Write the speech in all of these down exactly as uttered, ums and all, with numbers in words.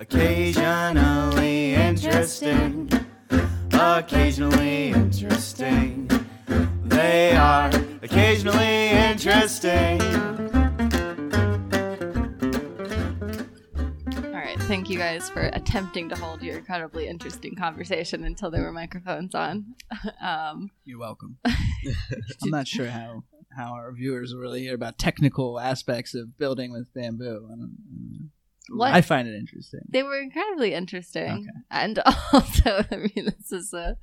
Occasionally interesting, occasionally interesting, they are occasionally interesting. Thank you guys for attempting to hold your incredibly interesting conversation until there were microphones on. Um, You're welcome. I'm not sure how, how our viewers will really hear about technical aspects of building with bamboo. I, don't, I find it interesting. They were incredibly interesting. Okay. And also, I mean, this is a,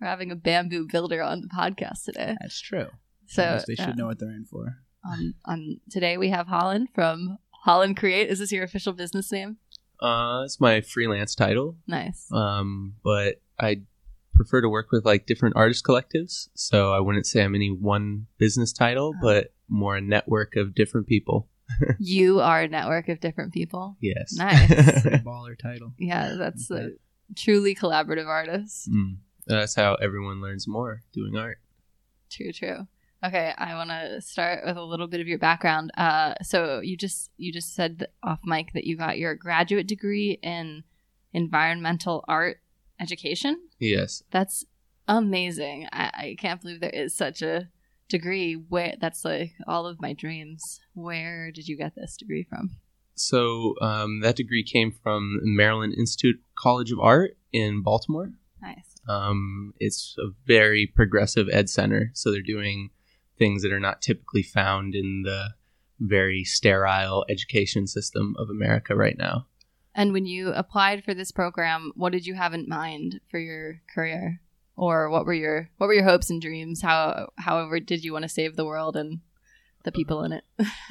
we're having a bamboo builder on the podcast today. That's true. So Unless they should uh, know what they're in for. On, on today we have Holland from Holland Create. Is this your official business name? Uh, it's my freelance title. Nice. Um, but I prefer to work with like different artist collectives, so I wouldn't say I'm any one business title, uh, but more a network of different people. You are a network of different people? Yes. Nice. Baller title. Yeah, that's a truly collaborative artist. Mm. That's how everyone learns more, doing art. True, true. Okay, I want to start with a little bit of your background. Uh, so you just you just said off mic that you got your graduate degree in environmental art education? Yes. That's amazing. I, I can't believe there is such a degree. Where that's like all of my dreams. Where did you get this degree from? So um, that degree came from Maryland Institute College of Art in Baltimore. Nice. Um, it's a very progressive ed center, so they're doing things that are not typically found in the very sterile education system of America right now. And when you applied for this program, what did you have in mind for your career, or what were your what were your hopes and dreams? How, however, did you want to save the world and the people in it?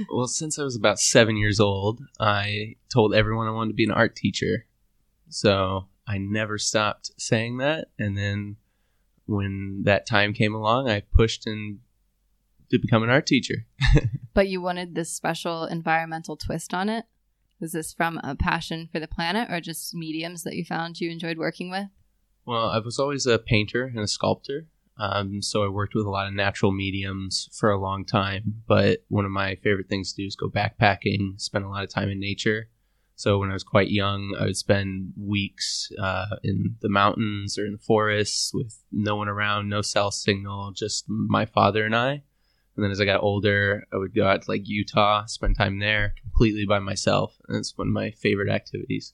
Well, since I was about seven years old, I told everyone I wanted to be an art teacher, so I never stopped saying that. And then when that time came along, I pushed and to become an art teacher. But you wanted this special environmental twist on it? Was this from a passion for the planet or just mediums that you found you enjoyed working with? Well, I was always a painter and a sculptor, um, so I worked with a lot of natural mediums for a long time. But one of my favorite things to do is go backpacking, spend a lot of time in nature. So when I was quite young, I would spend weeks uh, in the mountains or in the forests with no one around, no cell signal, just my father and I. And then as I got older, I would go out to like Utah, spend time there completely by myself. And it's one of my favorite activities.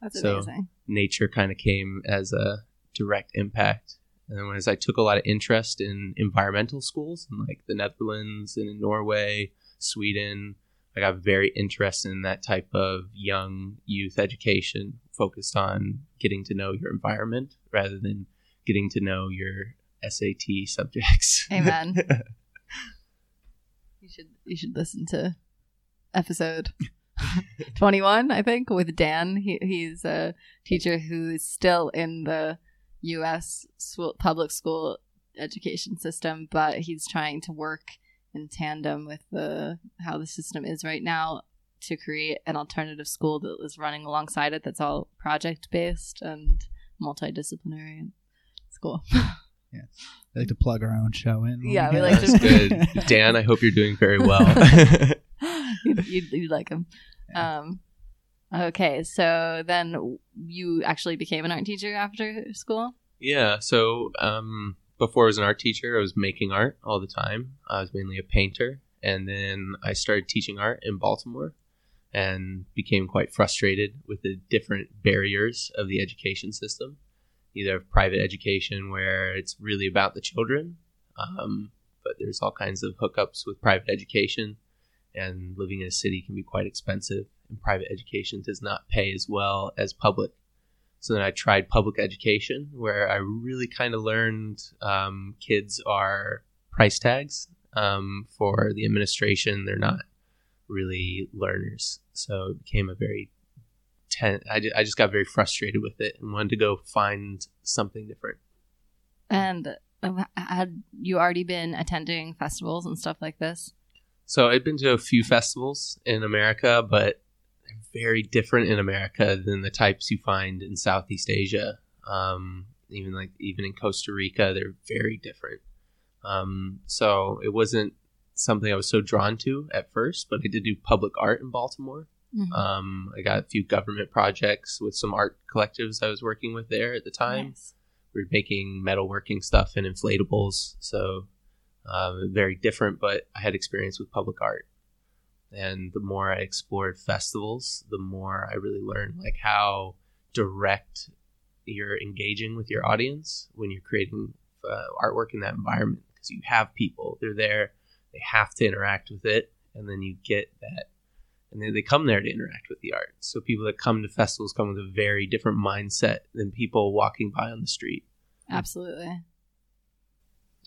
That's so amazing. Nature kind of came as a direct impact. And then as I took a lot of interest in environmental schools in like the Netherlands and in Norway, Sweden, I got very interested in that type of young youth education focused on getting to know your environment rather than getting to know your S A T subjects. Amen. You should you should listen to episode twenty-one, I think, with Dan. He he's a teacher who is still in the U S school, public school education system, but he's trying to work in tandem with the how the system is right now to create an alternative school that is running alongside it. That's all project based and multidisciplinary. It's cool. Yeah, we like to plug our own show in. Yeah, we like to. Good. Dan, I hope you're doing very well. you'd, you'd, you'd like him. Yeah. Um, okay, so then you actually became an art teacher after school? Yeah, so um, before I was an art teacher, I was making art all the time. I was mainly a painter, and then I started teaching art in Baltimore and became quite frustrated with the different barriers of the education system. Either private education where it's really about the children, um, but there's all kinds of hookups with private education, and living in a city can be quite expensive, and private education does not pay as well as public. So then I tried public education, where I really kind of learned um, kids are price tags um, for the administration. They're not really learners. So it became a very I just got very frustrated with it and wanted to go find something different. And had you already been attending festivals and stuff like this? So I'd been to a few festivals in America, but they're very different in America than the types you find in Southeast Asia. Um, even like even in Costa Rica, they're very different. Um, so it wasn't something I was so drawn to at first, but I did do public art in Baltimore. Mm-hmm. Um, I got a few government projects with some art collectives I was working with there at the time. Nice. We were making metalworking stuff and inflatables, so uh, very different, but I had experience with public art. And the more I explored festivals, the more I really learned like how direct you're engaging with your audience when you're creating uh, artwork in that environment, because you have people, they're there, they have to interact with it, and then you get that. And they, they come there to interact with the art. So people that come to festivals come with a very different mindset than people walking by on the street. Absolutely.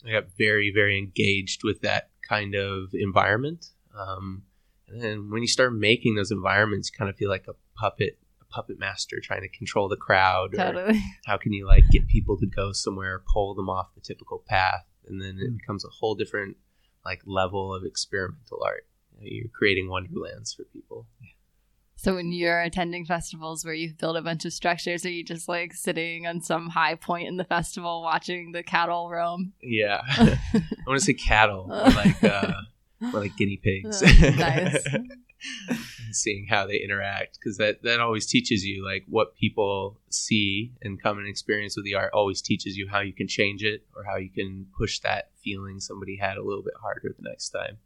I got very, very engaged with that kind of environment. Um, and then when you start making those environments, you kind of feel like a puppet, a puppet master trying to control the crowd. Totally. Or how can you like get people to go somewhere or pull them off the typical path? And then it becomes a whole different like level of experimental art. You're creating wonderlands for people. So when you're attending festivals where you've built a bunch of structures, are you just like sitting on some high point in the festival watching the cattle roam? Yeah. I want to say cattle, like uh, like guinea pigs. Oh, nice. And seeing how they interact, because that, that always teaches you like what people see and come and experience with the art always teaches you how you can change it or how you can push that feeling somebody had a little bit harder the next time.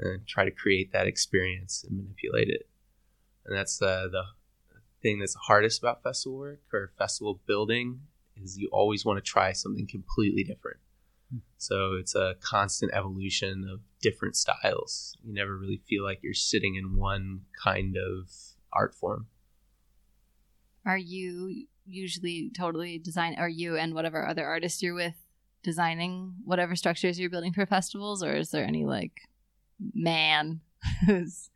And try to create that experience and manipulate it. And that's uh, the thing that's the hardest about festival work or festival building is you always want to try something completely different. Mm. So it's a constant evolution of different styles. You never really feel like you're sitting in one kind of art form. Are you usually totally design? Are you and whatever other artists you're with designing whatever structures you're building for festivals, or is there any like man who's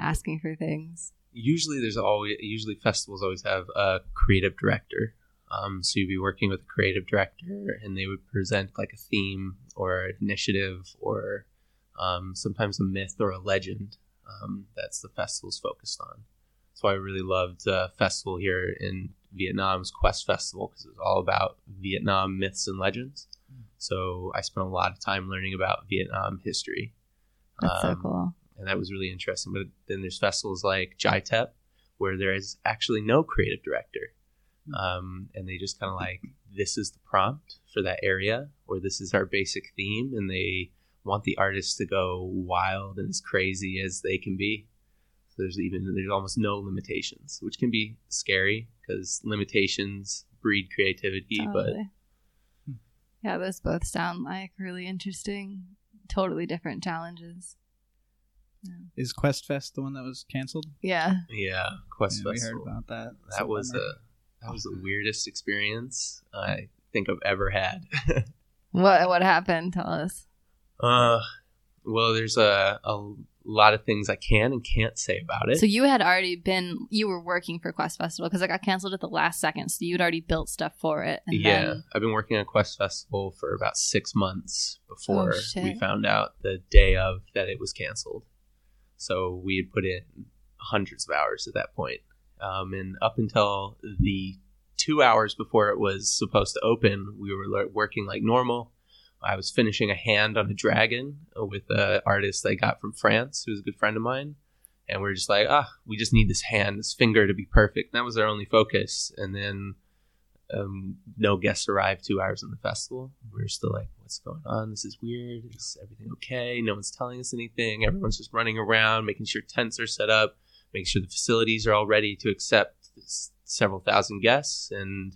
asking for things? Usually there's always usually festivals always have a creative director, um so you'd be working with a creative director and they would present like a theme or an initiative or um sometimes a myth or a legend um that's the festival's focused on. So I really loved the festival here in Vietnam's Quest Festival because it was all about Vietnam myths and legends. Mm. So I spent a lot of time learning about Vietnam history. That's um, so cool. And that was really interesting. But then there's festivals like Jai Thep where there is actually no creative director. Mm-hmm. Um, and they just kind of like, this is the prompt for that area, or this is our basic theme. And they want the artists to go wild and as crazy as they can be. So there's even, there's almost no limitations, which can be scary because limitations breed creativity. Totally. But yeah, those both sound like really interesting, totally different challenges. Yeah. Is Quest Fest the one that was canceled? Yeah. Yeah, Quest yeah, Fest. We heard about that. That Something was like... a that was the weirdest experience I think I've ever had. What what happened? Tell us. Uh, well, there's a a lot of things I can and can't say about it. So you had already been you were working for Quest Festival because it got canceled at the last second. So you had already built stuff for it. And yeah, then... I've been working on Quest Festival for about six months before oh, we found out the day of that it was canceled. So we had put in hundreds of hours at that point, um, and up until the two hours before it was supposed to open, we were working like normal. I was finishing a hand on a dragon with an artist I got from France, who was a good friend of mine. And we were just like, ah, we just need this hand, this finger to be perfect. And that was our only focus. And then um, no guests arrived two hours in the festival. We were still like, what's going on? This is weird. Is everything okay? No one's telling us anything. Everyone's just running around, making sure tents are set up, making sure the facilities are all ready to accept this several thousand guests. And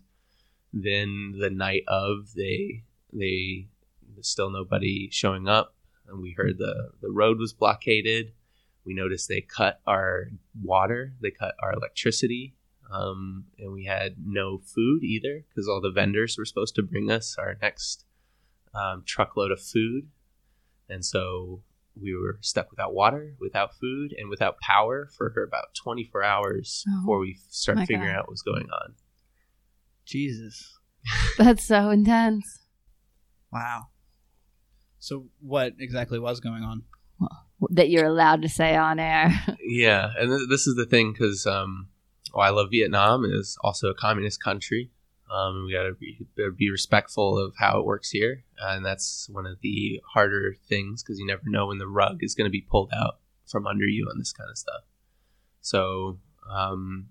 then the night of, they they... There's still nobody showing up, and we heard the, the road was blockaded. We noticed they cut our water, they cut our electricity, um, and we had no food either because all the vendors were supposed to bring us our next um, truckload of food. And so we were stuck without water, without food, and without power for about twenty-four hours oh, before we started figuring God. out what was going on. Jesus. That's so intense. Wow. So what exactly was going on? That you're allowed to say on air. Yeah. And th- this is the thing because um, well, I love Vietnam. It is also a communist country. Um, we got to be, be respectful of how it works here. Uh, and that's one of the harder things, because you never know when the rug is going to be pulled out from under you on this kind of stuff. So um,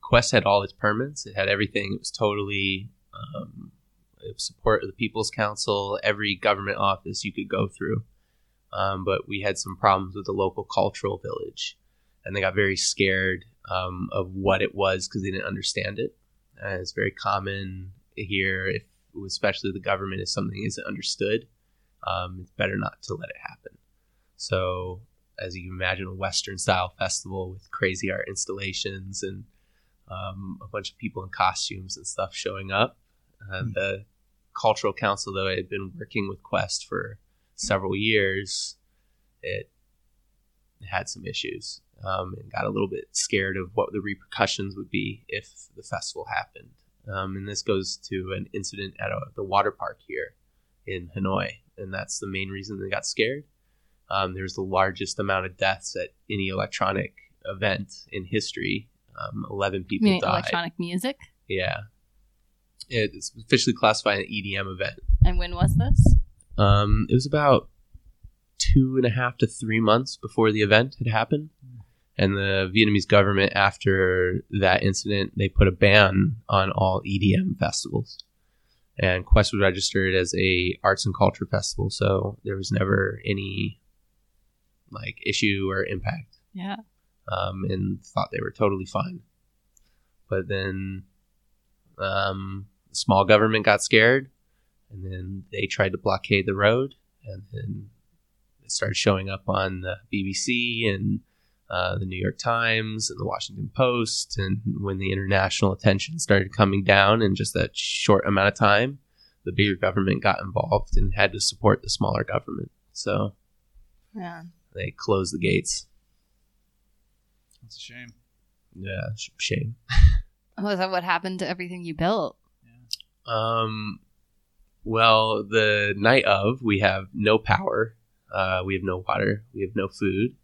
Quest had all its permits. It had everything. It was totally um, support of the People's Council, every government office you could go through. Um, but we had some problems with the local cultural village, and they got very scared um, of what it was, because they didn't understand it. Uh, it's very common here, if especially the government, if something isn't understood, um, it's better not to let it happen. So as you can imagine, a Western-style festival with crazy art installations and um, a bunch of people in costumes and stuff showing up. Uh, mm-hmm. The Cultural Council, though, had been working with Quest for several years. It had some issues. Um, and got a little bit scared of what the repercussions would be if the festival happened. Um, and this goes to an incident at a, the water park here in Hanoi, and that's the main reason they got scared. Um, there's the largest amount of deaths at any electronic event in history. Um, eleven people you mean died. Electronic music? Yeah. It's officially classified an E D M event. And when was this? Um, it was about two and a half to three months before the event had happened. And the Vietnamese government, after that incident, they put a ban on all E D M festivals. And Quest was registered as a arts and culture festival, so there was never any like issue or impact. Yeah. Um, and thought they were totally fine. But then um, small government got scared, and then they tried to blockade the road, and then it started showing up on the B B C and Uh, the New York Times and the Washington Post. And when the international attention started coming down in just that short amount of time, the bigger government got involved and had to support the smaller government. So yeah, they closed the gates. That's a shame. Yeah, sh- shame. Was that what happened to everything you built? Yeah. Um. Well, the night of, we have no power. Uh, we have no water. We have no food.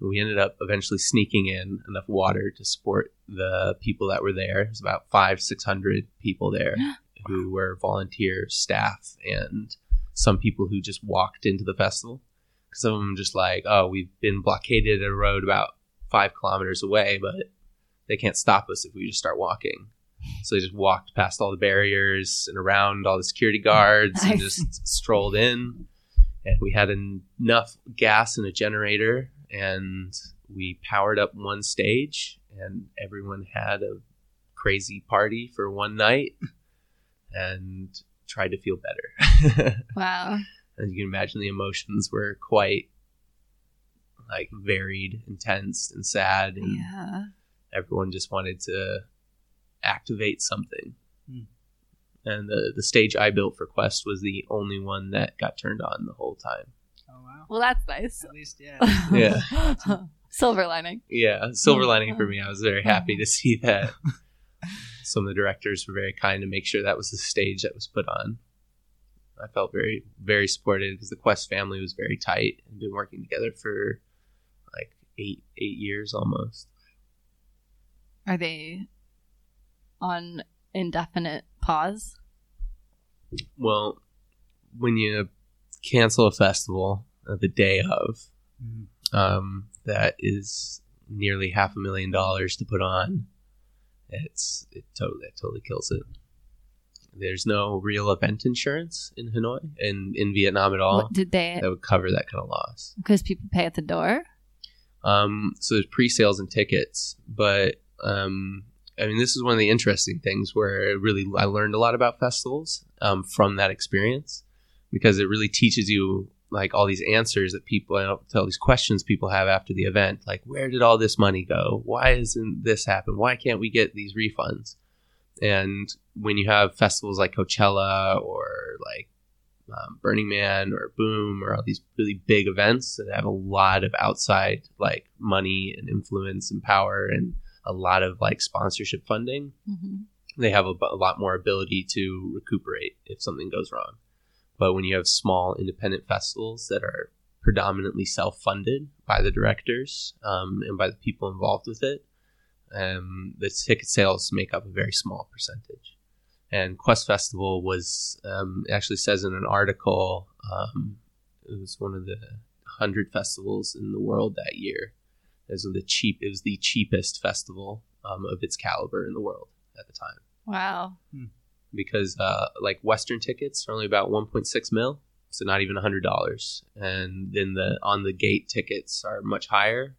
We ended up eventually sneaking in enough water to support the people that were there. It was about five, six hundred people there who were volunteer staff and some people who just walked into the festival. Some of them just like, oh, we've been blockaded at a road about five kilometers away, but they can't stop us if we just start walking. So they just walked past all the barriers and around all the security guards and just strolled in. And we had en- enough gas in a generator, and we powered up one stage, and everyone had a crazy party for one night and tried to feel better. Wow. As you can imagine, the emotions were quite like varied, intense, and sad, and yeah, everyone just wanted to activate something. Mm. And the, the stage I built for Quest was the only one that got turned on the whole time. Oh, wow. Well, that's nice. At least, yeah. Yeah. Silver lining. Yeah, silver lining for me. I was very happy to see that. Some of the directors were very kind to make sure that was the stage that was put on. I felt very, very supported, because the Quest family was very tight and been working together for like eight, eight years almost. Are they on indefinite pause? Well, when you cancel a festival the day of, um, that is nearly half a million dollars to put on. It's it totally it totally kills it. There's no real event insurance in Hanoi and in, in Vietnam at all. What did they that would cover that kind of loss? Because people pay at the door. Um, so there's pre-sales and tickets, but um, I mean, this is one of the interesting things where it really I learned a lot about festivals um, from that experience. Because it really teaches you like all these answers that people, I don't tell these questions people have after the event, like where did all this money go? Why isn't this happen? Why can't we get these refunds? And when you have festivals like Coachella or like um, Burning Man or Boom or all these really big events that have a lot of outside like money and influence and power and a lot of like sponsorship funding, mm-hmm. they have a, a lot more ability to recuperate if something goes wrong. But when you have small independent festivals that are predominantly self-funded by the directors um, and by the people involved with it, um, the ticket sales make up a very small percentage. And Quest Festival was, um, actually says in an article, um, it was one of the hundred festivals in the world that year. It was the cheap, it was the cheapest festival um, of its caliber in the world at the time. Wow. Hmm. Because uh, like Western tickets are only about one point six mil, so not even one hundred dollars. And then the on the gate tickets are much higher.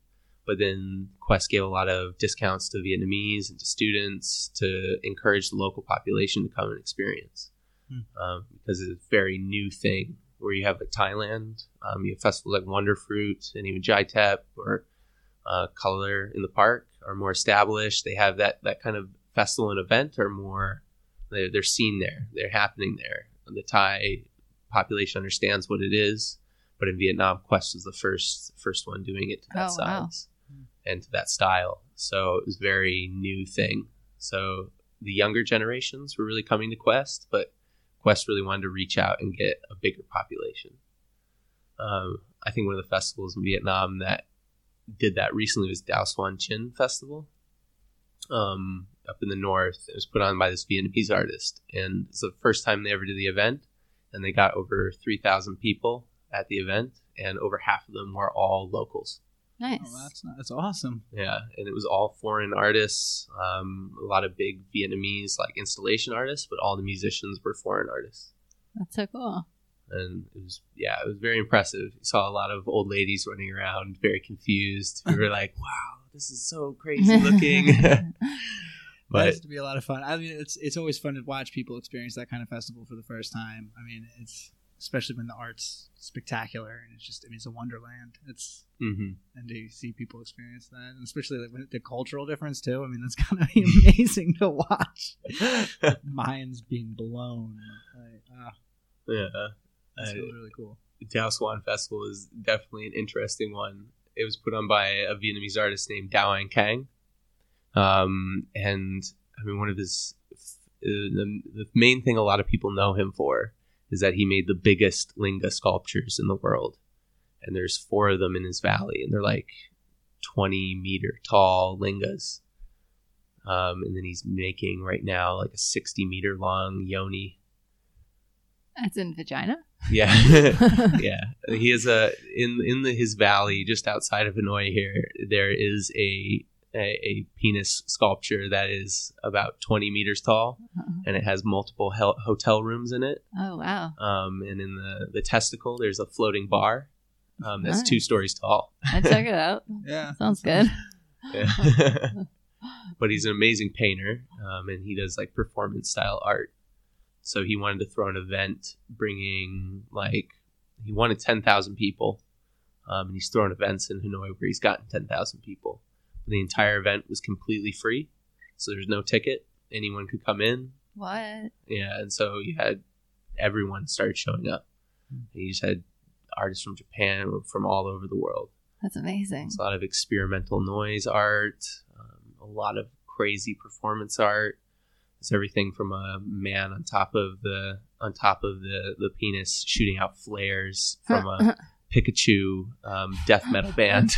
But then Quest gave a lot of discounts to Vietnamese and to students to encourage the local population to come and experience. Mm. Um, because it's a very new thing where you have like Thailand, um, you have festivals like Wonderfruit and even Jai Thep or uh, Color in the Park are more established. They have that, that kind of festival and event are more, they're, they're seen there. They're happening there. And the Thai population understands what it is. But in Vietnam, Quest was the first first one doing it to that oh, size. Wow. And to that style. So it was a very new thing. So the younger generations were really coming to Quest, but Quest really wanted to reach out and get a bigger population. Um, I think one of the festivals in Vietnam that did that recently was Dao Swan Chin Festival um, up in the north. It was put on by this Vietnamese artist. And it's the first time they ever did the event. And they got over three thousand people at the event. And over half of them were all locals. Nice. Oh, that's, not, that's awesome. Yeah, and it was all foreign artists, um, a lot of big Vietnamese like installation artists, but all the musicians were foreign artists. That's so cool. And it was, yeah, it was very impressive. You saw a lot of old ladies running around, very confused. We were like, wow, this is so crazy looking. But it has to be a lot of fun. I mean, it's it's always fun to watch people experience that kind of festival for the first time. I mean, it's... especially when the art's spectacular and it's just, I mean, it's a wonderland. It's, mm-hmm. And to see people experience that, and especially like when the cultural difference too. I mean, that's going to be amazing to watch. Minds being blown. Like, ah, yeah. That's I, really cool. The Dao Swan Festival is definitely an interesting one. It was put on by a Vietnamese artist named Đào Anh Khánh. Um, and I mean, one of his, the, the main thing a lot of people know him for is that he made the biggest Linga sculptures in the world. And there's four of them in his valley. And they're like twenty meter tall Lingas. Um, and then he's making right now like a sixty meter long yoni. That's in vagina? Yeah. Yeah. He is a, in, in the, his valley, just outside of Hanoi here, there is a, a, a penis sculpture that is about twenty meters tall, uh-huh. and it has multiple hel- hotel rooms in it. Oh, wow. Um, and in the, the testicle, there's a floating bar um, that's nice. Two stories tall. I'd check it out. Yeah. Sounds good. Yeah. But he's an amazing painter, um, and he does like performance style art. So he wanted to throw an event bringing like, he wanted ten thousand people, um, and he's thrown events in Hanoi where he's gotten ten thousand people. The entire event was completely free, so there's no ticket. Anyone could come in. What? Yeah, and so you had everyone start showing up. And you just had artists from Japan, from all over the world. That's amazing. There's a lot of experimental noise art, um, a lot of crazy performance art. It's everything from a man on top of the on top of the the penis shooting out flares from a Pikachu um, death metal band.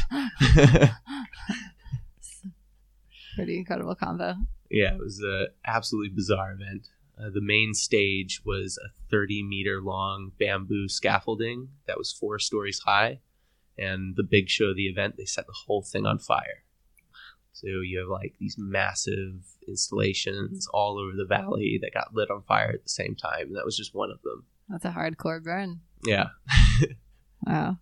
Pretty incredible combo. Yeah, it was an absolutely bizarre event. Uh, the main stage was a thirty meter long bamboo scaffolding that was four stories high. And the big show of the event, they set the whole thing on fire. So you have like these massive installations all over the valley that got lit on fire at the same time. And that was just one of them. That's a hardcore burn. Yeah. Wow.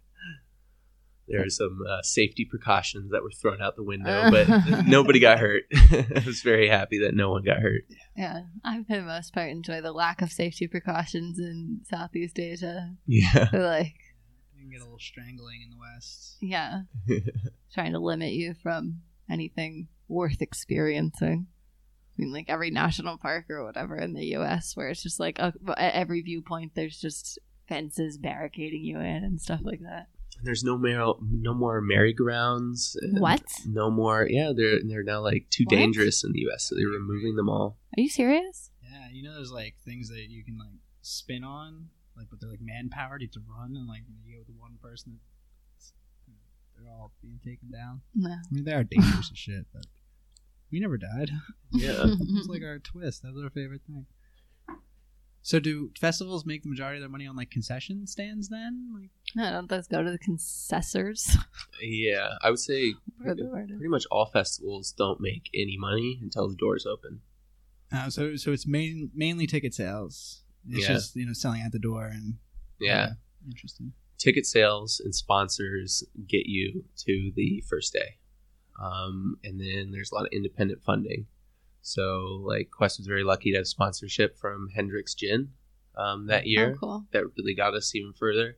There were some uh, safety precautions that were thrown out the window, but nobody got hurt. I was very happy that no one got hurt. Yeah, I for the most part enjoy the lack of safety precautions in Southeast Asia. Yeah. They're like, you can get a little strangling in the West. Yeah. Trying to limit you from anything worth experiencing. I mean, like every national park or whatever in the U S where it's just like a, at every viewpoint, there's just fences barricading you in and stuff like that. There's no mer- no more merry-go-rounds. What? No more. Yeah, they're they're now like too what? dangerous in the U S, so they're removing them all. Are you serious? Yeah, you know there's like things that you can like spin on, like but they're like man-powered. You have to run and like you go with the one person. That's, they're all being taken down. No. I mean they are dangerous as shit, but we never died. Yeah, it's like our twist. That was our favorite thing. So do festivals make the majority of their money on like concession stands then? Like, no, don't those go to the concessors? Yeah, I would say pretty, pretty much all festivals don't make any money until the doors open. Uh, so so it's main, mainly ticket sales. It's yeah. just, you know, selling at the door and yeah, uh, interesting. Ticket sales and sponsors get you to the first day. Um, and then there's a lot of independent funding. So, like, Quest was very lucky to have sponsorship from Hendrix Gin um, that year. Oh, cool. That really got us even further.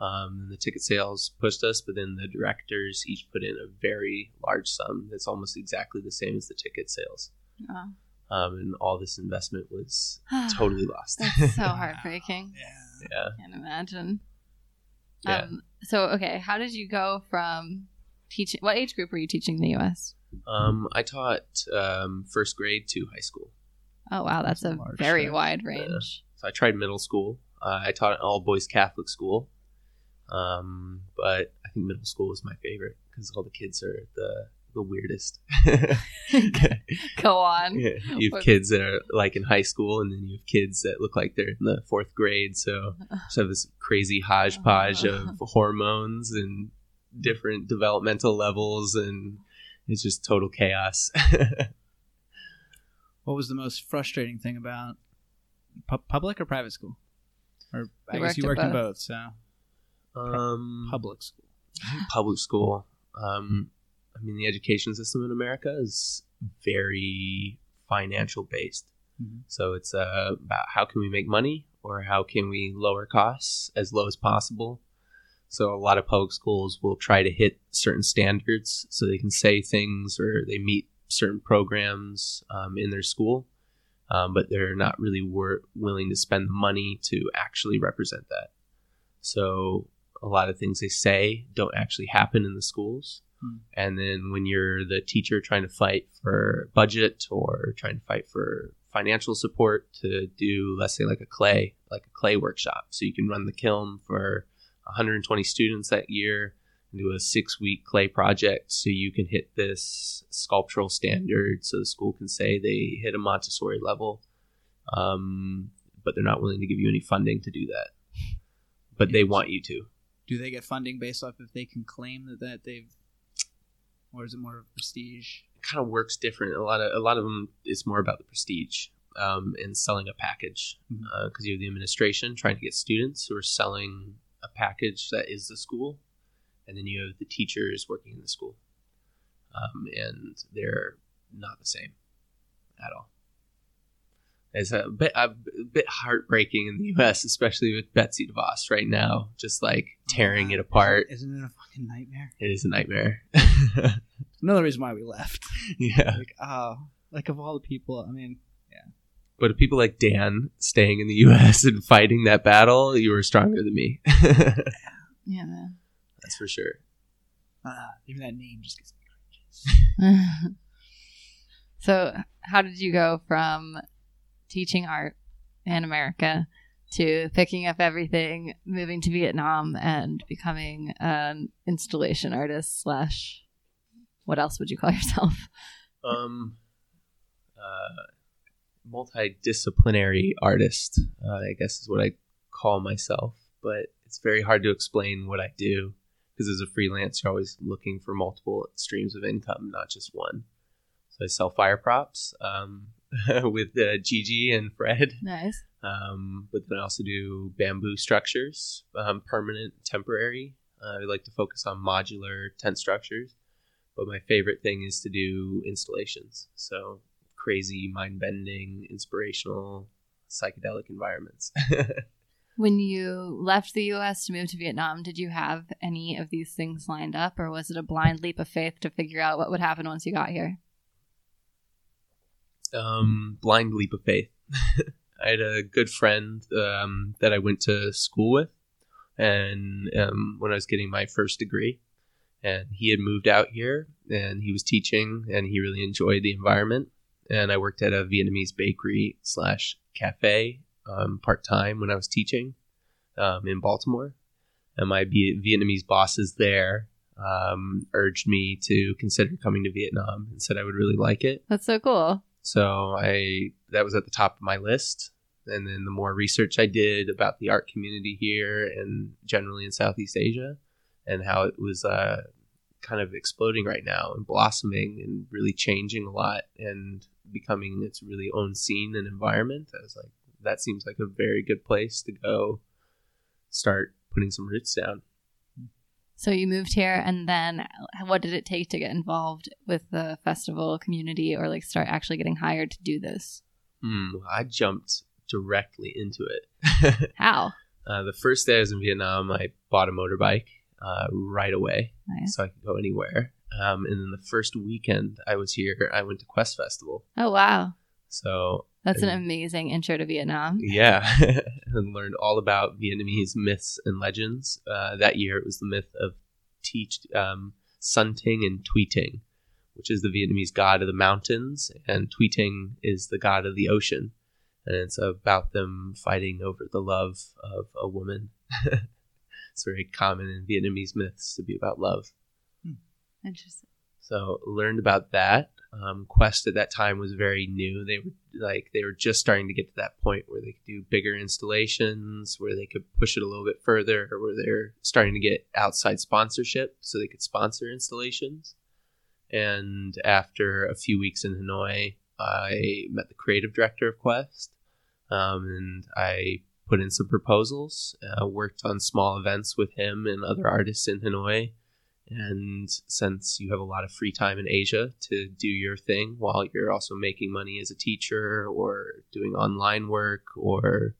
Um, the ticket sales pushed us, but then the directors each put in a very large sum that's almost exactly the same as the ticket sales. Oh. Um, and all this investment was totally lost. That's so heartbreaking. Yeah. yeah. I can't imagine. Yeah. Um, so, okay, how did you go from teaching? What age group were you teaching in the U S? Um, I taught um, first grade to high school. Oh, wow. That's, that's a very range. wide range. Uh, so I tried middle school. Uh, I taught an all-boys Catholic school. Um, but I think middle school was my favorite because all the kids are the, the weirdest. Go on. Yeah. You have kids that are like in high school, and then you have kids that look like they're in the fourth grade. So you just have this crazy hodgepodge of hormones and different developmental levels, and it's just total chaos. What was the most frustrating thing about pu- public or private school? Or I you guess you worked in both, so um, public school. Public school. Um, I mean, the education system in America is very financial based. Mm-hmm. So it's uh, about how can we make money or how can we lower costs as low as possible. So a lot of public schools will try to hit certain standards so they can say things or they meet certain programs um, in their school, um, but they're not really wor- willing to spend the money to actually represent that. So a lot of things they say don't actually happen in the schools. Hmm. And then when you're the teacher trying to fight for budget or trying to fight for financial support to do, let's say, like a clay, like a clay workshop. So you can run the kiln for one hundred twenty students that year and do a six-week clay project so you can hit this sculptural standard so the school can say they hit a Montessori level, um, but they're not willing to give you any funding to do that. But they want you to. Do they get funding based off if they can claim that, that they've, or is it more of prestige? It kind of works different. A lot of, a lot of them, it's more about the prestige. Um, and selling a package because mm-hmm. uh, you have the administration trying to get students who are selling a package that is the school, and then you have the teachers working in the school, um, and they're not the same at all. It's a bit, a bit heartbreaking in the U S, especially with Betsy DeVos right now, just like tearing oh, wow. it apart. Isn't, isn't it a fucking nightmare? It is a nightmare. Another reason why we left. Yeah. Like, oh, like of all the people, I mean, yeah. But people like Dan staying in the U S and fighting that battle, you were stronger than me. Yeah, man. That's for sure. Uh, even that name just gets me. So how did you go from teaching art in America to picking up everything, moving to Vietnam, and becoming an installation artist slash what else would you call yourself? Um. Uh. Multidisciplinary artist, uh, I guess is what I call myself, but it's very hard to explain what I do because as a freelancer, you're always looking for multiple streams of income, not just one. So I sell fire props um, with uh, Gigi and Fred. Nice. Um, but then I also do bamboo structures, um, permanent, temporary. Uh, I like to focus on modular tent structures, but my favorite thing is to do installations. So crazy, mind-bending, inspirational, psychedelic environments. When you left the U S to move to Vietnam, did you have any of these things lined up, or was it a blind leap of faith to figure out what would happen once you got here? Um, blind leap of faith. I had a good friend um, that I went to school with, and um, when I was getting my first degree, and he had moved out here, and he was teaching, and he really enjoyed the environment. And I worked at a Vietnamese bakery slash cafe um, part-time when I was teaching um, in Baltimore. And my B- Vietnamese bosses there um, urged me to consider coming to Vietnam and said I would really like it. That's so cool. So I that was at the top of my list. And then the more research I did about the art community here and generally in Southeast Asia and how it was uh, kind of exploding right now and blossoming and really changing a lot and becoming its really own scene and environment, I was like, that seems like a very good place to go start putting some roots down. So you moved here, and then what did it take to get involved with the festival community or like start actually getting hired to do this? Mm, I jumped directly into it. How? Uh, the first day I was in Vietnam, I bought a motorbike uh, right away. Nice. So I could go anywhere. Um, and then the first weekend I was here, I went to Quest Festival. Oh, wow. So that's I, an amazing intro to Vietnam. Yeah. And learned all about Vietnamese myths and legends. Uh, that year it was the myth of teach, um, Sun Ting and Thuy Ting, which is the Vietnamese god of the mountains, and Thuy Ting is the god of the ocean. And it's about them fighting over the love of a woman. It's very common in Vietnamese myths to be about love. Interesting. So learned about that. Um, Quest at that time was very new. They were like they were just starting to get to that point where they could do bigger installations, where they could push it a little bit further, or where they're starting to get outside sponsorship so they could sponsor installations. And after a few weeks in Hanoi, I met the creative director of Quest, um, and I put in some proposals, uh, worked on small events with him and other artists in Hanoi. And since you have a lot of free time in Asia to do your thing while you're also making money as a teacher or doing online work, or,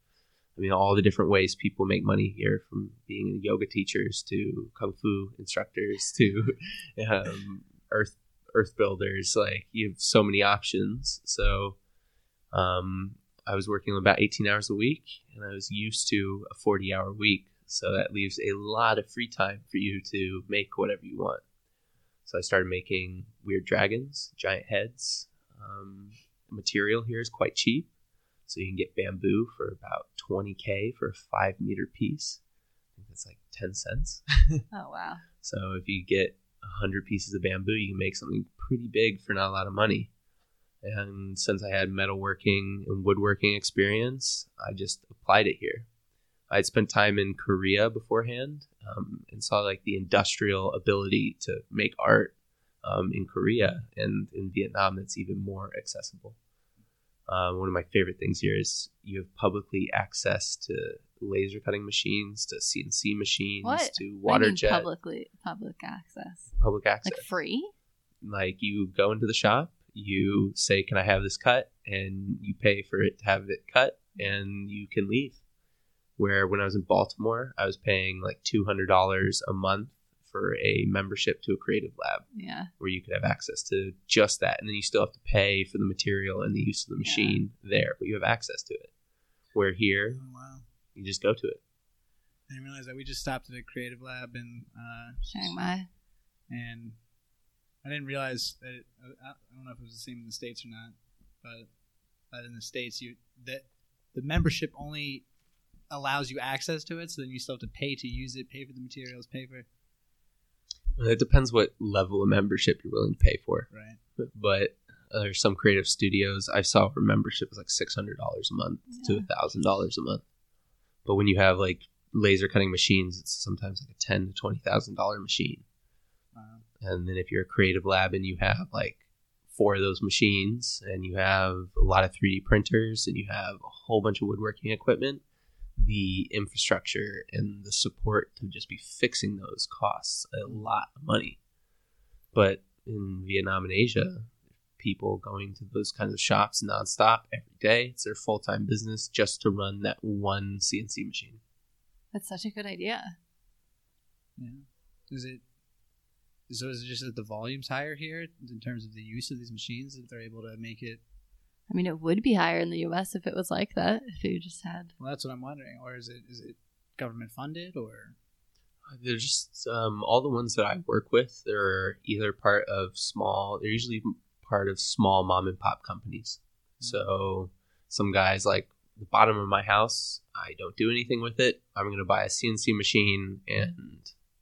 I mean, all the different ways people make money here, from being yoga teachers to kung fu instructors to um, earth earth builders, like you have so many options. So um, I was working about eighteen hours a week, and I was used to a forty hour week. So that leaves a lot of free time for you to make whatever you want. So I started making weird dragons, giant heads. Um, material here is quite cheap. So you can get bamboo for about twenty K for a five meter piece. I think that's like ten cents. Oh, wow. So if you get one hundred pieces of bamboo, you can make something pretty big for not a lot of money. And since I had metalworking and woodworking experience, I just applied it here. I'd spent time in Korea beforehand um, and saw like the industrial ability to make art um, in Korea, and in Vietnam that's even more accessible. Um, one of my favorite things here is you have publicly access to laser cutting machines, to C N C machines, what? to water I mean jet. Publicly, public access. Public access. Like free? Like you go into the shop, you say, can I have this cut? And you pay for it to have it cut, and you can leave. Where when I was in Baltimore, I was paying like two hundred dollars a month for a membership to a creative lab. Yeah. Where you could have access to just that. And then you still have to pay for the material and the use of the machine yeah. there, but you have access to it. Where here, oh, wow. you just go to it. I didn't realize that we just stopped at a creative lab in uh, Chiang Mai. And I didn't realize that, it, I don't know if it was the same in the States or not, but in the States, you that the membership only allows you access to it, so then you still have to pay to use it, pay for the materials, pay for... It depends what level of membership you're willing to pay for. Right. But, but uh, there's some creative studios I saw where membership was like six hundred dollars a month yeah. to one thousand dollars a month. But when you have like laser cutting machines, it's sometimes like a ten thousand to twenty thousand dollars machine. Wow. And then if you're a creative lab and you have like four of those machines and you have a lot of three D printers and you have a whole bunch of woodworking equipment, the infrastructure and the support to just be fixing those costs a lot of money. But in Vietnam and Asia, people going to those kinds of shops nonstop every day. It's their full-time business just to run that one C N C machine. That's such a good idea. Yeah. Is it, so is it just that the volume's higher here in terms of the use of these machines, that they're able to make it? I mean, it would be higher in the U S if it was like that, if you just had... Well, that's what I'm wondering. Or is it is it government funded, or... They're just... Um, all the ones that I work with, they're either part of small... They're usually part of small mom-and-pop companies. Mm-hmm. So some guys, like, the bottom of my house, I don't do anything with it. I'm going to buy a C N C machine and mm-hmm.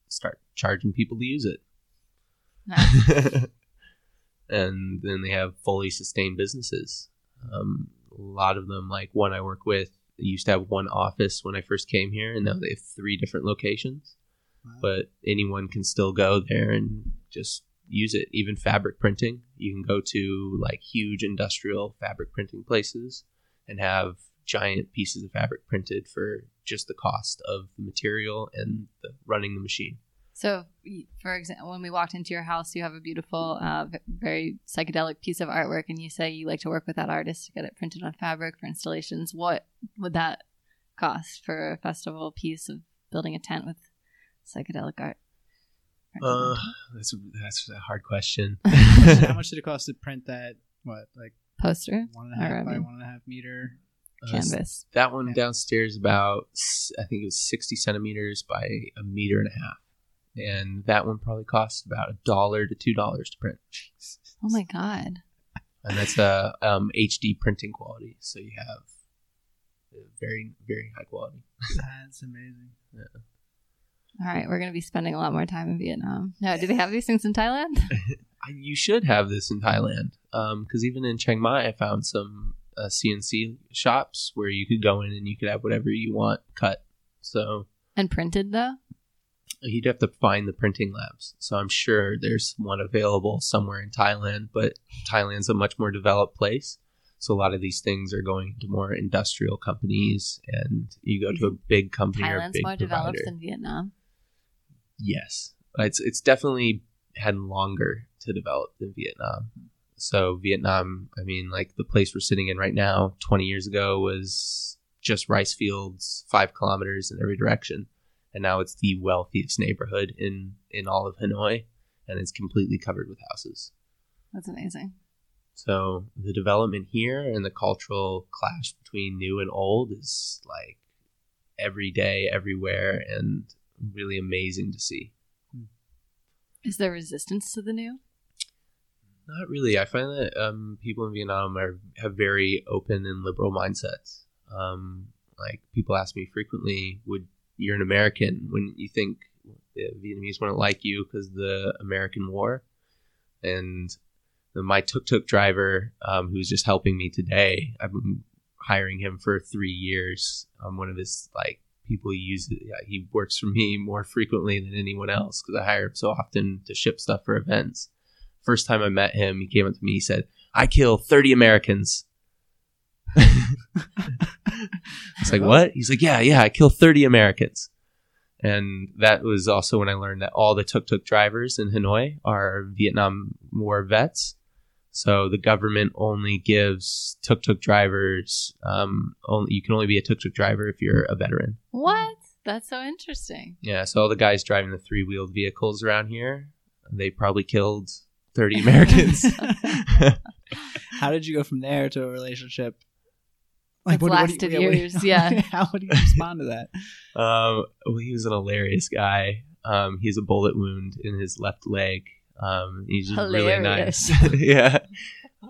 start charging people to use it. Nice. And then they have fully sustained businesses. Um, a lot of them, like one I work with, They used to have one office when I first came here, and now they have three different locations. Wow. But anyone can still go there and just use it. Even fabric printing. You can go to like huge industrial fabric printing places and have giant pieces of fabric printed for just the cost of the material and the, running the machine. So, for example, when we walked into your house, you have a beautiful, uh, very psychedelic piece of artwork, and you say you like to work with that artist to get it printed on fabric for installations. What would that cost for a festival piece of building a tent with psychedelic art? Uh, that's that's a hard question. How much did it cost to print that? What, like poster? One and a half by one and a half meter canvas. Uh, that one downstairs, about I think it was sixty centimeters by a meter and a half. And that one probably costs about a dollar to two dollars to print. Oh my god! And that's a uh, um, H D printing quality, so you have very, very high quality. That's amazing. Yeah. All right, we're going to be spending a lot more time in Vietnam. No, do they have these things in Thailand? You should have this in Thailand, because um, even in Chiang Mai, I found some uh, C N C shops where you could go in and you could have whatever you want cut. So and printed though. You'd have to find the printing labs. So I'm sure there's one available somewhere in Thailand, but Thailand's a much more developed place. So a lot of these things are going to more industrial companies, and you go to a big company Thailand's or a big more provider. Developed than Vietnam? Yes. It's it's definitely had longer to develop than Vietnam. So Vietnam, I mean, like the place we're sitting in right now, twenty years ago was just rice fields, five kilometers in every direction. And now it's the wealthiest neighborhood in, in all of Hanoi, and it's completely covered with houses. That's amazing. So the development here and the cultural clash between new and old is like every day, everywhere, and really amazing to see. Is there resistance to the new? Not really. I find that um, people in Vietnam are, have very open and liberal mindsets. Um, like people ask me frequently, would you're an American, wouldn't you think the Vietnamese wouldn't like you because of the American War? And the, my tuk-tuk driver, um, who's just helping me today, I've been hiring him for three years. I'm um, one of his like people he uses. Yeah, he works for me more frequently than anyone else because I hire him so often to ship stuff for events. First time I met him, he came up to me, he said, "I kill thirty Americans." It's like, what? He's like, yeah, yeah, I kill thirty Americans. And that was also when I learned that all the tuk-tuk drivers in Hanoi are Vietnam War vets. So the government only gives tuk-tuk drivers, um, only you can only be a tuk-tuk driver if you're a veteran. What? That's so interesting. Yeah, so all the guys driving the three-wheeled vehicles around here, they probably killed thirty Americans. How did you go from there to a relationship? Like, what, lasted what do you, years, what do you, yeah. How would you respond to that? Um, well, he was an hilarious guy. Um, he has a bullet wound in his left leg. Um, he's just really nice. Yeah.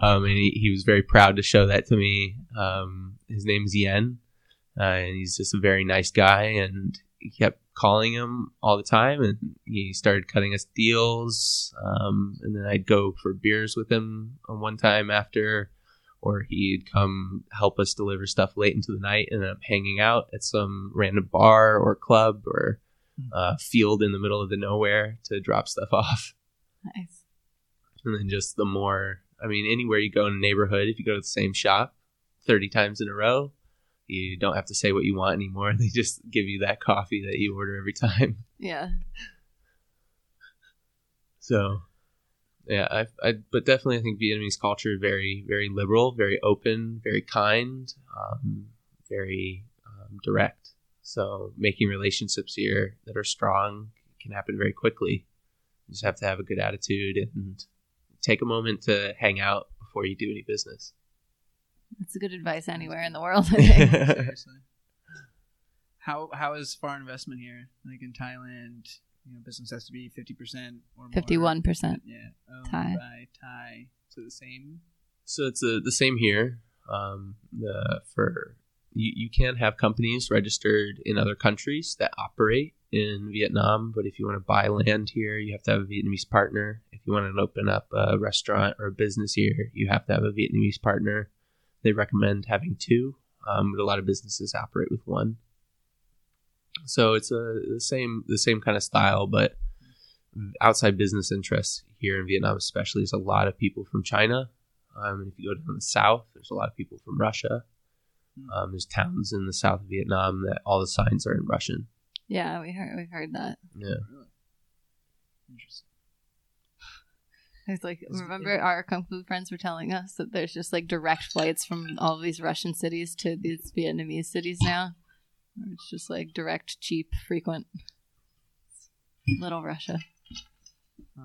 Um, and he, he was very proud to show that to me. Um, his name's Yen, uh, and he's just a very nice guy. And he kept calling him all the time, and he started cutting us deals. Um, and then I'd go for beers with him one time after. Or he'd come help us deliver stuff late into the night and end up hanging out at some random bar or club or uh, field in the middle of the nowhere to drop stuff off. Nice. And then just the more, I mean, anywhere you go in a neighborhood, if you go to the same shop thirty times in a row, you don't have to say what you want anymore. They just give you that coffee that you order every time. Yeah. So... Yeah, I, I, but definitely I think Vietnamese culture is very, very liberal, very open, very kind, um, very um, direct. So making relationships here that are strong can happen very quickly. You just have to have a good attitude and take a moment to hang out before you do any business. That's good advice anywhere in the world, I think. Seriously. How, how is foreign investment here? Like in Thailand... You know, business has to be fifty percent or more. fifty-one percent. Yeah. Owned Thai. By Thai. So the same? So it's a, the same here. Um, the for you, you can have companies registered in other countries that operate in Vietnam, but if you want to buy land here, you have to have a Vietnamese partner. If you want to open up a restaurant or a business here, you have to have a Vietnamese partner. They recommend having two. Um, but a lot of businesses operate with one. So it's a, the same the same kind of style, but outside business interests here in Vietnam especially is a lot of people from China. Um, and if you go down the south, there's a lot of people from Russia. Um, there's towns in the south of Vietnam that all the signs are in Russian. Yeah, we heard we heard that. Yeah. Really? Interesting. It's like, remember yeah. our Kung Fu friends were telling us that there's just like direct flights from all these Russian cities to these Vietnamese cities now. It's just like direct, cheap, frequent. Little Russia. Huh.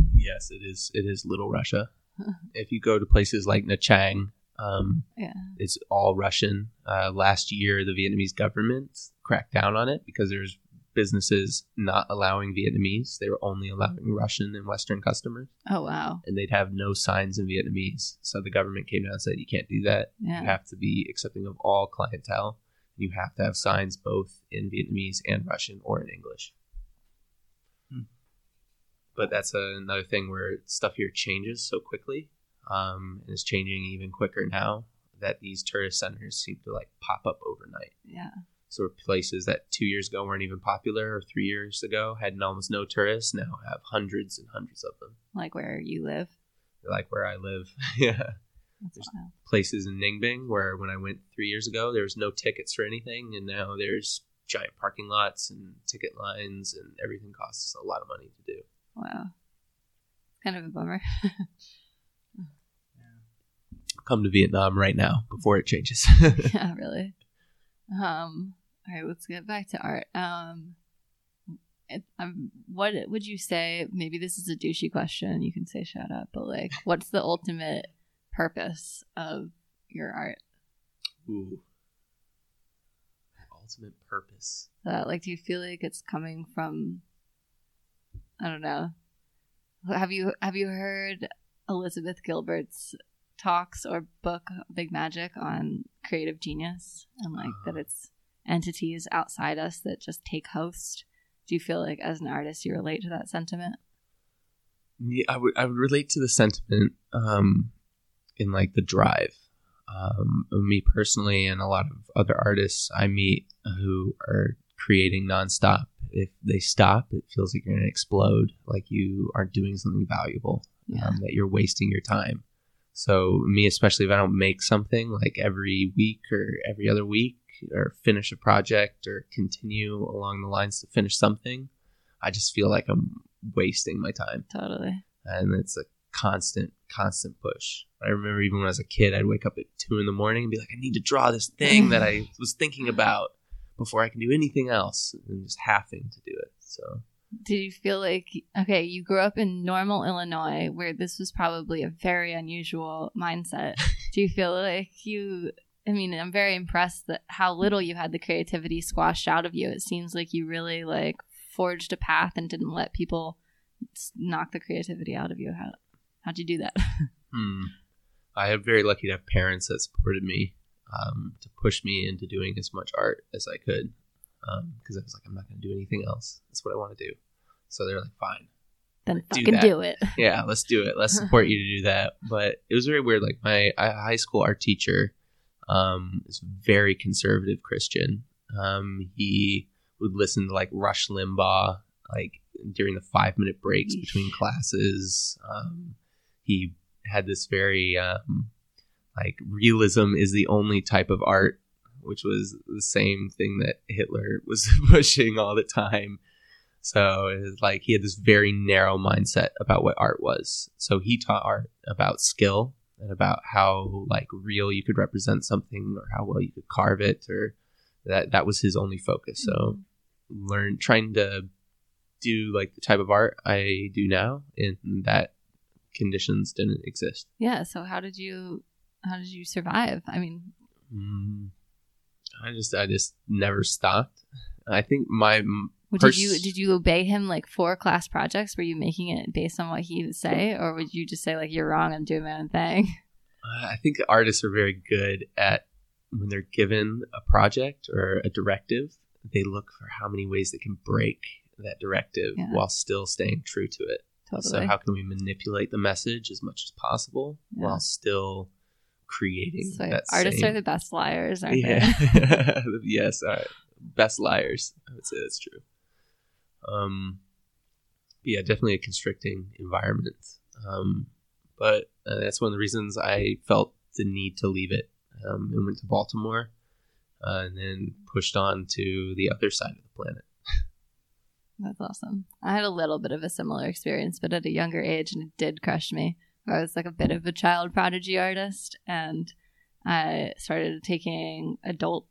Um, yes, it is. It is Little Russia. Huh. If you go to places like Nha Trang, um, yeah. it's all Russian. Uh, last year, the Vietnamese government cracked down on it because there's businesses not allowing Vietnamese. They were only allowing Russian and Western customers. Oh, wow. And they'd have no signs in Vietnamese. So the government came down and said, you can't do that. Yeah. You have to be accepting of all clientele. You have to have signs both in Vietnamese and Russian or in English. Hmm. But that's a, another thing where stuff here changes so quickly, um, and it's changing even quicker now that these tourist centers seem to like pop up overnight. Yeah. So places that two years ago weren't even popular or three years ago had almost no tourists now have hundreds and hundreds of them. Like where you live? Like where I live, yeah. That's there's wild. Places in Ninh Bình where when I went three years ago, there was no tickets for anything. And now there's giant parking lots and ticket lines and everything costs a lot of money to do. Wow. Kind of a bummer. Yeah. Come to Vietnam right now before it changes. Yeah, really. Um. All right, let's get back to art. Um, it, um, what would you say, maybe this is a douchey question, you can say shut up, but like, what's the ultimate purpose of your art? Ooh. Ultimate purpose. Uh, like, do you feel like it's coming from, I don't know, have you, have you heard Elizabeth Gilbert's talks or book, Big Magic, on creative genius and like uh-huh. that it's entities outside us that just take host. Do you feel like as an artist you relate to that sentiment? Yeah, I would I would relate to the sentiment um, in like the drive. Um, me personally and a lot of other artists I meet who are creating nonstop. If they stop, it feels like you're going to explode, like you aren't doing something valuable, yeah. um, that you're wasting your time. So me, especially if I don't make something like every week or every other week, or finish a project or continue along the lines to finish something, I just feel like I'm wasting my time. Totally. And it's a constant, constant push. I remember even when I was a kid, I'd wake up at two in the morning and be like, I need to draw this thing that I was thinking about before I can do anything else, and just having to do it. So did you feel like, okay, you grew up in Normal, Illinois, where this was probably a very unusual mindset. Do you feel like you, I mean, I'm very impressed that how little you had the creativity squashed out of you. It seems like you really like forged a path and didn't let people knock the creativity out of you. How, how'd you do that? hmm. I am very lucky to have parents that supported me, um, to push me into doing as much art as I could. Um, cause I was like, I'm not going to do anything else. That's what I want to do. So they're like, fine. Then fucking do, do it. Yeah. Let's do it. Let's support you to do that. But it was very weird. Like my I, high school art teacher, um, is very conservative Christian. Um, he would listen to like Rush Limbaugh, like during the five minute breaks between classes. Um, he had this very, um, like realism is the only type of art, which was the same thing that Hitler was pushing all the time. So it was like he had this very narrow mindset about what art was. So he taught art about skill and about how like real you could represent something or how well you could carve it, or that that was his only focus. So learn trying to do like the type of art I do now, and that conditions didn't exist. Yeah, so how did you how did you survive? I mean, mm. I just, I just never stopped. I think my pers- did you did you obey him like for class projects? Were you making it based on what he would say, or would you just say like you're wrong, I'm doing my own thing? Uh, I think artists are very good at when they're given a project or a directive, they look for how many ways they can break that directive yeah. while still staying true to it. Totally. So how can we manipulate the message as much as possible yeah. while still creating so that artists same... are the best liars, aren't yeah. they? Yes, all right. Best liars. I would say that's true. Um, yeah, definitely a constricting environment. Um, but uh, that's one of the reasons I felt the need to leave it um, and went to Baltimore uh, and then pushed on to the other side of the planet. That's awesome. I had a little bit of a similar experience, but at a younger age, and it did crush me. I was like a bit of a child prodigy artist, and I started taking adult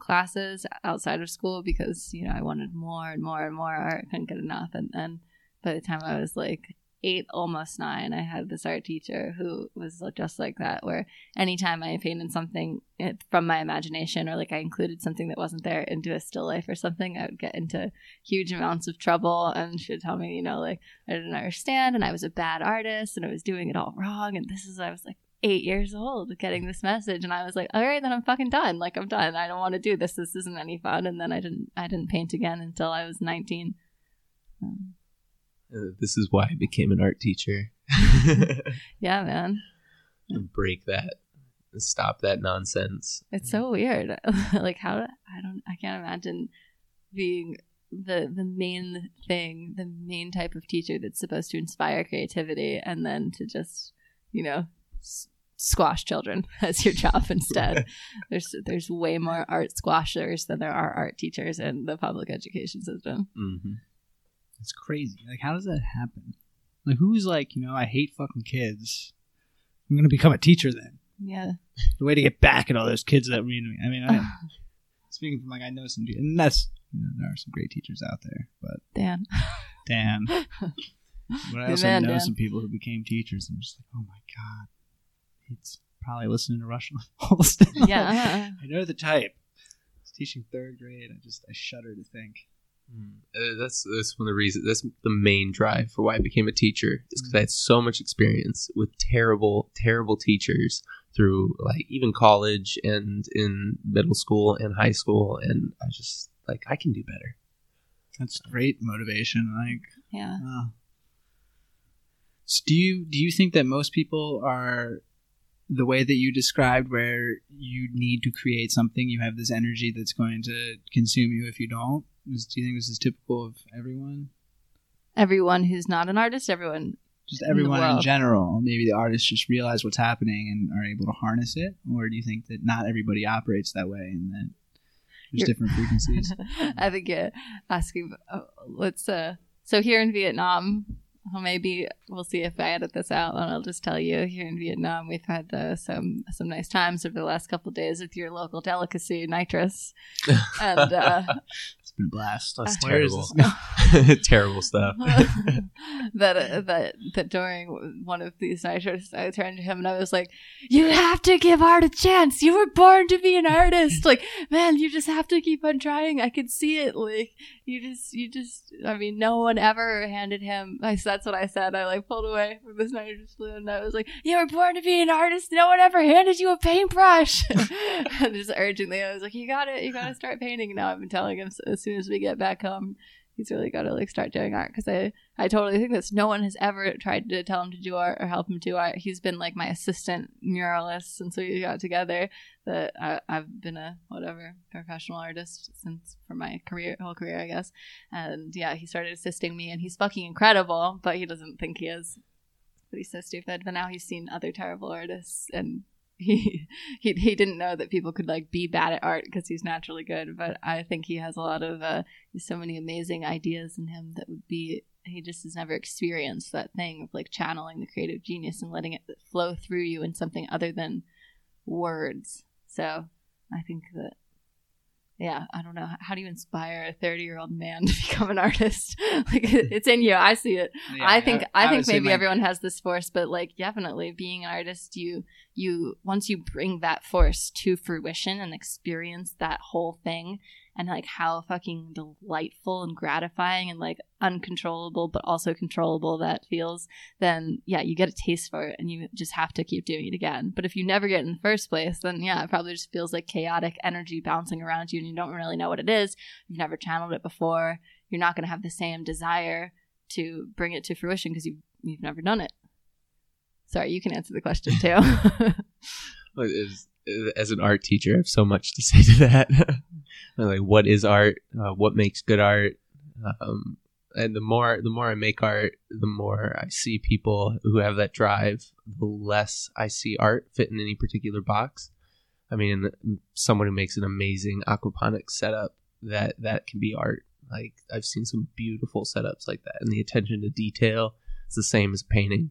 classes outside of school because, you know, I wanted more and more and more art. I couldn't get enough. And then by the time I was like eight, almost nine, I had this art teacher who was just like that, where anytime I painted something from my imagination, or like I included something that wasn't there into a still life or something, I would get into huge amounts of trouble, and she would tell me, you know, like I didn't understand, and I was a bad artist, and I was doing it all wrong, and this is I was like eight years old getting this message, and I was like, all right, then I'm fucking done. Like, I'm done. I don't want to do this. This isn't any fun. And then I didn't I didn't paint again until I was nineteen. Um, Uh, this is why I became an art teacher. Yeah, man. Break that. Stop that nonsense. It's so weird. Like, how do, I don't, I can't imagine being the the main thing, the main type of teacher that's supposed to inspire creativity, and then to just, you know, s- squash children as your job instead. There's there's way more art squashers than there are art teachers in the public education system. Mm-hmm. It's crazy. Like, how does that happen? Like, who's like, you know, I hate fucking kids. I'm going to become a teacher then. Yeah. The way to get back at all those kids that mean to me. I mean, I, speaking from, like, I know some, and that's, you know, there are some great teachers out there, but. Dan. Dan. But I also man, know Dan. Some people who became teachers, and I'm just like, oh my God. He's probably listening to Russian Holstein. Yeah. I know the type. I was teaching third grade. I just, I shudder to think. Uh, that's that's one of the reasons. That's the main drive for why I became a teacher, is because I had so much experience with terrible, terrible teachers through like even college and in middle school and high school, and I just like I can do better. That's great motivation. Like, yeah. Uh, so do you do you think that most people are the way that you described, where you need to create something, you have this energy that's going to consume you if you don't? Do you think this is typical of everyone? Everyone who's not an artist? Everyone Just everyone in, in general. Maybe the artists just realize what's happening and are able to harness it? Or do you think that not everybody operates that way and that there's You're... different frequencies? I think you're asking, uh, let's, uh, so here in Vietnam, maybe we'll see if I edit this out, and I'll just tell you, here in Vietnam, we've had uh, some some nice times over the last couple of days with your local delicacy, nitrous. And uh, it's been a blast. That's uh, terrible. Terrible stuff. that, uh, that, that during one of these nitrous, I turned to him and I was like, you have to give art a chance. You were born to be an artist. Like, man, you just have to keep on trying. I could see it. Like, you just, you just, I mean, no one ever handed him, I said, That's what I said. I like pulled away from this nitrous balloon, and I was like, "You were born to be an artist. No one ever handed you a paintbrush." And just urgently, I was like, "You got to, you got to start painting now." I've been telling him so, as soon as we get back home, he's really got to like start doing art, because I, I totally think this. No one has ever tried to tell him to do art or help him do art. He's been like my assistant muralist since we got together. That I, I've been a whatever professional artist since for my career, whole career, I guess. And yeah, he started assisting me, and he's fucking incredible, but he doesn't think he is. But he's so stupid. But now he's seen other terrible artists, and he he he didn't know that people could like be bad at art because he's naturally good. But I think he has a lot of uh, so many amazing ideas in him that would be. He just has never experienced that thing of like channeling the creative genius and letting it flow through you in something other than words. So I think that, yeah, I don't know. How do you inspire a thirty-year-old man to become an artist? Like, it's in you. I see it. Yeah, I think I, I think maybe my... everyone has this force, but like definitely being an artist, you you once you bring that force to fruition and experience that whole thing, and like how fucking delightful and gratifying and like uncontrollable but also controllable that feels, then yeah, you get a taste for it, and you just have to keep doing it again. But if you never get it in the first place, then yeah, it probably just feels like chaotic energy bouncing around you, and you don't really know what it is. You've never channeled it before. You're not going to have the same desire to bring it to fruition because you've, you've never done it? Sorry, you can answer the question too. as, as an art teacher, I have so much to say to that. Like, what is art? Uh, what makes good art? Um, and the more the more I make art, the more I see people who have that drive, the less I see art fit in any particular box. I mean, someone who makes an amazing aquaponics setup, that that can be art. Like, I've seen some beautiful setups like that, and the attention to detail is the same as painting.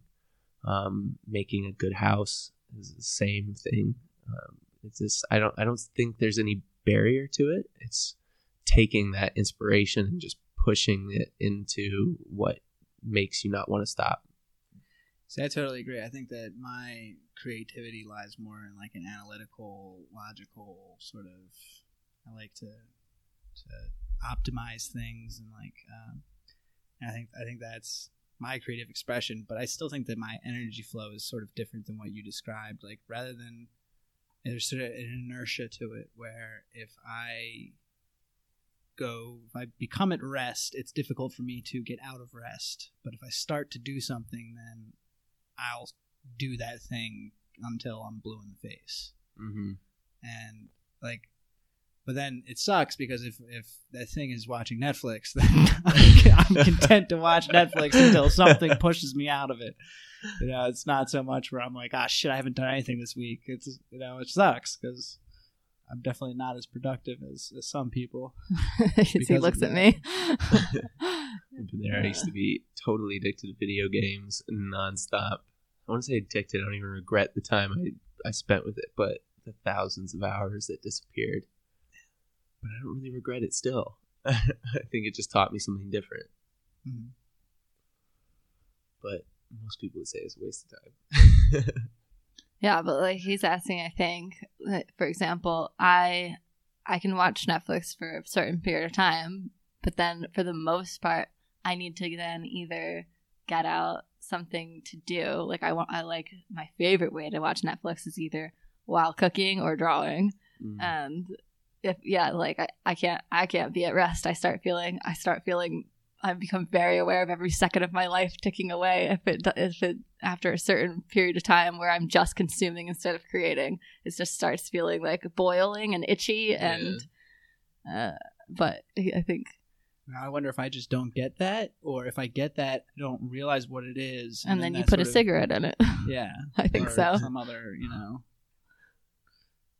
Um, making a good house is the same thing. Um, it's just, I don't I don't think there's any barrier to it. It's taking that inspiration and just pushing it into what makes you not want to stop. See, I totally agree. I think that my creativity lies more in like an analytical, logical sort of. I like to to optimize things, and like um, I think I think that's my creative expression. But I still think that my energy flow is sort of different than what you described. Like, rather than, there's sort of an inertia to it where if I go, if I become at rest, it's difficult for me to get out of rest. But if I start to do something, then I'll do that thing until I'm blue in the face. Mm-hmm. And like, but then it sucks because if, if that thing is watching Netflix, then I'm content to watch Netflix until something pushes me out of it. You know, it's not so much where I'm like, ah, shit, I haven't done anything this week. It's, you know, it sucks because I'm definitely not as productive as, as some people. He looks at me. There, I used to be totally addicted to video games nonstop. I want to say addicted. I don't even regret the time I, I spent with it, but the thousands of hours that disappeared. But I don't really regret it still. I think it just taught me something different. Mm-hmm. But most people would say it's a waste of time. Yeah, but like he's asking, I think, for example, I I can watch Netflix for a certain period of time, but then for the most part, I need to then either get out something to do. Like I want, I like my favorite way to watch Netflix is either while cooking or drawing, mm. and if yeah, like I, I can't I can't be at rest. I start feeling I start feeling. I've become very aware of every second of my life ticking away. If it, if it, after a certain period of time where I'm just consuming instead of creating, it just starts feeling like boiling and itchy. And, yeah. uh, but I think. I wonder if I just don't get that, or if I get that, I don't realize what it is. And, and then, then you put a of, cigarette in it. Yeah. I think so. Some other, you know,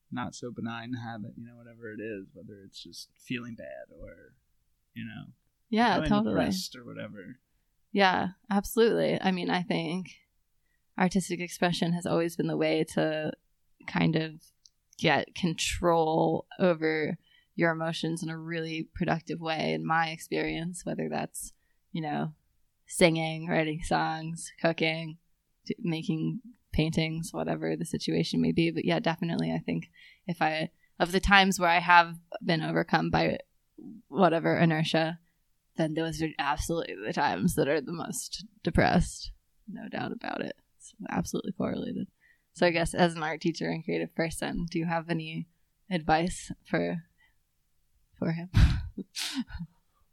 not so benign habit, you know, whatever it is, whether it's just feeling bad or, you know. Yeah, totally. Or whatever. Yeah, absolutely. I mean, I think artistic expression has always been the way to kind of get control over your emotions in a really productive way, in my experience, whether that's, you know, singing, writing songs, cooking, making paintings, whatever the situation may be. But yeah, definitely, I think if I, of the times where I have been overcome by whatever inertia, then those are absolutely the times that are the most depressed. No doubt about it. It's absolutely correlated. So I guess as an art teacher and creative person, do you have any advice for for him?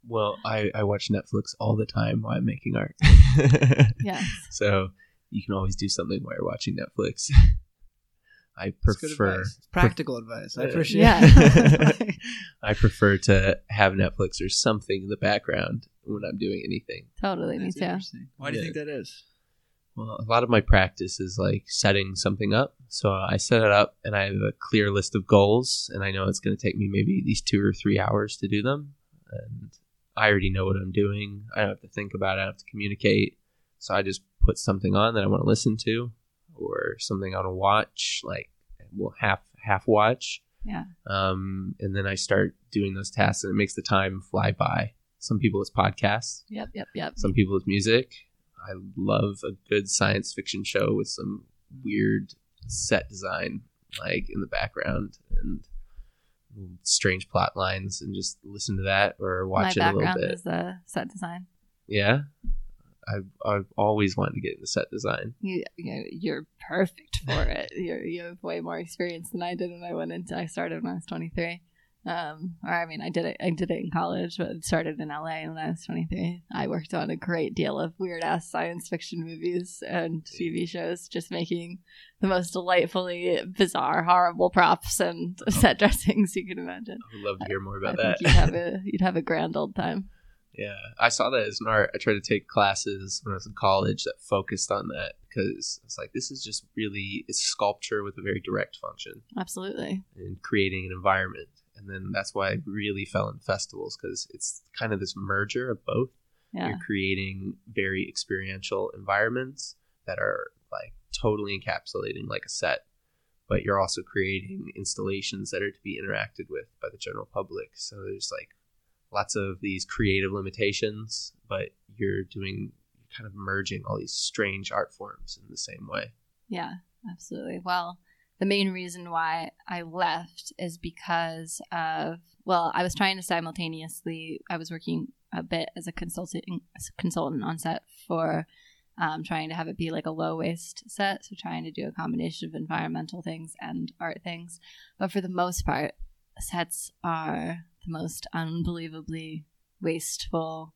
Well, I, I watch Netflix all the time while I'm making art. Yes. So you can always do something while you're watching Netflix. I prefer advice. practical pre- advice. I appreciate yeah. it. I prefer to have Netflix or something in the background when I'm doing anything. Totally. That's me too. Why yeah. do you think that is? Well, a lot of my practice is like setting something up. So I set it up and I have a clear list of goals, and I know it's going to take me maybe these two or three hours to do them. And I already know what I'm doing. I don't have to think about it. I don't have to communicate. So I just put something on that I want to listen to, or something on a watch, like we'll half half watch. Yeah. Um, and then I start doing those tasks, and it makes the time fly by. Some people it's podcasts. Yep, yep, yep. Some people it's music. I love a good science fiction show with some weird set design, like in the background, and strange plot lines, and just listen to that or watch My it a little bit. My background is the set design. Yeah. I've, I've always wanted to get into set design. You, you're perfect for it. You're, you have way more experience than I did when I went into I started when I was twenty-three. Um, or I mean, I did it. I did it in college, but it started in L A when I was twenty-three. I worked on a great deal of weird ass science fiction movies and T V shows, just making the most delightfully bizarre, horrible props and oh. set dressings you can imagine. I would love to hear more about I, I that. You'd have a you'd have a grand old time. Yeah, I saw that as an art. I tried to take classes when I was in college that focused on that because I was like, this is just really it's sculpture with a very direct function. Absolutely. And creating an environment. And then that's why I really fell in festivals because it's kind of this merger of both. Yeah. You're creating very experiential environments that are like totally encapsulating like a set, but you're also creating installations that are to be interacted with by the general public. So there's like lots of these creative limitations, but you're doing kind of merging all these strange art forms in the same way. Yeah, absolutely. Well, the main reason why I left is because of, well, I was trying to simultaneously, I was working a bit as a consultant, as a consultant on set for um, trying to have it be like a low waste set. So trying to do a combination of environmental things and art things. But for the most part, sets are the most unbelievably wasteful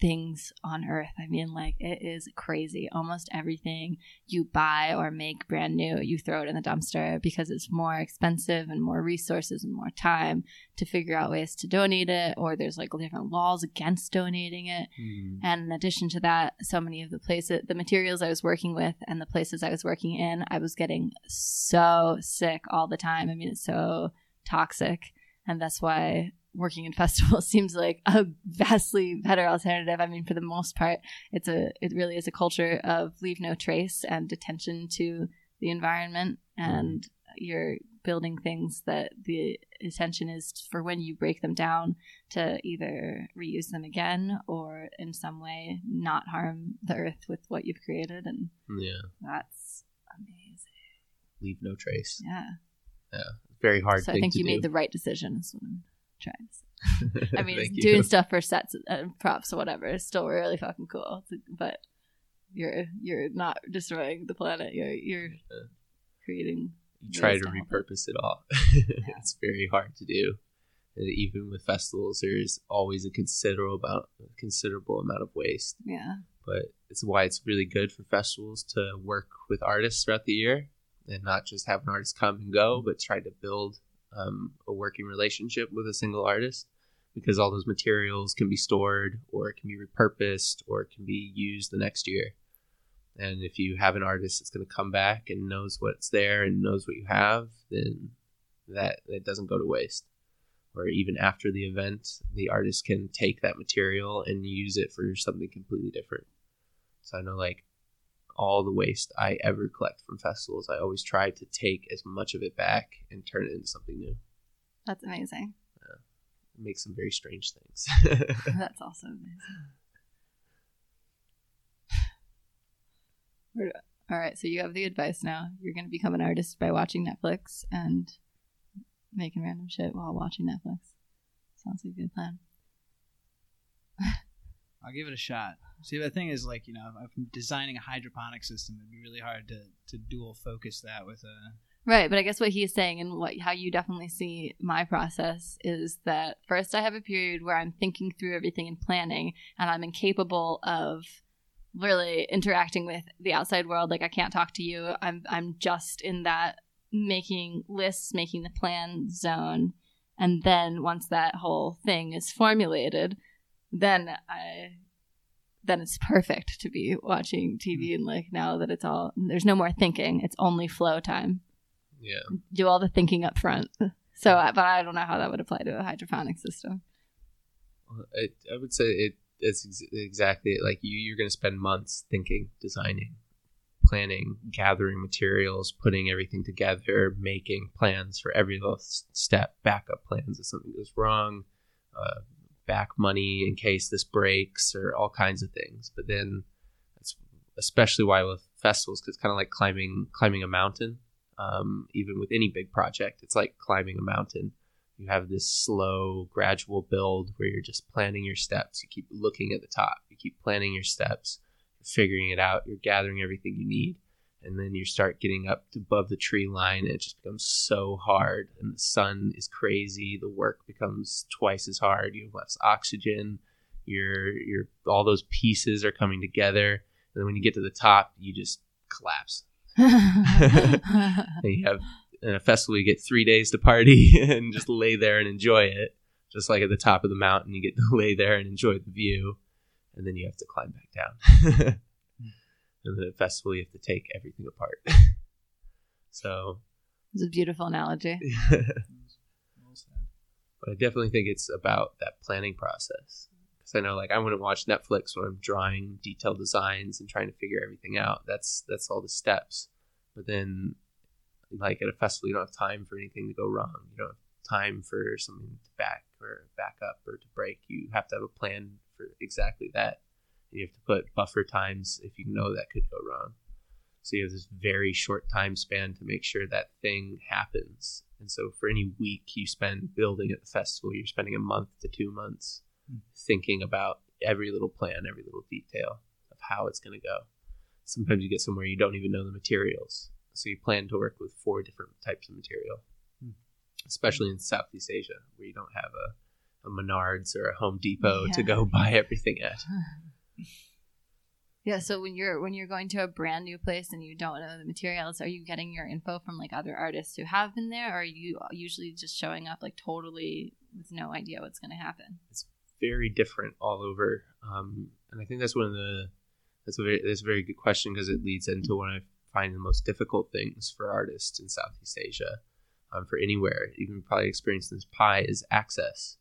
things on earth. I mean, like, it is crazy. Almost everything you buy or make brand new, you throw it in the dumpster because it's more expensive and more resources and more time to figure out ways to donate it, or there's like different laws against donating it. Mm. And in addition to that, so many of the places, the materials I was working with and the places I was working in, I was getting so sick all the time. I mean, it's so toxic. And that's why working in festivals seems like a vastly better alternative. I mean, for the most part, it's a it really is a culture of leave no trace and attention to the environment. And you're building things that the intention is for when you break them down to either reuse them again or in some way not harm the earth with what you've created. And yeah, that's amazing. Leave no trace. Yeah. Yeah. Very hard so thing to do. So I think you made do. the right decision is what I'm trying to say. I mean, doing you. stuff for sets and props or whatever is still really fucking cool. But you're you're not destroying the planet. You're you're yeah. creating. You try to repurpose it all. Yeah. It's very hard to do. And even with festivals, there's always a considerable amount, considerable amount of waste. Yeah. But it's why it's really good for festivals to work with artists throughout the year. And not just have an artist come and go, but try to build um, a working relationship with a single artist, because all those materials can be stored or it can be repurposed or it can be used the next year. And if you have an artist that's going to come back and knows what's there and knows what you have, then that it doesn't go to waste. Or even after the event, the artist can take that material and use it for something completely different. So I know like all the waste I ever collect from festivals, I always try to take as much of it back and turn it into something new. That's amazing. Yeah. It makes some very strange things. That's also amazing. All right, so you have the advice now. You're going to become an artist by watching Netflix and making random shit while watching Netflix. Sounds like a good plan. I'll give it a shot. See, the thing is, like, you know, if I'm designing a hydroponic system, it'd be really hard to, to dual focus that with a... Right, but I guess what he's saying and what how you definitely see my process is that first I have a period where I'm thinking through everything and planning, and I'm incapable of really interacting with the outside world. Like, I can't talk to you. I'm I'm just in that making lists, making the plan zone. And then once that whole thing is formulated... Then I, then it's perfect to be watching T V and like now that it's all, there's no more thinking. It's only flow time. Yeah. Do all the thinking up front. So, but I don't know how that would apply to a hydroponic system. Well, I, I would say it, it's ex- exactly like you, you're going to spend months thinking, designing, planning, gathering materials, putting everything together, making plans for every little step, backup plans if something goes wrong, uh, back money in case this breaks or all kinds of things. But then that's especially why with festivals, because it's kind of like climbing climbing a mountain. Um, even with any big project, it's like climbing a mountain. You have this slow, gradual build where you're just planning your steps. You keep looking at the top. You keep planning your steps. You're figuring it out. You're gathering everything you need. and then you start getting up above the tree line, and it just becomes so hard, and the sun is crazy, the work becomes twice as hard, you have less oxygen, your your all those pieces are coming together, and then when you get to the top, you just collapse. And you have in a festival, you get three days to party and just lay there and enjoy it. Just like at the top of the mountain, you get to lay there and enjoy the view, and then you have to climb back down. And then at a festival, you have to take everything apart. So it's a beautiful analogy. But I definitely think it's about that planning process. Because I know, like, I wouldn't watch Netflix when I'm drawing detailed designs and trying to figure everything out. That's that's all the steps. But then, like, at a festival, you don't have time for anything to go wrong. You don't have time for something to back or back up or to break. You have to have a plan for exactly that. And you have to put buffer times if you know that could go wrong. So you have this very short time span to make sure that thing happens. And so for any week you spend building at the festival, you're spending a month to two months thinking about every little plan, every little detail of how it's going to go. Sometimes you get somewhere you don't even know the materials. So you plan to work with four different types of material, mm. especially in Southeast Asia, where you don't have a, a Menards or a Home Depot yeah. to go buy everything at. Yeah. So when you're when you're going to a brand new place and you don't know the materials, are you getting your info from like other artists who have been there, or are you usually just showing up like totally with no idea what's going to happen? It's very different all over, um and I think that's one of the that's a very, that's a very good question, because it leads into one I find the most difficult things for artists in Southeast Asia, um, for anywhere, even probably experiencing this pie, is access.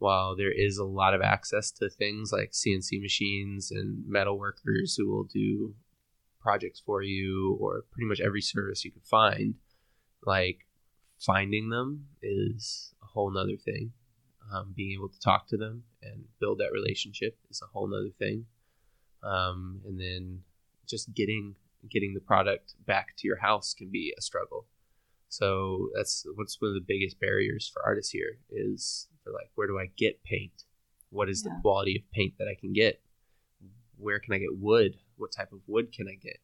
While there is a lot of access to things like C N C machines and metal workers who will do projects for you, or pretty much every service you can find, like finding them is a whole nother thing. Um, being able to talk to them and build that relationship is a whole nother thing. Um, and then just getting getting the product back to your house can be a struggle. So that's what's one of the biggest barriers for artists here is, for like, where do I get paint? What is yeah. the quality of paint that I can get? Where can I get wood? What type of wood can I get?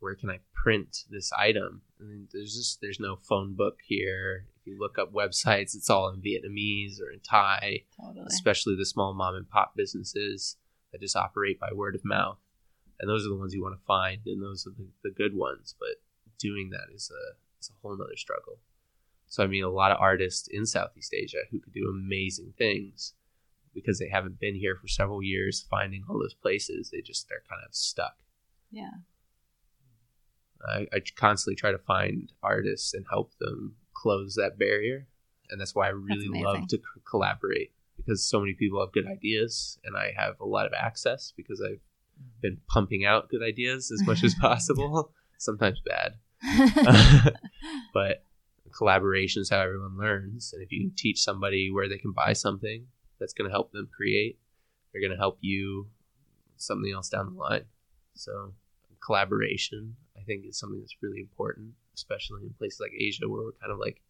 Where can I print this item? I mean, there's just there's no phone book here. If you look up websites, it's all in Vietnamese or in Thai, totally. Especially the small mom and pop businesses that just operate by word of mouth. And those are the ones you want to find, and those are the, the good ones. But doing that is a, is a whole nother struggle. So, I mean, a lot of artists in Southeast Asia who could do amazing things, because they haven't been here for several years finding all those places, they just, they're kind of stuck. Yeah. I, I constantly try to find artists and help them close that barrier. And that's why I really love to c- collaborate, because so many people have good ideas, and I have a lot of access because I've been pumping out good ideas as much as possible, sometimes bad. But collaboration is how everyone learns. And if you teach somebody where they can buy something, that's going to help them create. They're going to help you something else down the line. So collaboration, I think, is something that's really important, especially in places like Asia, where we're kind of like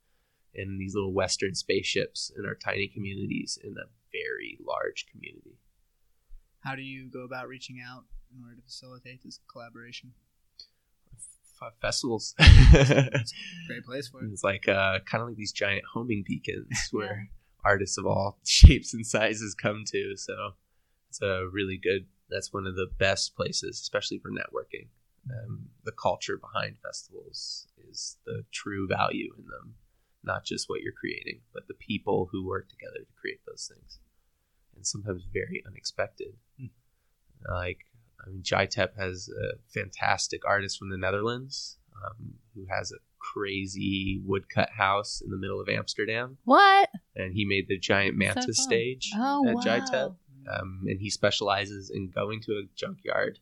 in these little Western spaceships in our tiny communities in a very large community. How do you go about reaching out in order to facilitate this collaboration? F- festivals. Great place for it. It's like uh, kind of like these giant homing beacons where yeah. artists of all shapes and sizes come to. So it's a really good, that's one of the best places, especially for networking. Um, the culture behind festivals is the true value in them, not just what you're creating, but the people who work together to create those things, and sometimes very unexpected. Mm. Like, I mean, Jai Thep has a fantastic artist from the Netherlands um, who has a crazy woodcut house in the middle of Amsterdam. What? And he made the giant mantis so stage oh, at wow. Jai Thep, um, and he specializes in going to a junkyard,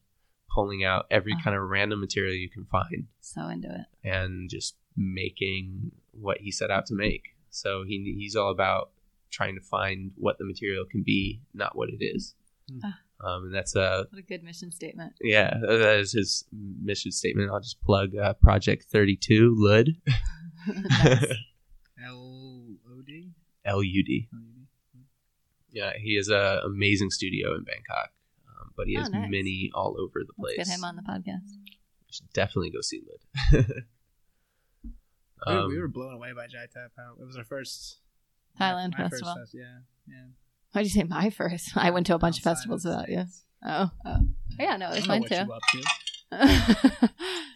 pulling out every oh. kind of random material you can find. So into it. And just making what he set out to make. So he he's all about trying to find what the material can be, not what it is. Oh. Um, and that's a, what a good mission statement. Yeah, that is his mission statement. I'll just plug uh, Project thirty-two, Lud. L O D? L U D. Yeah, he has an amazing studio in Bangkok. But he has oh, nice. many all over the place. Let's get him on the podcast. should definitely go see Lud. um, we, were, we were blown away by Jai Thep. It was our first Thailand my, my festival. First, yeah, yeah. Why did you say my first? I went to a bunch Outside of festivals without you. Oh, oh, yeah, no, it was mine too.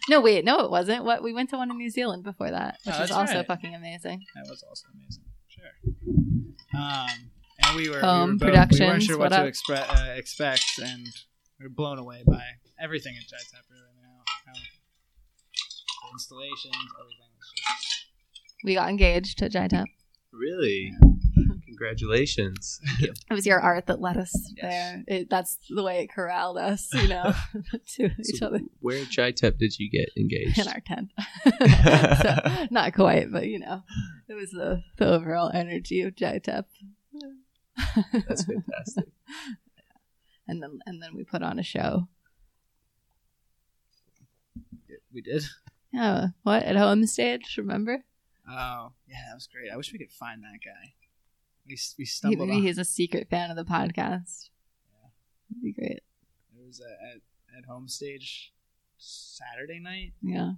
No, wait, no, it wasn't. What, we went to one in New Zealand before that, which oh, was also right. fucking amazing. That was also amazing. Sure. Um, and we were Own Productions. We weren't sure what, what to expre- uh, expect, and we were blown away by everything in Jai Thep right now. How the installations, everything. Was just... We got engaged to Jai Thep. Really? Yeah. Congratulations. It was your art that led us yes. there. It, that's the way it corralled us, you know, to so each other. Where Jai Thep did you get engaged? In our tent. So, not quite, but, you know, it was the, the overall energy of Jai Thep. That's fantastic. And then and then we put on a show. We did? Yeah. What? At home stage, remember? Oh, yeah, that was great. I wish we could find that guy. We we stumbled. Maybe he's a secret fan of the podcast. Yeah, that'd be great. It was at at Homestage Saturday night. Yeah,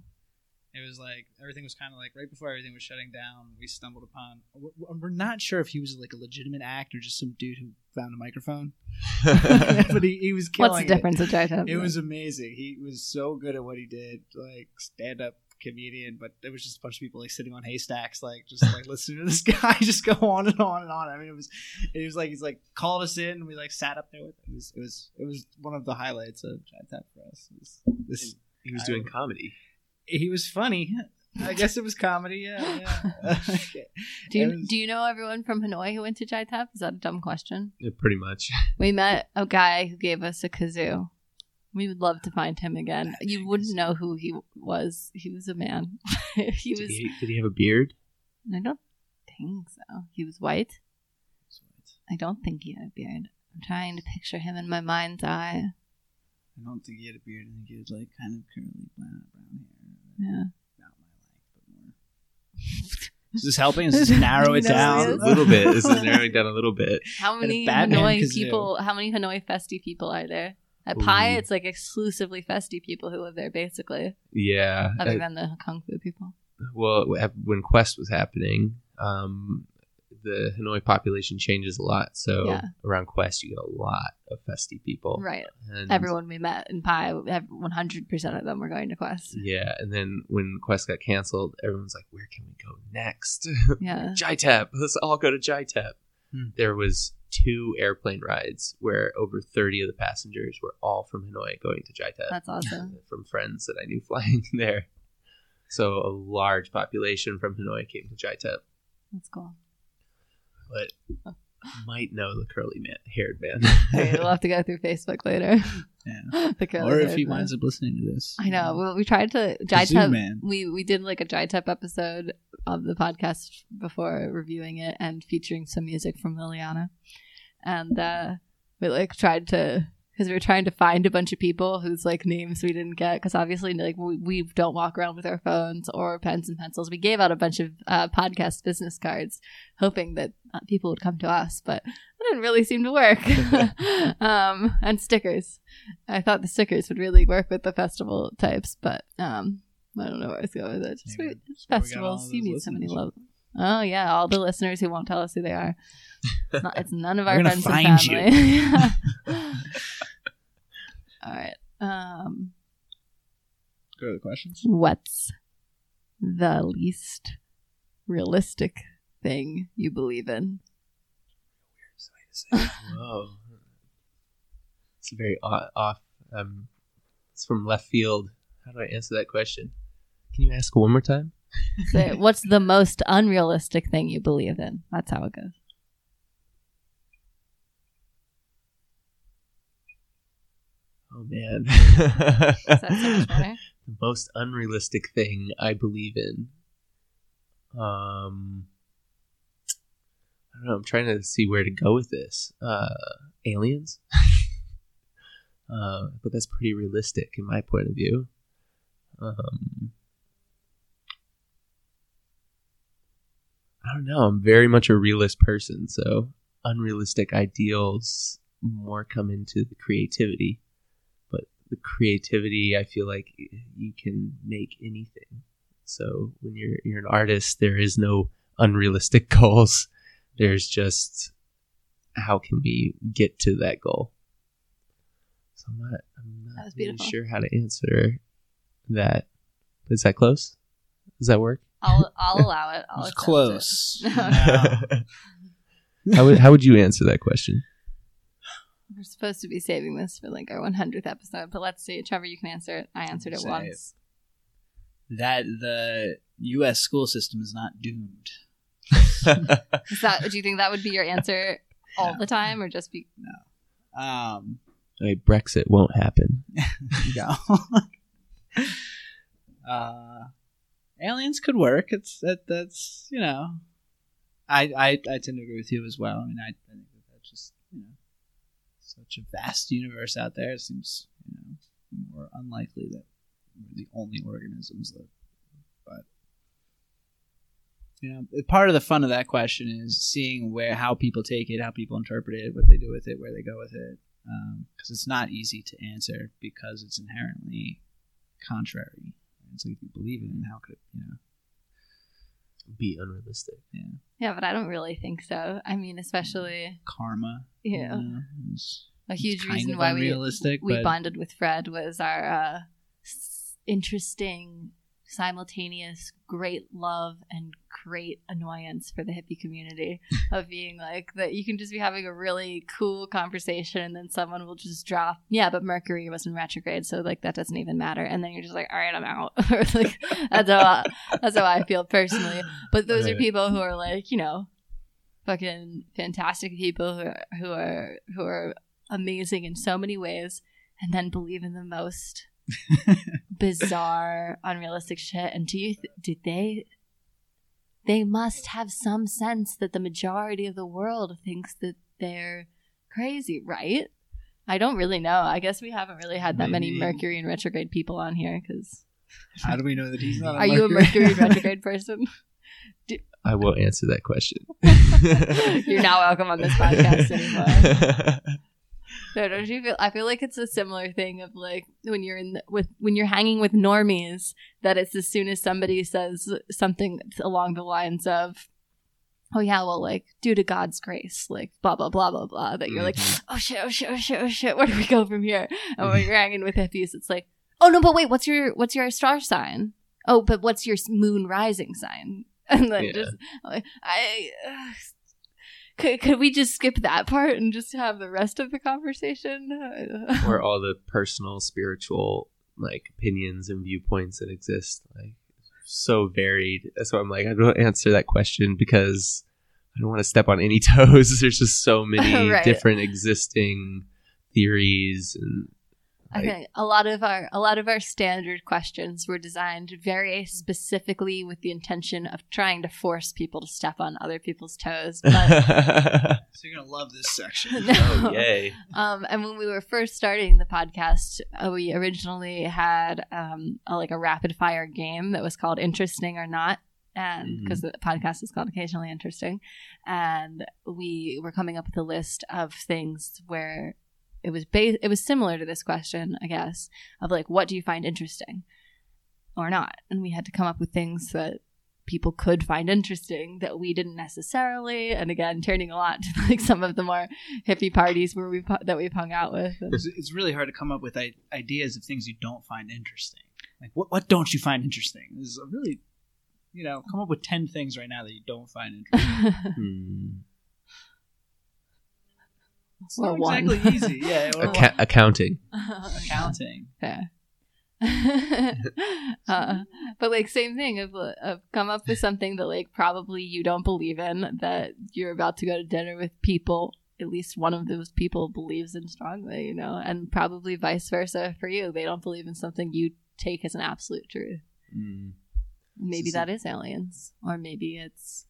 it was like everything was kind of like right before everything was shutting down. We stumbled upon. We're, we're not sure if he was like a legitimate actor, just some dude who found a microphone. But he, he was killing. What's the difference of Jai Thep? It was amazing. He was so good at what he did, like stand up comedian, but there was just a bunch of people like sitting on haystacks, like just like listening to this guy just go on and on and on. I mean, it was, it was like he's like called us in, and we like sat up there with him. It was, it was, it was one of the highlights of Jai Thep for us. It was, this he was I, doing comedy. He was funny. I guess it was comedy. Yeah. yeah. Okay. Do you was, do you know everyone from Hanoi who went to Jai Thep? Is that a dumb question? Yeah, pretty much. We met a guy who gave us a kazoo. We would love to find him again. You wouldn't know who he was. He was a man. he did was. He, did he have a beard? I don't think so. He was white. I don't think he had a beard. I'm trying to picture him in my mind's eye. I don't think he had a beard. I think he had like kind of curly brown hair. Yeah. Not my life, but more. Is this helping? Is this narrow it down a little bit? This is narrowing down a little bit. How many Hanoi people? How many Hanoi Festi people are there? At Pi, it's like exclusively Festi people who live there, basically. Yeah. Other I, than the Kung Fu people. Well, when Quest was happening, um, the Hanoi population changes a lot. So yeah. around Quest, you get a lot of Festi people. Right. And everyone we met in Pi, one hundred percent of them were going to Quest. Yeah. And then when Quest got canceled, everyone's like, where can we go next? Yeah. Jai Thep. Let's all go to Jai Thep. Hmm. There was two airplane rides where over thirty of the passengers were all from Hanoi going to Jai Thep. That's awesome. From friends that I knew flying there. So a large population from Hanoi came to Jai Thep. That's cool. But oh. might know the curly man, haired man. Hey, we'll have to go through Facebook later. Yeah. Or if he man. winds up listening to this. I know. Well, we tried to Jai Thep. We we did like a Jai Thep episode of the podcast before reviewing it and featuring some music from Liliana. And uh, we like tried to, because we were trying to find a bunch of people whose like names we didn't get, because obviously like we, we don't walk around with our phones or pens and pencils. We gave out a bunch of uh, podcast business cards, hoping that uh, people would come to us, but that didn't really seem to work. um, and stickers, I thought the stickers would really work with the festival types, but um, I don't know where I was going with it. Just Maybe, so festivals, you meet so many love. Oh, yeah, all the listeners who won't tell us who they are. It's, not, it's none of our friends find and family. Yeah. All right. Um, Go to the questions. What's the least realistic thing you believe in? Whoa. It's very off. Um, it's from left field. How do I answer that question? Can you ask one more time? So what's the most unrealistic thing you believe in? That's how it goes. Oh, man. Is that so much better? The most unrealistic thing I believe in. Um, I don't know. I'm trying to see where to go with this. Uh, aliens? uh, but that's pretty realistic in my point of view. Um... I don't know. I'm very much a realist person, so unrealistic ideals more come into the creativity. But the creativity, I feel like you can make anything. So when you're you're an artist, there is no unrealistic goals. There's just how can we get to that goal. So I'm not I'm not really sure how to answer that. Is that close? Does that work? I'll I'll allow it. I'll it's close. It. No, no. how would how would you answer that question? We're supposed to be saving this for like our one hundredth episode, but let's see. Trevor, you can answer it. I answered it Save. once. That the U S school system is not doomed. Is that, do you think that would be your answer all no. the time, or just be no? Um, like Brexit won't happen. No. uh, aliens could work. It's that. That's you know. I I I tend to agree with you as well. I mean, I, I think that that's just you know. Such a vast universe out there, it seems you know more unlikely that we're the only organisms that. But you know, part of the fun of that question is seeing where how people take it, how people interpret it, what they do with it, where they go with it, because um, it's not easy to answer because it's inherently contrary. It's like if you believe in it, how could it, you know? Be unrealistic. Yeah. Yeah, but I don't really think so. I mean, especially karma. Yeah. You know, it's, a huge it's reason why we we bonded with Fred was our uh, s- interesting, simultaneous, great love and great annoyance for the hippie community of being like that. You can just be having a really cool conversation, and then someone will just drop, yeah, but Mercury was in retrograde, so like that doesn't even matter. And then you're just like, all right, I'm out. Or like that's how I, that's how I feel personally. But those right. are people who are like, you know, fucking fantastic people who are, who are who are amazing in so many ways, and then believe in the most. bizarre, unrealistic shit. And do you th- do they they must have some sense that the majority of the world thinks that they're crazy, right? I don't really know. I guess we haven't really had that Maybe. many Mercury and retrograde people on here because how do we know that he's not a Mercury? Are you a Mercury retrograde person? Do- I will answer that question. You're not welcome on this podcast anymore. No, don't you feel? I feel like it's a similar thing of like when you're in the, with when you're hanging with normies. That it's as soon as somebody says something along the lines of, "Oh yeah, well, like due to God's grace, like blah blah blah blah blah," that you're like, "Oh shit, oh shit, oh shit, oh shit, where do we go from here?" And when you're hanging with hippies, it's like, "Oh no, but wait, what's your what's your star sign? Oh, but what's your moon rising sign?" And then yeah. just like I. Uh, Could, could we just skip that part and just have the rest of the conversation? Or all the personal, spiritual, like, opinions and viewpoints that exist. Like, so varied. That's why I'm like, I don't answer that question because I don't want to step on any toes. There's just so many right. different existing theories and... Okay, a lot of our a lot of our standard questions were designed very specifically with the intention of trying to force people to step on other people's toes. But so you're gonna love this section. No. Oh, yay! Um, and when we were first starting the podcast, uh, we originally had um a, like a rapid fire game that was called "Interesting or Not," and because mm-hmm. the podcast is called "Occasionally Interesting," and we were coming up with a list of things where. It was bas- It was similar to this question, I guess, of like, what do you find interesting or not? And we had to come up with things that people could find interesting that we didn't necessarily. And again, turning a lot to like some of the more hippie parties where we that we've hung out with. And- it's, it's really hard to come up with I- ideas of things you don't find interesting. Like, what what don't you find interesting? This is a really, you know, come up with ten things right now that you don't find interesting. hmm. It's not or exactly one. easy. Yeah, Acca- accounting. accounting. Yeah. uh, but like same thing of, of come up with something that like probably you don't believe in that you're about to go to dinner with people. At least one of those people believes in strongly, you know, and probably vice versa for you. They don't believe in something you take as an absolute truth. Mm. Maybe so, that is aliens, or maybe it's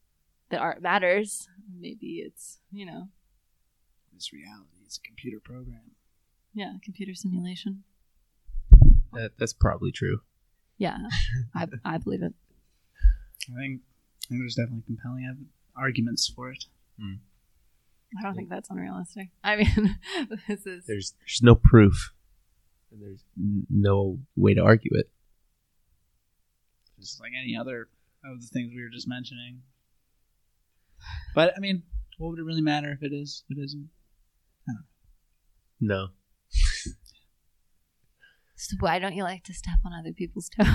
that art matters. Maybe it's, you know. This reality is a computer program. Yeah, computer simulation. That, that's probably true. Yeah, I I believe it. I think, I think there's definitely compelling arguments for it. Mm. I don't yeah. think that's unrealistic. I mean, this is there's there's no proof. and there's no way to argue it. Just like any other of the things we were just mentioning. But, I mean, what would it really matter if it is, if it isn't? I don't know. No. So why don't you like to step on other people's toes?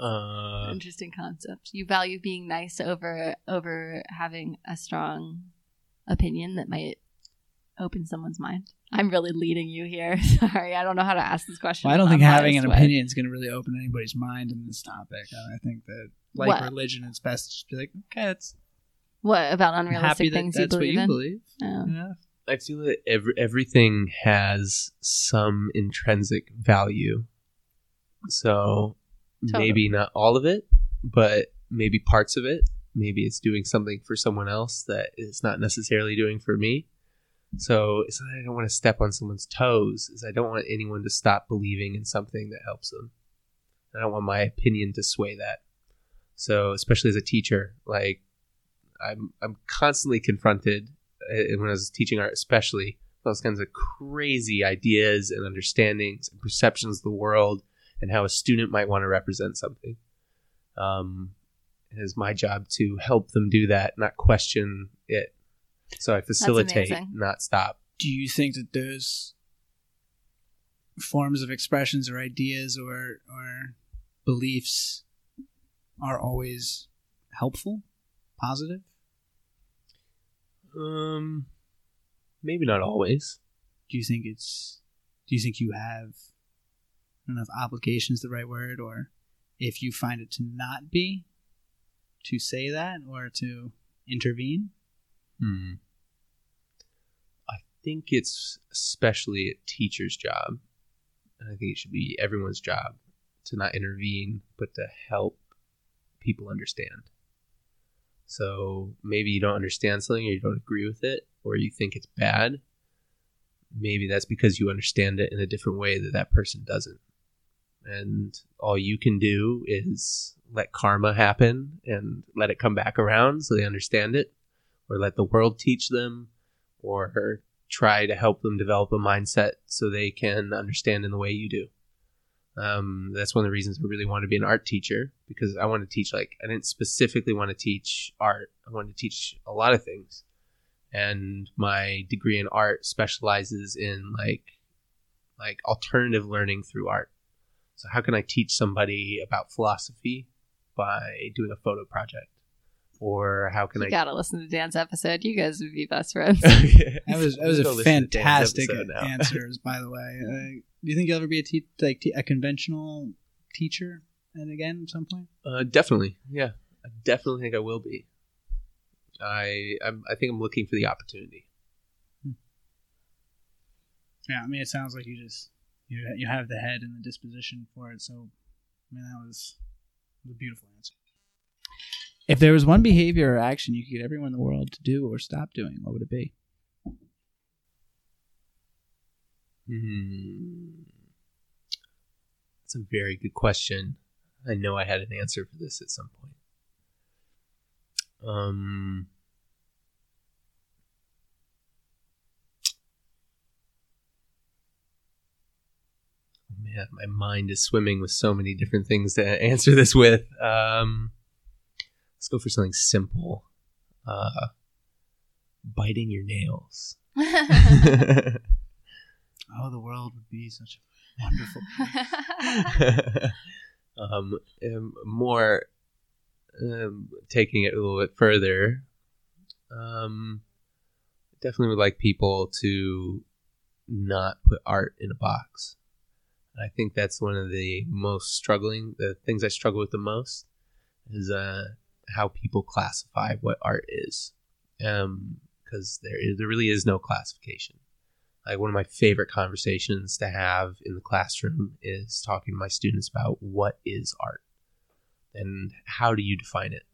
Uh, Interesting concept. You value being nice over over having a strong opinion that might open someone's mind. I'm really leading you here. Sorry, I don't know how to ask this question. Well, I don't think having an way. opinion is going to really open anybody's mind in this topic. I think that, like what? religion, it's best to just be like, okay, that's what about unrealistic things that, you, believe you believe in. Oh. Yeah. I feel that every, everything has some intrinsic value. So totally. Maybe not all of it, but maybe parts of it. Maybe it's doing something for someone else that it's not necessarily doing for me. So it's not that I don't want to step on someone's toes. Is I don't want anyone to stop believing in something that helps them. I don't want my opinion to sway that. So especially as a teacher, like I'm I'm constantly confronted when I was teaching art, especially those kinds of crazy ideas and understandings and perceptions of the world and how a student might want to represent something. Um, it is my job to help them do that, not question it. So I facilitate, not stop. Do you think that those forms of expressions or ideas or or beliefs are always helpful, positive? Um, maybe not always. Do you think it's? Do you think you have? I don't know if obligation is the right word, or if you find it to not be, to say that or to intervene. Hmm. I think it's especially a teacher's job, and I think it should be everyone's job to not intervene, but to help people understand. So maybe you don't understand something, or you don't agree with it, or you think it's bad. Maybe that's because you understand it in a different way that that person doesn't. And all you can do is let karma happen and let it come back around so they understand it. Or let the world teach them, or try to help them develop a mindset so they can understand in the way you do. Um, that's one of the reasons I really wanted to be an art teacher, because I want to teach, like, I didn't specifically want to teach art. I wanted to teach a lot of things. And my degree in art specializes in like, like alternative learning through art. So how can I teach somebody about philosophy by doing a photo project? Or how can you I... You gotta listen to Dan's episode. You guys would be best friends. yeah. That was that was a fantastic answer, by the way. Uh, do you think you'll ever be a te- like te- a conventional teacher and again at some point? Uh, definitely, yeah. I definitely think I will be. I I'm, I think I'm looking for the opportunity. Hmm. Yeah, I mean, it sounds like you just you you have the head and the disposition for it. So, I mean, that was a beautiful answer. If there was one behavior or action you could get everyone in the world to do or stop doing, what would it be? Hmm. That's a very good question. I know I had an answer for this at some point. Um, man, my mind is swimming with so many different things to answer this with. Um... Let's go for something simple. Uh, biting your nails. Oh, the world would be such a wonderful place. um, more um, taking it a little bit further. Um, definitely would like people to not put art in a box. I think that's one of the most struggling, the things I struggle with the most is uh. how people classify what art is, um because there is, there really is no classification. Like, one of my favorite conversations to have in the classroom is talking to my students about what is art and how do you define it,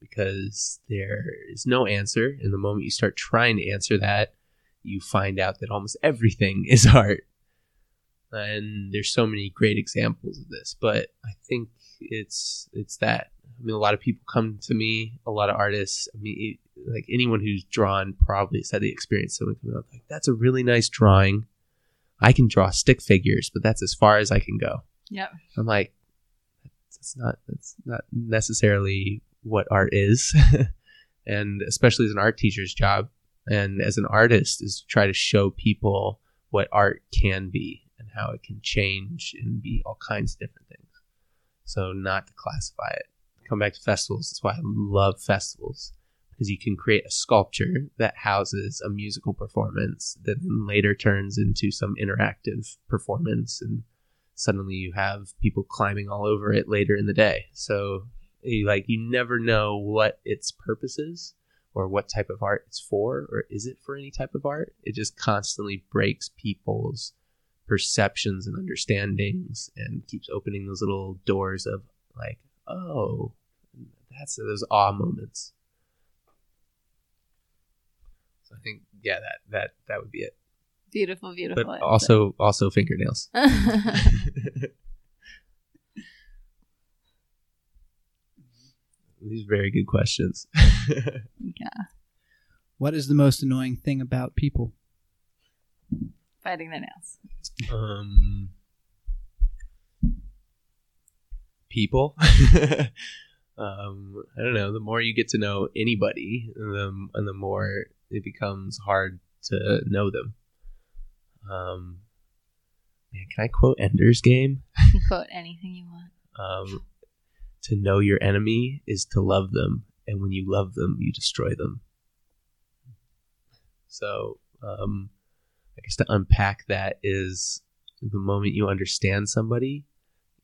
because there is no answer. And the moment you start trying to answer that, you find out that almost everything is art, and there's so many great examples of this. But I think it's it's that I mean, a lot of people come to me, a lot of artists. I mean, it, like anyone who's drawn probably has had the experience. Someone coming up like, that's a really nice drawing. I can draw stick figures, but that's as far as I can go. Yep. I'm like, that's not that's not necessarily what art is. And especially as an art teacher's job and as an artist is to try to show people what art can be and how it can change and be all kinds of different things. So not to classify it. Come back to festivals. That's why I love festivals, because you can create a sculpture that houses a musical performance that then later turns into some interactive performance, and suddenly you have people climbing all over it later in the day. So you, like, you never know what its purpose is or what type of art it's for, or is it for any type of art? It just constantly breaks people's perceptions and understandings and keeps opening those little doors of like, oh, that's those awe moments. So I think, yeah, that that that would be it. Beautiful, beautiful. But also, also fingernails. These are very good questions. Yeah. What is the most annoying thing about people? Biting their nails. Um. People. um, I don't know. The more you get to know anybody, the, and the more it becomes hard to know them. Um, man, can I quote Ender's Game? You can quote anything you want. Um, to know your enemy is to love them, and when you love them, you destroy them. So, um, I guess to unpack that is, the moment you understand somebody,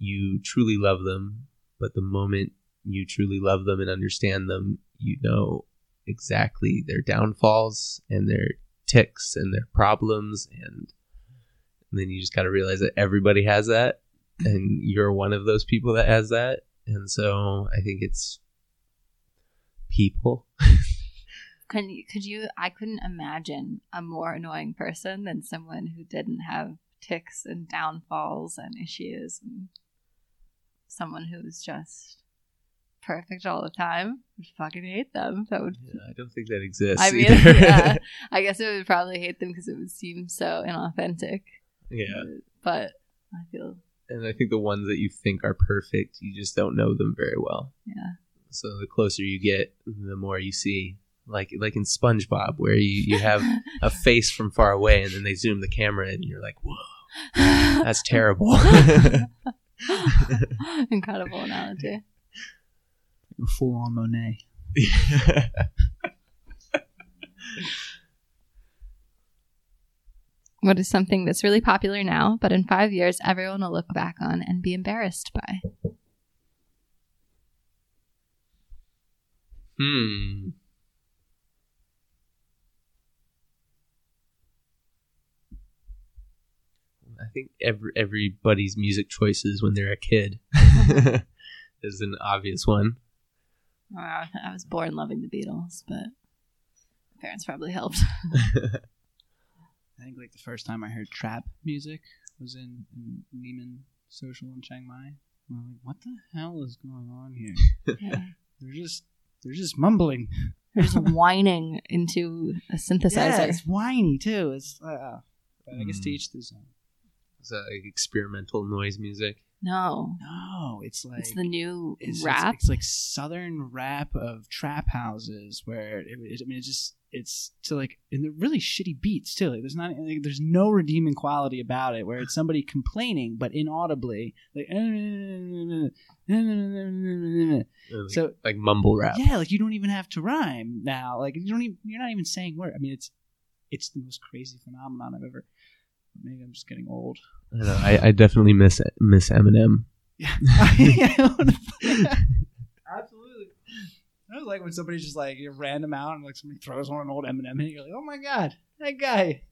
you truly love them, but the moment you truly love them and understand them, you know exactly their downfalls and their ticks and their problems, and, and then you just got to realize that everybody has that, and you're one of those people that has that. And so I think it's people. Can you, could you I couldn't imagine a more annoying person than someone who didn't have ticks and downfalls and issues, and someone who's just perfect all the time. I fucking hate them. That would. Yeah, I don't think that exists. I mean, yeah, I guess I would probably hate them because it would seem so inauthentic. Yeah, but I feel. And I think the ones that you think are perfect, you just don't know them very well. Yeah. So the closer you get, the more you see. Like like in SpongeBob, where you, you have a face from far away, and then they zoom the camera in, and you're like, whoa, that's terrible. Incredible analogy. Full on Monet. Yeah. What is something that's really popular now, but in five years everyone will look back on and be embarrassed by? Hmm. I think every everybody's music choices when they're a kid is an obvious one. Wow, I was born loving the Beatles, but my parents probably helped. I think like the first time I heard trap music was in, in Neiman Social in Chiang Mai. And I'm like, what the hell is going on here? Yeah. They're just they're just mumbling. They're just whining into a synthesizer. Yeah, it's whiny too. It's uh, I guess mm. to each their own. Is that like experimental noise music? No. No, it's like... It's the new it's, rap? It's, it's like southern rap of trap houses where, it, it, I mean, it's just, it's to like, and they're really shitty beats too. Like, there's not, like, there's no redeeming quality about it, where it's somebody complaining, but inaudibly. Like, like, so, like mumble rap. Yeah, like you don't even have to rhyme now. Like you don't even, you're not even saying words. I mean, it's, it's the most crazy phenomenon I've ever... Maybe I'm just getting old. I don't know. I, I definitely miss miss Eminem. Yeah. Absolutely. I was like when somebody's just like, you're random out and like somebody throws on an old Eminem and you're like, oh my God, that guy.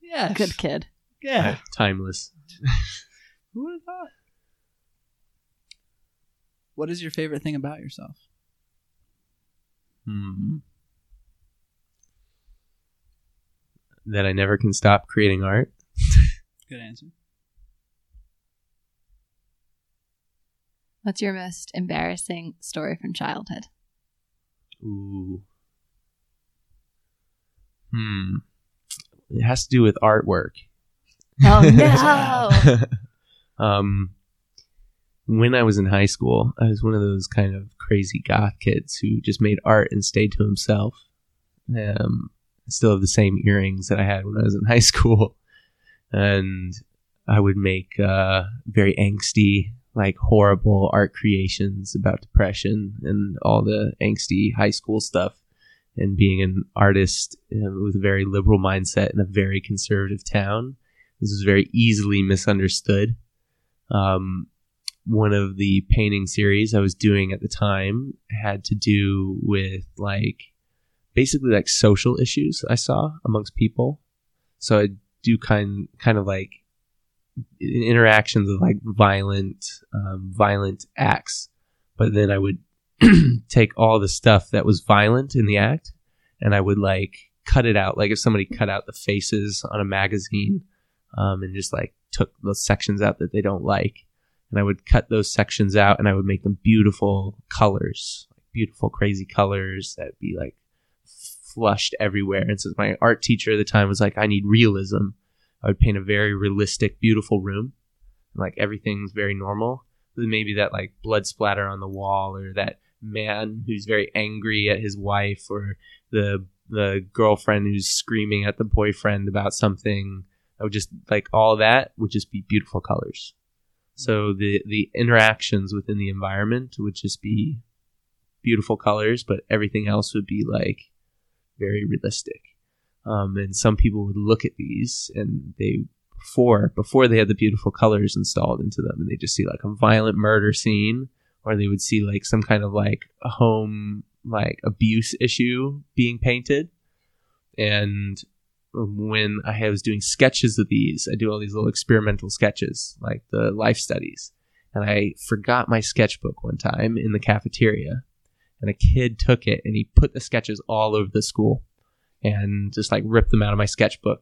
Yeah. Good kid. Yeah. Uh, timeless. Who would have thought? What is your favorite thing about yourself? Hmm. That I never can stop creating art. Good answer. What's your most embarrassing story from childhood? Ooh. Hmm. It has to do with artwork. Oh, no. um, when I was in high school, I was one of those kind of crazy goth kids who just made art and stayed to himself. Um, I still have the same earrings that I had when I was in high school. And I would make uh, very angsty, like horrible art creations about depression and all the angsty high school stuff. And being an artist uh, with a very liberal mindset in a very conservative town, this was very easily misunderstood. Um, one of the painting series I was doing at the time had to do with like basically like social issues I saw amongst people. So I do kind kind of like interactions of like violent, um, violent acts, but then I would take all the stuff that was violent in the act and I would like cut it out. Like if somebody cut out the faces on a magazine um, and just like took those sections out that they don't like. And I would cut those sections out and I would make them beautiful colors, like beautiful, crazy colors that would be like flushed everywhere. And so my art teacher at the time was like, I need realism. I would paint a very realistic, beautiful room. And, like everything's very normal. Maybe that like blood splatter on the wall or that man who's very angry at his wife or the the girlfriend who's screaming at the boyfriend about something. I would just like all that would just be beautiful colors. So the the interactions within the environment would just be beautiful colors, but everything else would be like very realistic. Um, and some people would look at these and they before before they had the beautiful colors installed into them, and they just see like a violent murder scene, or they would see like some kind of like a home like abuse issue being painted. And when I was doing sketches of these, I do all these little experimental sketches, like the life studies, and I forgot my sketchbook one time in the cafeteria, and a kid took it and he put the sketches all over the school and just like ripped them out of my sketchbook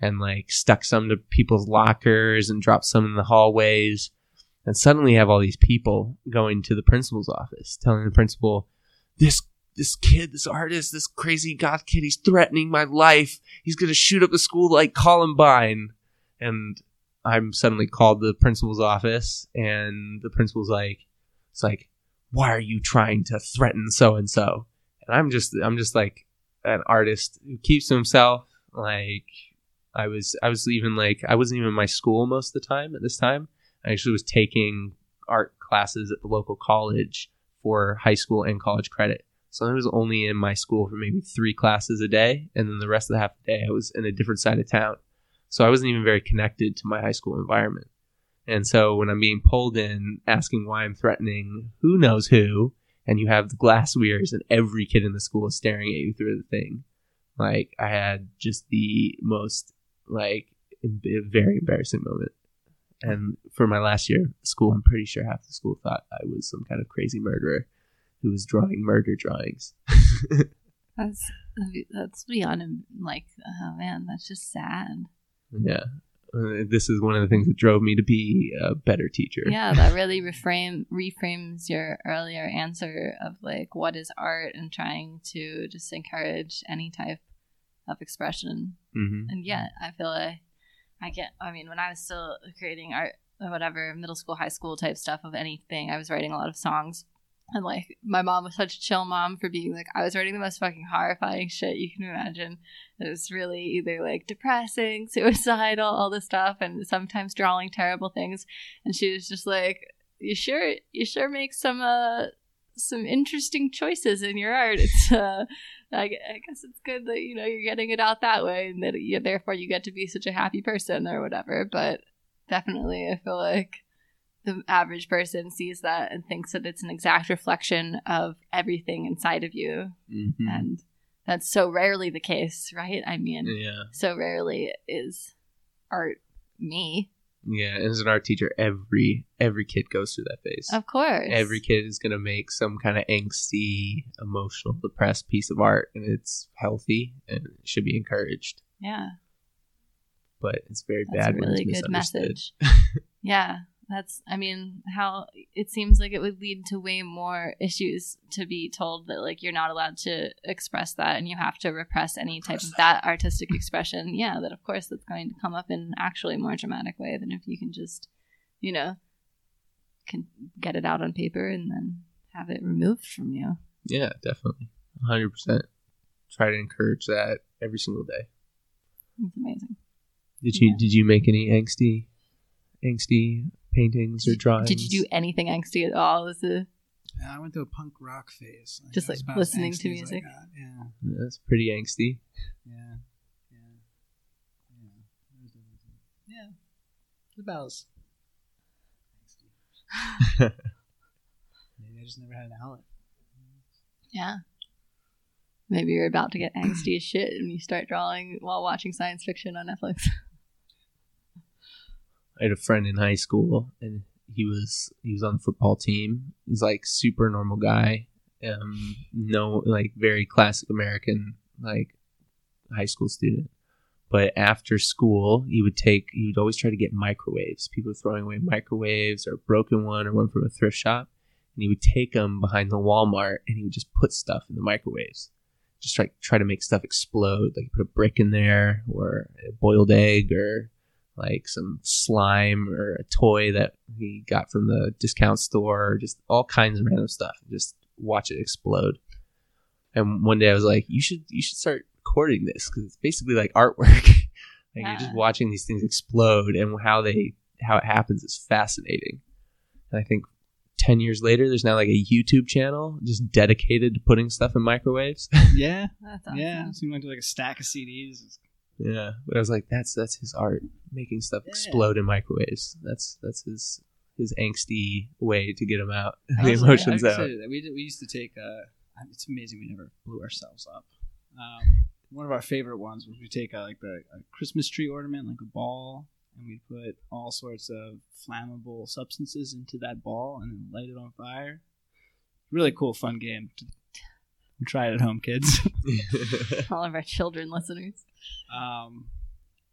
and like stuck some to people's lockers and dropped some in the hallways. And suddenly you have all these people going to the principal's office, telling the principal, this this kid, this artist, this crazy goth kid, he's threatening my life. He's going to shoot up the school like Columbine. And I'm suddenly called to the principal's office, and the principal's like, it's like, why are you trying to threaten so-and-so? And I'm just, I'm just like an artist who keeps to himself, like... I was I was even like I wasn't even in my school most of the time at this time. I actually was taking art classes at the local college for high school and college credit. So I was only in my school for maybe three classes a day, and then the rest of the half the day I was in a different side of town. So I wasn't even very connected to my high school environment. And so when I'm being pulled in asking why I'm threatening who knows who, and you have the glass weirs and every kid in the school is staring at you through the thing, like I had just the most like a very embarrassing moment. And for my last year of school, I'm pretty sure half the school thought I was some kind of crazy murderer who was drawing murder drawings. that's that's beyond like, oh man, that's just sad. Yeah, uh, this is one of the things that drove me to be a better teacher. Yeah, that really reframe reframes your earlier answer of like what is art and trying to just encourage any type of expression. Mm-hmm. And yeah, I feel like I get, I mean, when I was still creating art or whatever, middle school, high school type stuff of anything, I was writing a lot of songs. And like, my mom was such a chill mom for being like, I was writing the most fucking horrifying shit you can imagine. It was really either like depressing, suicidal, all this stuff, and sometimes drawing terrible things. And she was just like, you sure, you sure make some, uh, some interesting choices in your art. It's, uh, I guess it's good that, you know, you're getting it out that way and that you, therefore you get to be such a happy person or whatever. But definitely I feel like the average person sees that and thinks that it's an exact reflection of everything inside of you. Mm-hmm. And that's so rarely the case, right? I mean, yeah. So rarely is art me. Yeah, and as an art teacher, every every kid goes through that phase. Of course. Every kid is going to make some kind of angsty, emotional, depressed piece of art, and it's healthy and it should be encouraged. Yeah. But it's very That's bad a really when it's misunderstood. Good message. Yeah, That's, I mean, how it seems like it would lead to way more issues to be told that, like, you're not allowed to express that and you have to repress any type of that artistic expression. Yeah, that, of course, that's going to come up in actually more dramatic way than if you can just, you know, can get it out on paper and then have it removed from you. Yeah, definitely. one hundred percent. Try to encourage that every single day. That's amazing. Did you, yeah. did you make any angsty, angsty paintings or drawings? Did you do anything angsty at all? Was it? Yeah, I went through a punk rock phase. Like, just like listening to music. Like that. Yeah. yeah, that's pretty angsty. Yeah, yeah, yeah. Yeah, the bells. Angsty. Maybe I just never had an outlet. Yeah. Maybe you're about to get angsty as shit and you start drawing while watching science fiction on Netflix. I had a friend in high school, and he was he was on the football team. He's like super normal guy, um, no like very classic American like high school student. But after school, he would take he would always try to get microwaves. People were throwing away microwaves, or a broken one, or one from a thrift shop, and he would take them behind the Walmart and he would just put stuff in the microwaves, just try try to make stuff explode. Like put a brick in there, or a boiled egg, or like some slime or a toy that he got from the discount store, or just all kinds of random stuff. Just watch it explode. And one day I was like, you should you should start recording this, because it's basically like artwork. Like yeah. You're just watching these things explode, and how they how it happens is fascinating. And I think ten years later, there's now like a YouTube channel just dedicated to putting stuff in microwaves. Yeah. That's awesome. Yeah. It seemed like like a stack of C Ds. Yeah, but I was like, that's that's his art, making stuff yeah. explode in microwaves. That's that's his his angsty way to get him out, the emotions like, out. We did, we used to take. Uh, it's amazing we never blew ourselves up. Um, one of our favorite ones was we take a, like the a Christmas tree ornament, like a ball, and we put all sorts of flammable substances into that ball and then light it on fire. Really cool, fun game. Try it at home, kids. All of our children listeners. Um,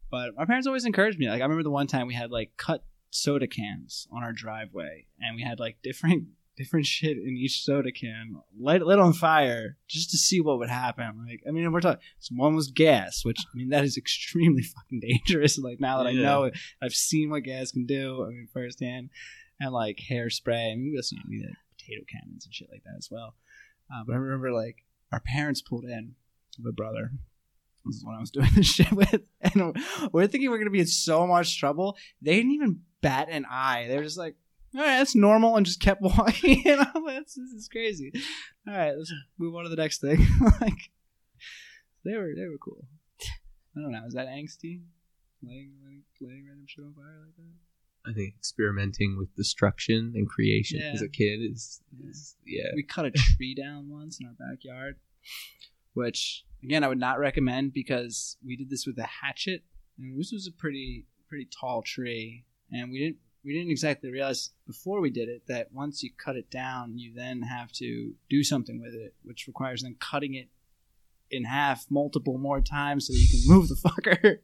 but my parents always encouraged me. Like I remember the one time we had like cut soda cans on our driveway, and we had like different different shit in each soda can, light lit on fire just to see what would happen. Like I mean, we're talking. So one was gas, which I mean that is extremely fucking dangerous. Like now that yeah. I know it, I've seen what gas can do. I mean firsthand, and like hairspray. I mean we also need like potato cannons and shit like that as well. Uh, but I remember, like, our parents pulled in with a brother. This is what I was doing this shit with. And we're thinking we're going to be in so much trouble. They didn't even bat an eye. They were just like, all right, that's normal, and just kept walking. And I'm like, this is crazy. All right, let's move on to the next thing. Like, they were they were cool. I don't know. Is that angsty? Laying, laying, laying random shit on fire like that? I think experimenting with destruction and creation yeah. as a kid is, is, yeah. We cut a tree down once in our backyard, which, again, I would not recommend because we did this with a hatchet. And this was a pretty pretty tall tree, and we didn't we didn't exactly realize before we did it that once you cut it down, you then have to do something with it, which requires then cutting it in half multiple more times so you can move the fucker.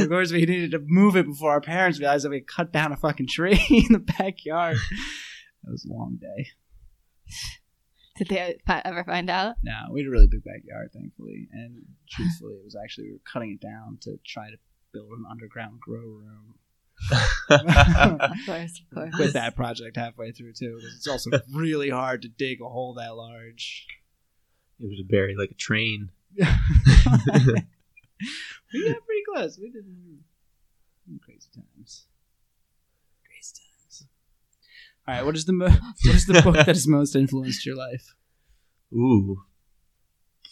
Of course, we needed to move it before our parents realized that we cut down a fucking tree in the backyard. That was a long day. Did they ever find out? No, we had a really big backyard, thankfully. And truthfully, it was actually, we were cutting it down to try to build an underground grow room. Of course, of course. Quit that project halfway through, too, because it's also really hard to dig a hole that large. It was buried like a train. We got pretty close. We did crazy times. Crazy times. All right, what is the mo- what is the book that has most influenced your life? Ooh,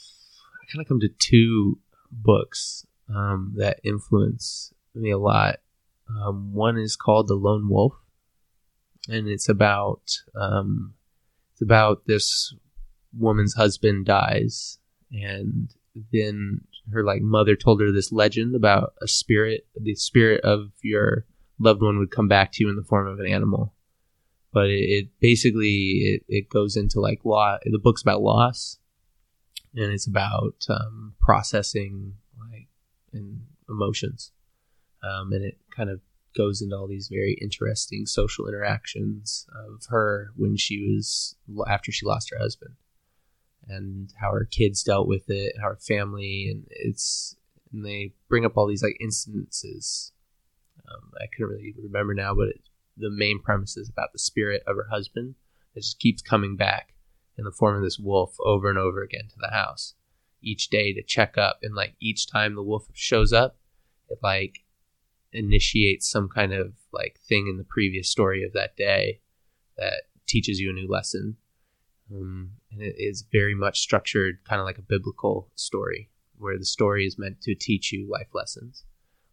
I kind of come to two books um, that influence me a lot. Um, one is called The Lone Wolf, and it's about um, it's about this woman's husband dies, and then her like mother told her this legend about a spirit the spirit of your loved one would come back to you in the form of an animal. But it, it basically it, it goes into like law the book's about loss, and it's about um processing like and emotions, um and it kind of goes into all these very interesting social interactions of her when she was, after she lost her husband, and how her kids dealt with it, how her family, and it's, and they bring up all these like instances. Um, I couldn't really remember now, but it, the main premise is about the spirit of her husband that just keeps coming back in the form of this wolf over and over again to the house each day to check up. And like each time the wolf shows up, it like initiates some kind of like thing in the previous story of that day that teaches you a new lesson. Um, and it is very much structured kind of like a biblical story where the story is meant to teach you life lessons.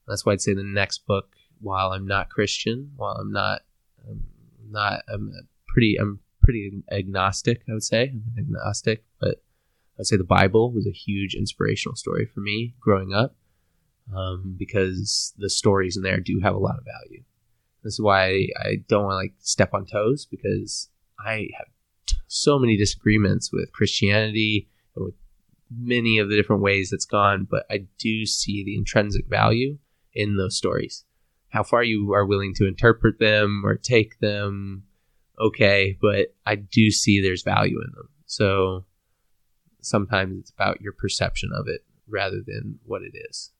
That's why I'd say the next book, while I'm not Christian, while I'm not, I'm not, I'm pretty, I'm pretty agnostic, I would say. I'm agnostic, but I'd say the Bible was a huge inspirational story for me growing up, um, because the stories in there do have a lot of value. This is why I don't want to like step on toes, because I have t- so many disagreements with Christianity and with many of the different ways that's gone, but I do see the intrinsic value in those stories. How far you are willing to interpret them or take them, okay, but I do see there's value in them. So sometimes it's about your perception of it rather than what it is.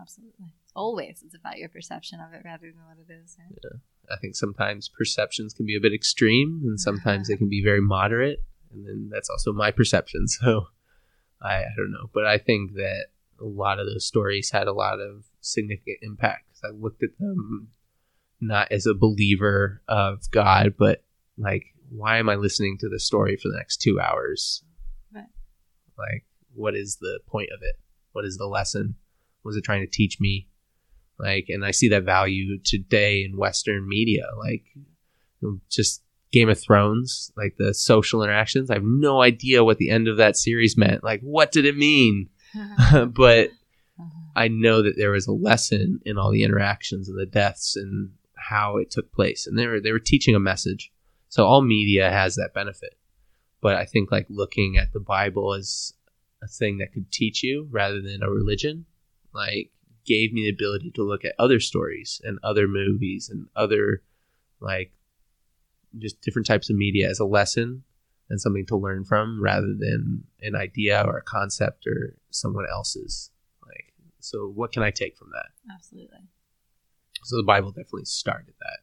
Absolutely. Always it's about your perception of it rather than what it is. Right? Yeah. I think sometimes perceptions can be a bit extreme, and sometimes they can be very moderate, and then that's also my perception, so I, I don't know. But I think that a lot of those stories had a lot of significant impact, because I looked at them not as a believer of God, but like, why am I listening to this story for the next two hours? Right. Like, what is the point of it? What is the lesson? What is it trying to teach me? Like, and I see that value today in Western media, like just Game of Thrones, like the social interactions. I have no idea what the end of that series meant. Like, what did it mean? But I know that there was a lesson in all the interactions and the deaths and how it took place. And they were, they were teaching a message. So all media has that benefit. But I think like looking at the Bible as a thing that could teach you rather than a religion, like gave me the ability to look at other stories and other movies and other like just different types of media as a lesson and something to learn from rather than an idea or a concept or someone else's. Like, so what can I take from that? Absolutely. So the Bible definitely started that,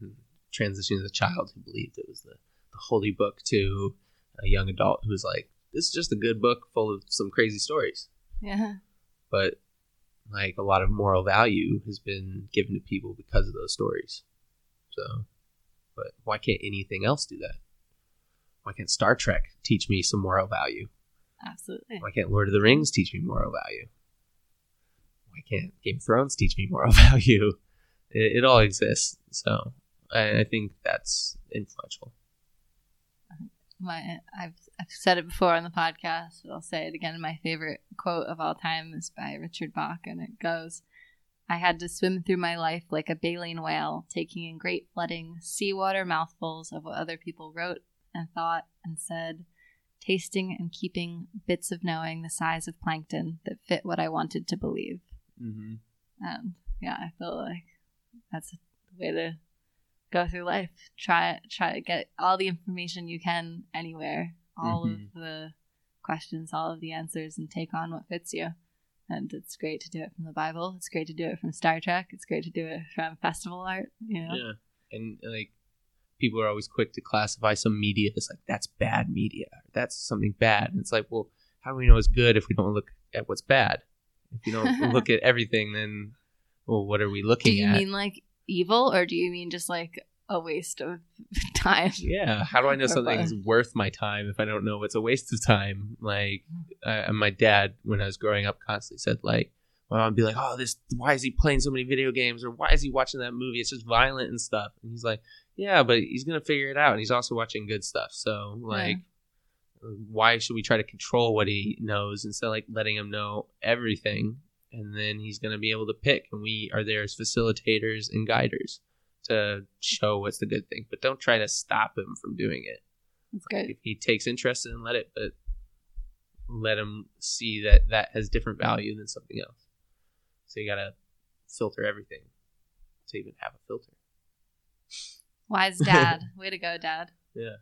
and transitioning as a child who believed it was the, the holy book to a young adult who was like, this is just a good book full of some crazy stories. Yeah. But like a lot of moral value has been given to people because of those stories. So, but why can't anything else do that? Why can't Star Trek teach me some moral value? Absolutely. Why can't Lord of the Rings teach me moral value? Why can't Game of Thrones teach me moral value? It, it all exists. So I, I think that's influential. My, I've, I've said it before on the podcast, but I'll say it again. My favorite quote of all time is by Richard Bach, and it goes, "I had to swim through my life like a baleen whale, taking in great flooding, seawater mouthfuls of what other people wrote and thought and said, tasting and keeping bits of knowing the size of plankton that fit what I wanted to believe." Mm-hmm. Um, yeah, I feel like that's the way to go through life. Try try to get all the information you can anywhere, all mm-hmm. of the questions, all of the answers, and take on what fits you. And it's great to do it from the Bible. It's great to do it from Star Trek. It's great to do it from festival art. You know? Yeah, and like, people are always quick to classify some media as like, that's bad media, that's something bad. And it's like, well, how do we know it's good if we don't look at what's bad? If you don't look at everything, then, well, what are we looking at? Do you at? mean like evil, or do you mean just like a waste of time? Yeah. How do I know something's both? worth my time if I don't know it's a waste of time? Like, I, my dad, when I was growing up, constantly said like, my mom would be like, oh, this, why is he playing so many video games, or why is he watching that movie? It's just violent and stuff. And he's like, yeah, but he's going to figure it out. And he's also watching good stuff. So, like, yeah. Why should we try to control what he knows instead of, like, letting him know everything? And then he's going to be able to pick. And we are there as facilitators and guiders to show what's the good thing. But don't try to stop him from doing it. That's good. Like, if he takes interest in it, let it, but let him see that that has different value than something else. So you got to filter everything to even have a filter. Wise dad. Way to go, Dad. Yeah.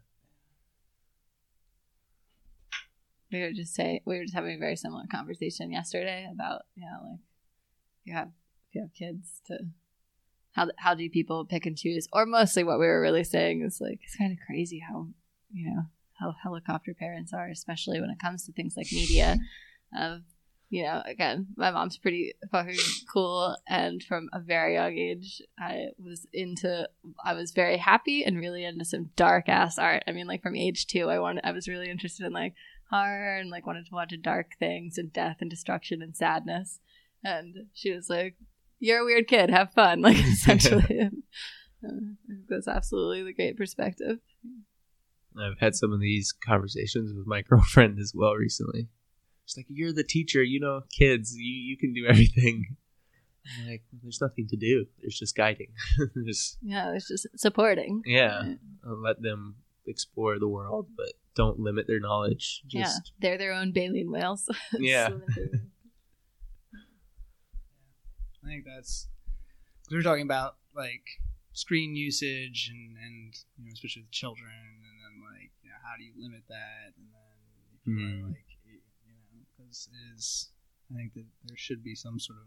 We were just say we were just having a very similar conversation yesterday about, you know, like you have if you have kids to how how do people pick and choose? Or mostly what we were really saying is like it's kind of crazy how, you know, how helicopter parents are, especially when it comes to things like media. Of, you know, again, my mom's pretty fucking cool, and from a very young age, I was into, I was very happy and really into some dark ass art. I mean, like from age two, I wanted, I was really interested in like horror and like wanted to watch dark things and death and destruction and sadness. And she was like, "You're a weird kid. Have fun." Like essentially, uh, that's absolutely the great perspective. I've had some of these conversations with my girlfriend as well recently. She's like, "You're the teacher, you know, kids, you, you can do everything." I'm like, there's nothing to do. There's just guiding. there's, yeah, it's just supporting. Yeah. Right. Let them explore the world, but don't limit their knowledge. Just... Yeah, they're their own baleen whales. Yeah. I think that's... We were talking about, like, screen usage and, and you know, especially with children, and then, like, you know, how do you limit that? And then, mm. you know, like, is I think that there should be some sort of,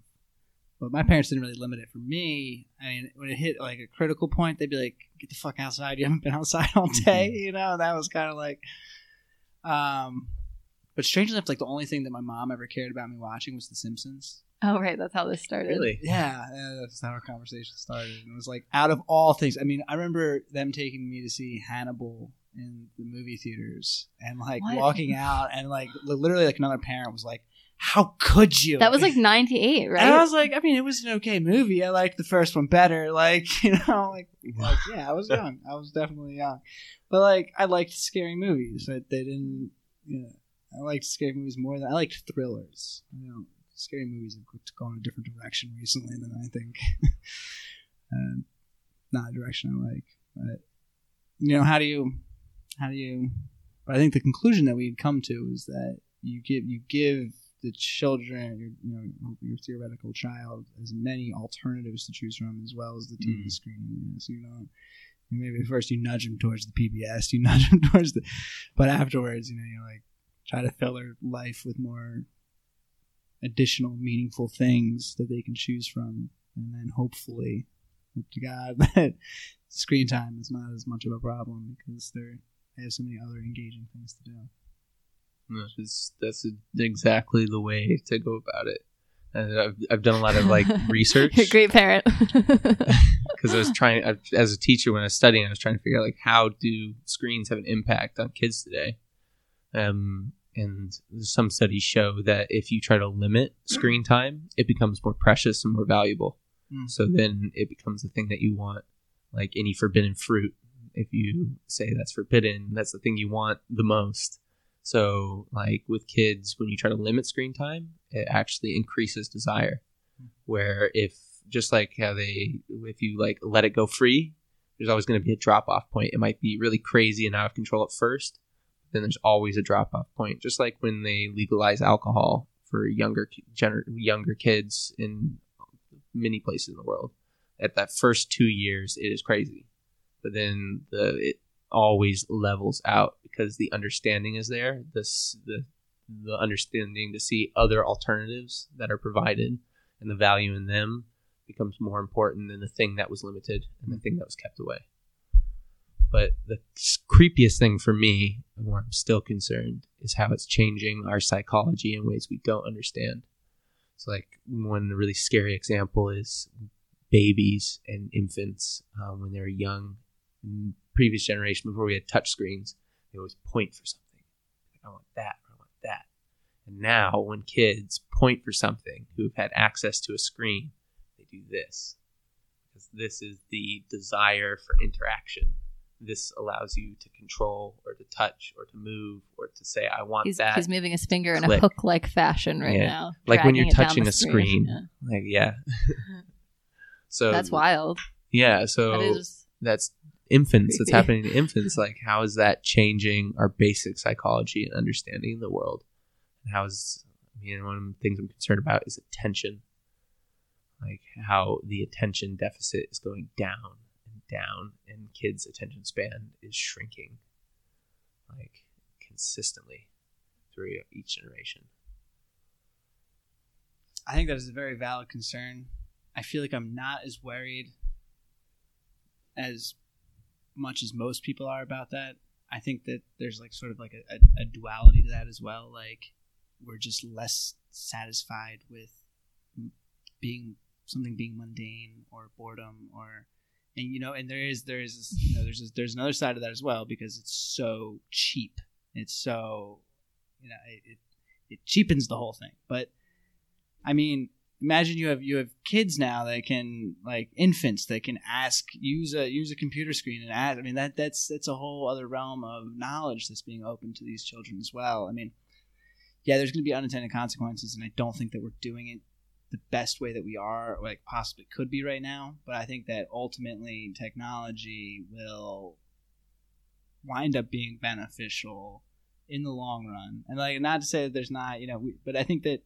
but my parents didn't really limit it for me. I mean, when it hit like a critical point, they'd be like, "Get the fuck outside, you haven't been outside all day." Mm-hmm. You know, that was kind of like um but strangely enough, like the only thing that my mom ever cared about me watching was The Simpsons. Oh right, that's how this started. Really? Yeah, that's how our conversation started. And it was like, out of all things, I mean, I remember them taking me to see Hannibal in the movie theaters, and like what? Walking out, and like literally like another parent was like, "How could you?" That was like ninety-eight, right? And I was like, I mean, it was an okay movie. I liked the first one better. Like, you know, like, like yeah, I was young. I was definitely young. But like, I liked scary movies. But they didn't, you know, I liked scary movies more than I liked thrillers. You know, scary movies have gone a different direction recently than I think. um, not a direction I like. But, you know, how do you... How do you? But I think the conclusion that we'd come to is that you give you give the children, your, you know, your theoretical child, as many alternatives to choose from, as well as the T V mm. screen. You know, so you don't. Maybe at first you nudge them towards the P B S, you nudge them towards the, but afterwards, you know, you like try to fill their life with more additional meaningful things that they can choose from, and then hopefully, hope to God that screen time is not as much of a problem because they're. I have so many other engaging things to do. That's, just, that's exactly the way to go about it. And I've I've done a lot of like research. You're a great parent. Because I was trying I, as a teacher when I was studying, I was trying to figure out like how do screens have an impact on kids today. Um, and some studies show that if you try to limit screen time, it becomes more precious and more valuable. Mm-hmm. So then it becomes the thing that you want, like any forbidden fruit. If you say that's forbidden, that's the thing you want the most. So like with kids, when you try to limit screen time, it actually increases desire, where if just like how they, if you like let it go free, there's always going to be a drop off point. It might be really crazy and out of control at first, but then there's always a drop off point. Just like when they legalize alcohol for younger, gener- younger kids in many places in the world, at that first two years, it is crazy. But then the, it always levels out because the understanding is there. This, the the understanding to see other alternatives that are provided and the value in them becomes more important than the thing that was limited and the thing that was kept away. But the creepiest thing for me, and where I'm still concerned, is how it's changing our psychology in ways we don't understand. So like one really scary example is babies and infants uh, when they were young. In previous generation, before we had touch screens, they always point for something. Like, I want that, or I want that. And now when kids point for something who have had access to a screen, they do this. Because this is the desire for interaction. This allows you to control or to touch or to move or to say, I want he's, that. He's moving his finger Click. in a hook-like fashion right yeah. now. Like when you're touching a screen. screen. Yeah. Like, yeah. So that's wild. Yeah. So that is that's infants. Creepy. That's happening to infants. Like, how is that changing our basic psychology and understanding of the world? And how is, I mean, one of the things I'm concerned about is attention. like how the attention deficit is going down and down, and kids' attention span is shrinking, like consistently through each generation. I think that is a very valid concern. I feel like I'm not as worried as much as most people are about that. I think that there's like sort of like a, a, a duality to that as well. Like we're just less satisfied with being something being mundane or boredom, or, and you know, and there is there is this, you know, there's this, there's another side of that as well, because it's so cheap. It's so, you know, it it, it cheapens the whole thing. But I mean, imagine you have you have kids now that can, like infants that can ask use a use a computer screen and ask. I mean that that's that's a whole other realm of knowledge that's being open to these children as well. I mean, yeah, there's going to be unintended consequences, and I don't think that we're doing it the best way that we are, or like possibly could be right now. But I think that ultimately technology will wind up being beneficial in the long run. And like, not to say that there's not, you know, we, but I think that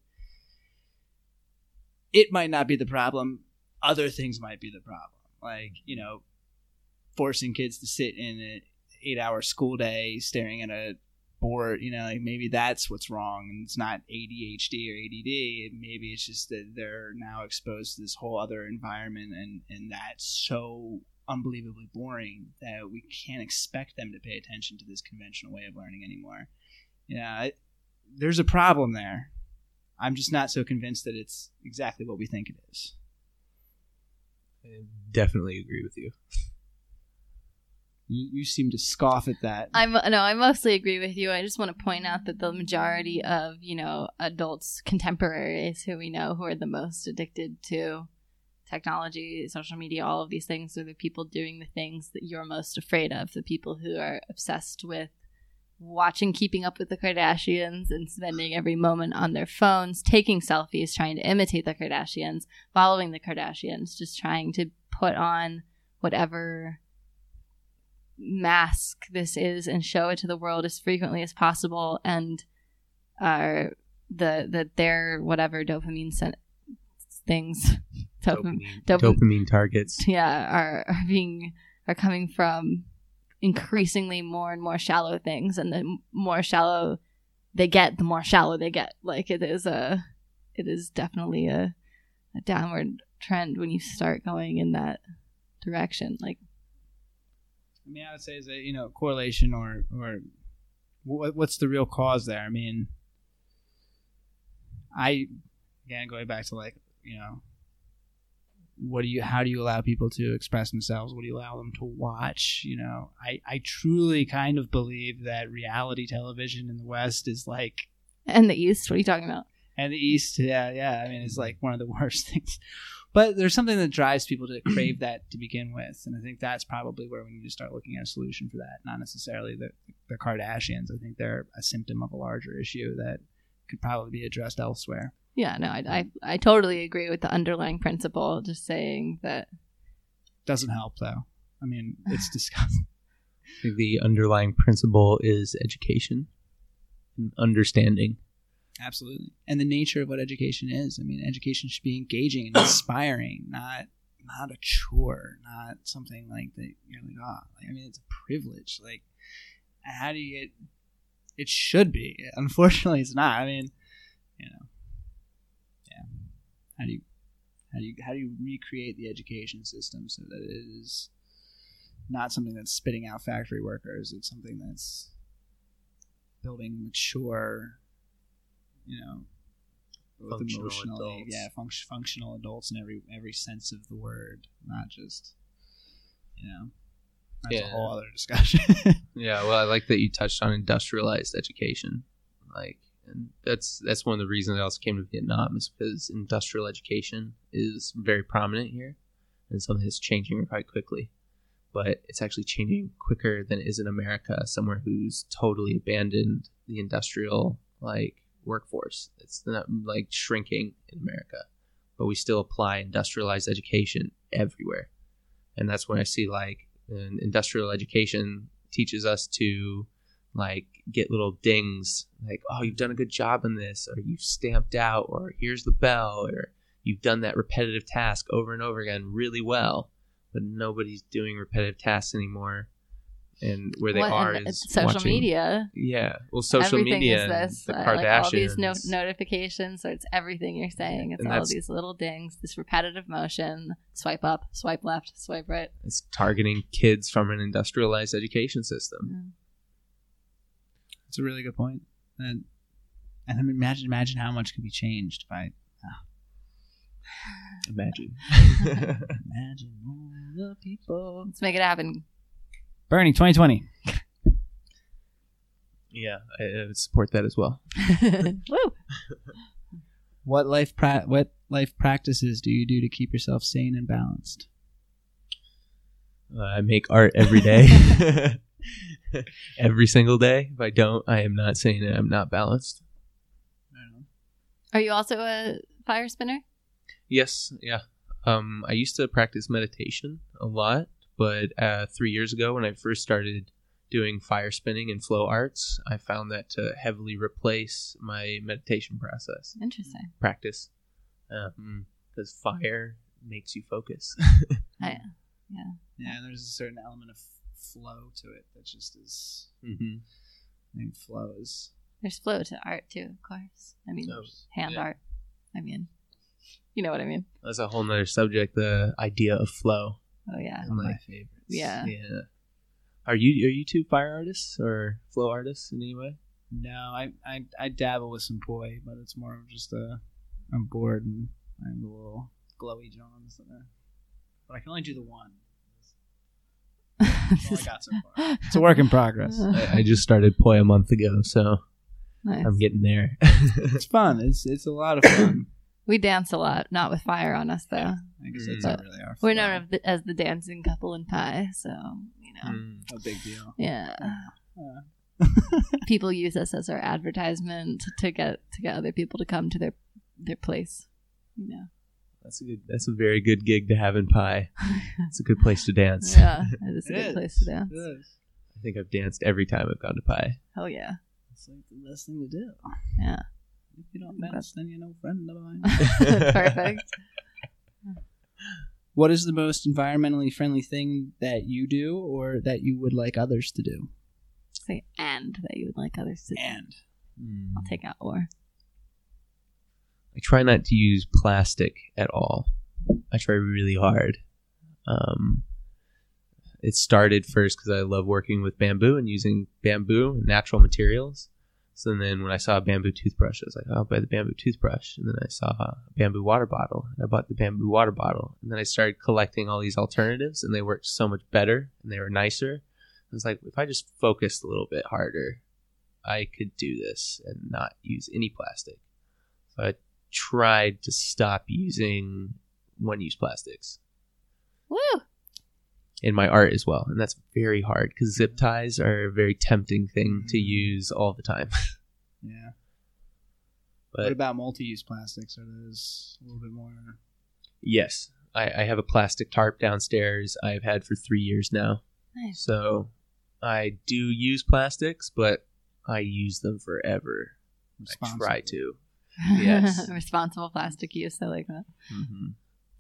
it might not be the problem. Other things might be the problem. Like, you know, forcing kids to sit in an eight-hour school day staring at a board, you know, like maybe that's what's wrong. And it's not A D H D or A D D. Maybe it's just that they're now exposed to this whole other environment, and, and that's so unbelievably boring that we can't expect them to pay attention to this conventional way of learning anymore. You know, it, there's a problem there. I'm just not so convinced that it's exactly what we think it is. I definitely agree with you. You, you seem to scoff at that. I'm, no, I mostly agree with you. I just want to point out that the majority of, you know, adults, contemporaries who we know who are the most addicted to technology, social media, all of these things are the people doing the things that you're most afraid of, the people who are obsessed with watching Keeping Up with the Kardashians and spending every moment on their phones, taking selfies, trying to imitate the Kardashians, following the Kardashians, just trying to put on whatever mask this is and show it to the world as frequently as possible, and uh, the the their whatever dopamine sen- things, dopamine, dop- dopamine targets, yeah, are, are being are coming from increasingly more and more shallow things, and the more shallow they get, the more shallow they get. Like it is a, it is definitely a, a downward trend when you start going in that direction. Like, I mean, I would say is a, you know, correlation or or what, what's the real cause there? I mean, I again going back to like, you know, what do you, how do you allow people to express themselves? What do you allow them to watch? You know, I, I truly kind of believe that reality television in the West is like, and the East, what are you talking about? And the East. Yeah. Yeah. I mean, it's like one of the worst things, but there's something that drives people to crave that to begin with. And I think that's probably where we need to start looking at a solution for that. Not necessarily the, the Kardashians. I think they're a symptom of a larger issue that could probably be addressed elsewhere. Yeah, no, I, I I totally agree with the underlying principle. Just saying that doesn't help, though. I mean, it's disgusting. The underlying principle is education and understanding. Absolutely, and the nature of what education is. I mean, education should be engaging and inspiring, not not a chore, not something like that. You're like, ah, oh. Like, I mean, it's a privilege. Like, how do you get? It should be. Unfortunately, it's not. I mean, you know. How do you how do you how do you recreate the education system so that it is not something that's spitting out factory workers? It's something that's building mature, you know, both functional emotionally, adults. yeah, func- functional adults in every every sense of the word, not just, you know, that's yeah. a whole other discussion. Yeah, well, I like that you touched on industrialized education, like. And that's that's one of the reasons I also came to Vietnam, is because industrial education is very prominent here, and something that's changing quite quickly. But it's actually changing quicker than it is in America, somewhere who's totally abandoned the industrial like workforce. It's not like shrinking in America, but we still apply industrialized education everywhere, and that's when I see like an industrial education teaches us to. Like get little dings like, oh, you've done a good job in this, or you've stamped out, or here's the bell, or You've done that repetitive task over and over again really well, but nobody's doing repetitive tasks anymore. And where they well, are is social watching. media. Yeah. Well, social everything media. Is this, and the uh, Kardashians. Like all these no- notifications. So it's everything you're saying. It's and all these little dings, this repetitive motion, swipe up, swipe left, swipe right. It's targeting kids from an industrialized education system. Yeah. That's a really good point. And, and I mean, imagine, imagine how much could be changed by... Oh. Imagine. Imagine all the people. Let's make it happen. Bernie, twenty twenty. Yeah, I, I would support that as well. Woo! What life pra- what life practices do you do to keep yourself sane and balanced? Uh, I make art every day. Every single day. If I don't, I am not sane and I'm not balanced. Are you also a fire spinner? Yes, yeah. Um, I used to practice meditation a lot. But uh, three years ago, when I first started doing fire spinning and flow arts, I found that to heavily replace my meditation process. Interesting. Practice. Because uh, fire makes you focus. I, yeah. Yeah, there's a certain element of flow to it that just is... Mm-hmm. I mean, flow is... There's flow to art, too, of course. I mean, oh, hand yeah. art. I mean, you know what I mean. That's a whole nother subject, the idea of flow. Oh yeah, one of my favorites. Yeah, yeah. Are you are you two fire artists or flow artists in any way? No, I I, I dabble with some poi, but it's more of just a I'm bored and I'm a little glowy Johns, but I can only do the one. That's all I got so far. It's a work in progress. I, I just started poi a month ago, so nice. I'm getting there. It's fun. It's it's a lot of fun. We dance a lot, not with fire on us, though. Yeah, I guess that's not really our fire. We're known as the dancing couple in Pi, so, you know. Mm, a big deal. Yeah. yeah. People use us as our advertisement to get to get other people to come to their their place, you know. That's a good. That's a very good gig to have in Pi. It's a good place to dance. Yeah, it is a good is. place to dance. I think I've danced every time I've gone to Pi. Oh, yeah. It's like the best thing to do. Yeah. If you don't dance, then you're no friend of mine. Perfect. What is the most environmentally friendly thing that you do or that you would like others to do? Say and that you would like others to do. And. Mm. I'll take out or. I try not to use plastic at all. I try really hard. Um, it started first because I love working with bamboo and using bamboo and natural materials. So then when I saw a bamboo toothbrush, I was like, oh, I'll buy the bamboo toothbrush. And then I saw a bamboo water bottle. And I bought the bamboo water bottle. And then I started collecting all these alternatives, and they worked so much better, and they were nicer. I was like, if I just focused a little bit harder, I could do this and not use any plastic. So I tried to stop using one-use plastics. Woo! In my art as well, and that's very hard because zip ties are a very tempting thing mm-hmm. to use all the time. Yeah. But what about multi-use plastics? Are those a little bit more? Yes, I, I have a plastic tarp downstairs. I've had for three years now. Nice. So I do use plastics, but I use them forever. I try to. Yes. Responsible plastic use. I like that. Mm-hmm.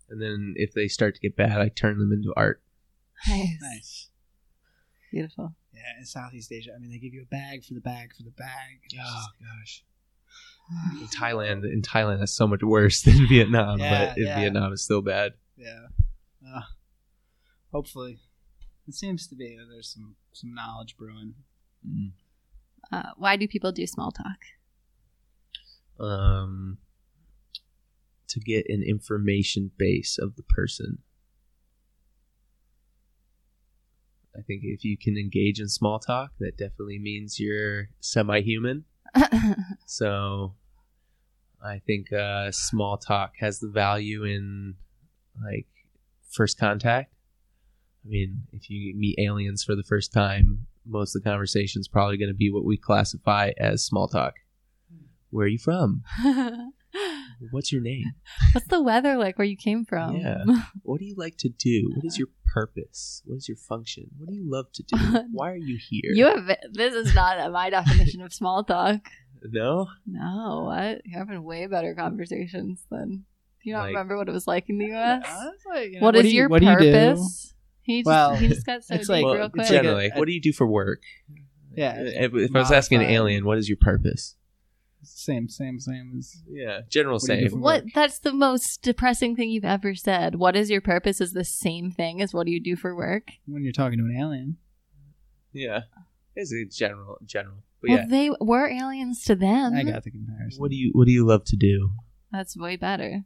And then if they start to get bad, I turn them into art. Nice. Nice. Beautiful. Yeah, in Southeast Asia, I mean, they give you a bag for the bag for the bag. Oh, gosh. In Thailand, in Thailand, that's so much worse than Vietnam, yeah, but in yeah. Vietnam, it's still bad. Yeah. Uh, hopefully. It seems to be that there's some, some knowledge brewing. Mm. Uh, why do people do small talk? Um, to get an information base of the person. I think if you can engage in small talk, that definitely means you're semi-human. So I think uh, small talk has the value in, like, first contact. I mean, if you meet aliens for the first time, most of the conversation is probably going to be what we classify as small talk. Where are you from? What's your name? What's the weather like where you came from? Yeah. What do you like to do? What is your purpose? What is your function? What do you love to do? Why are you here? You have this is not my definition of small talk. No? No. What? You're having way better conversations than You don't like, remember what it was like in the U S? Yeah, like, you know, what, what is you, your what purpose? Do you do? He just well, he just got so deep like, well, real quick. Generally, like, what do you do for work? Yeah. If, if I was asking an alien, what is your purpose? Same, same, same. As, yeah, general same. What? That's the most depressing thing you've ever said. What is your purpose is the same thing as what do you do for work? When you're talking to an alien. Yeah. It's a general, general. But well, yeah. They were aliens to them. I got the comparison. What do you What do you love to do? That's way better.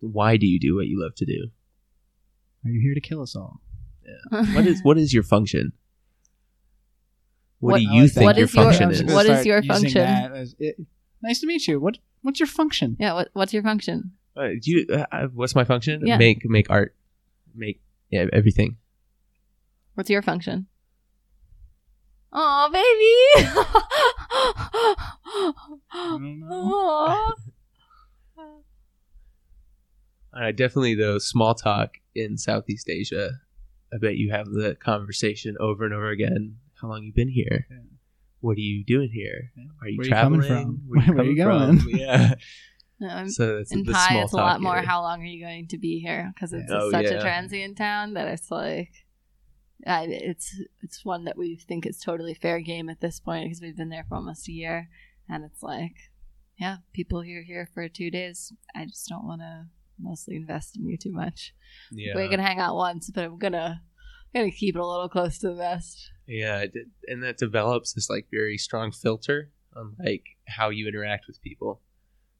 Why do you do what you love to do? Are you here to kill us all? Yeah. What is What is your function? What, what do you like think what your function your, is? What is your function? As, it, nice to meet you. What What's your function? Yeah. What, what's your function? Uh, do you, uh, what's my function? Yeah. Make Make art. Make yeah everything. What's your function? Oh, baby. I don't know. Uh, definitely, though, small talk in Southeast Asia. I bet you have the conversation over and over again. How long you been here? Yeah. What are you doing here? Yeah. Are you Where traveling? You from? Where, Where are you going? From? Yeah. Um, so that's in the Thai, small it's a lot more. Here. How long are you going to be here? Because it's oh, such yeah. a transient town that it's like. I, it's it's one that we think is totally fair game at this point because we've been there for almost a year, and it's like, yeah, people here here for two days. I just don't want to mostly invest in you too much. Yeah, we can hang out once, but I'm gonna gonna keep it a little close to the vest. Yeah, and that develops this like very strong filter on like how you interact with people,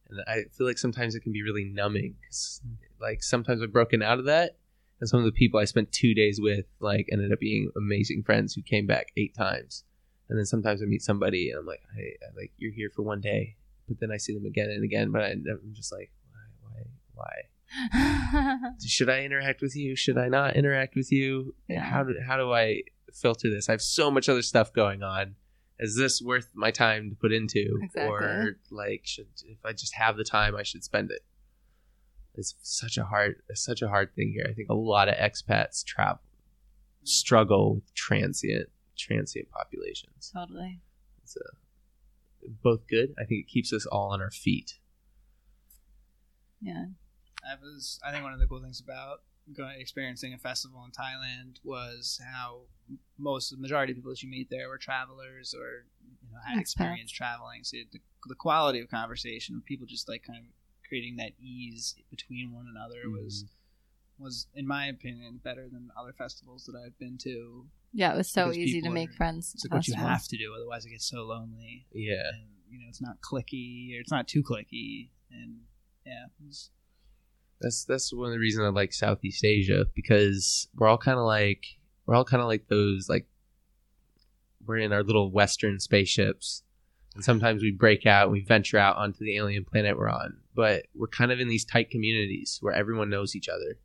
and I feel like sometimes it can be really numbing. Cause, like sometimes I've broken out of that. And some of the people I spent two days with like ended up being amazing friends who came back eight times. And then sometimes I meet somebody and I'm like, hey, I, like you're here for one day. But then I see them again and again. But I, I'm just like, why, why, why? Should I interact with you? Should I not interact with you? Yeah. How do, how do I filter this? I have so much other stuff going on. Is this worth my time to put into? Exactly. Or like, should if I just have the time, I should spend it. It's such a hard, such a hard thing here. I think a lot of expats travel, struggle with transient, transient populations. Totally. It's a, both good. I think it keeps us all on our feet. Yeah. I was. I think one of the cool things about going experiencing a festival in Thailand was how most, the majority of people that you meet there were travelers or you know had expats. Experience traveling. So the, the quality of conversation, people just like kind of. Creating that ease between one another was mm-hmm. was in my opinion better than other festivals that I've been to. Yeah, it was so easy to make are, friends. It's like what you have to do, otherwise it gets so lonely. Yeah, and, you know, it's not clicky or it's not too clicky, and yeah, it was... that's that's one of the reasons I like Southeast Asia because we're all kind of like we're all kind of like those like we're in our little Western spaceships. And sometimes we break out and we venture out onto the alien planet we're on. But we're kind of in these tight communities where everyone knows each other.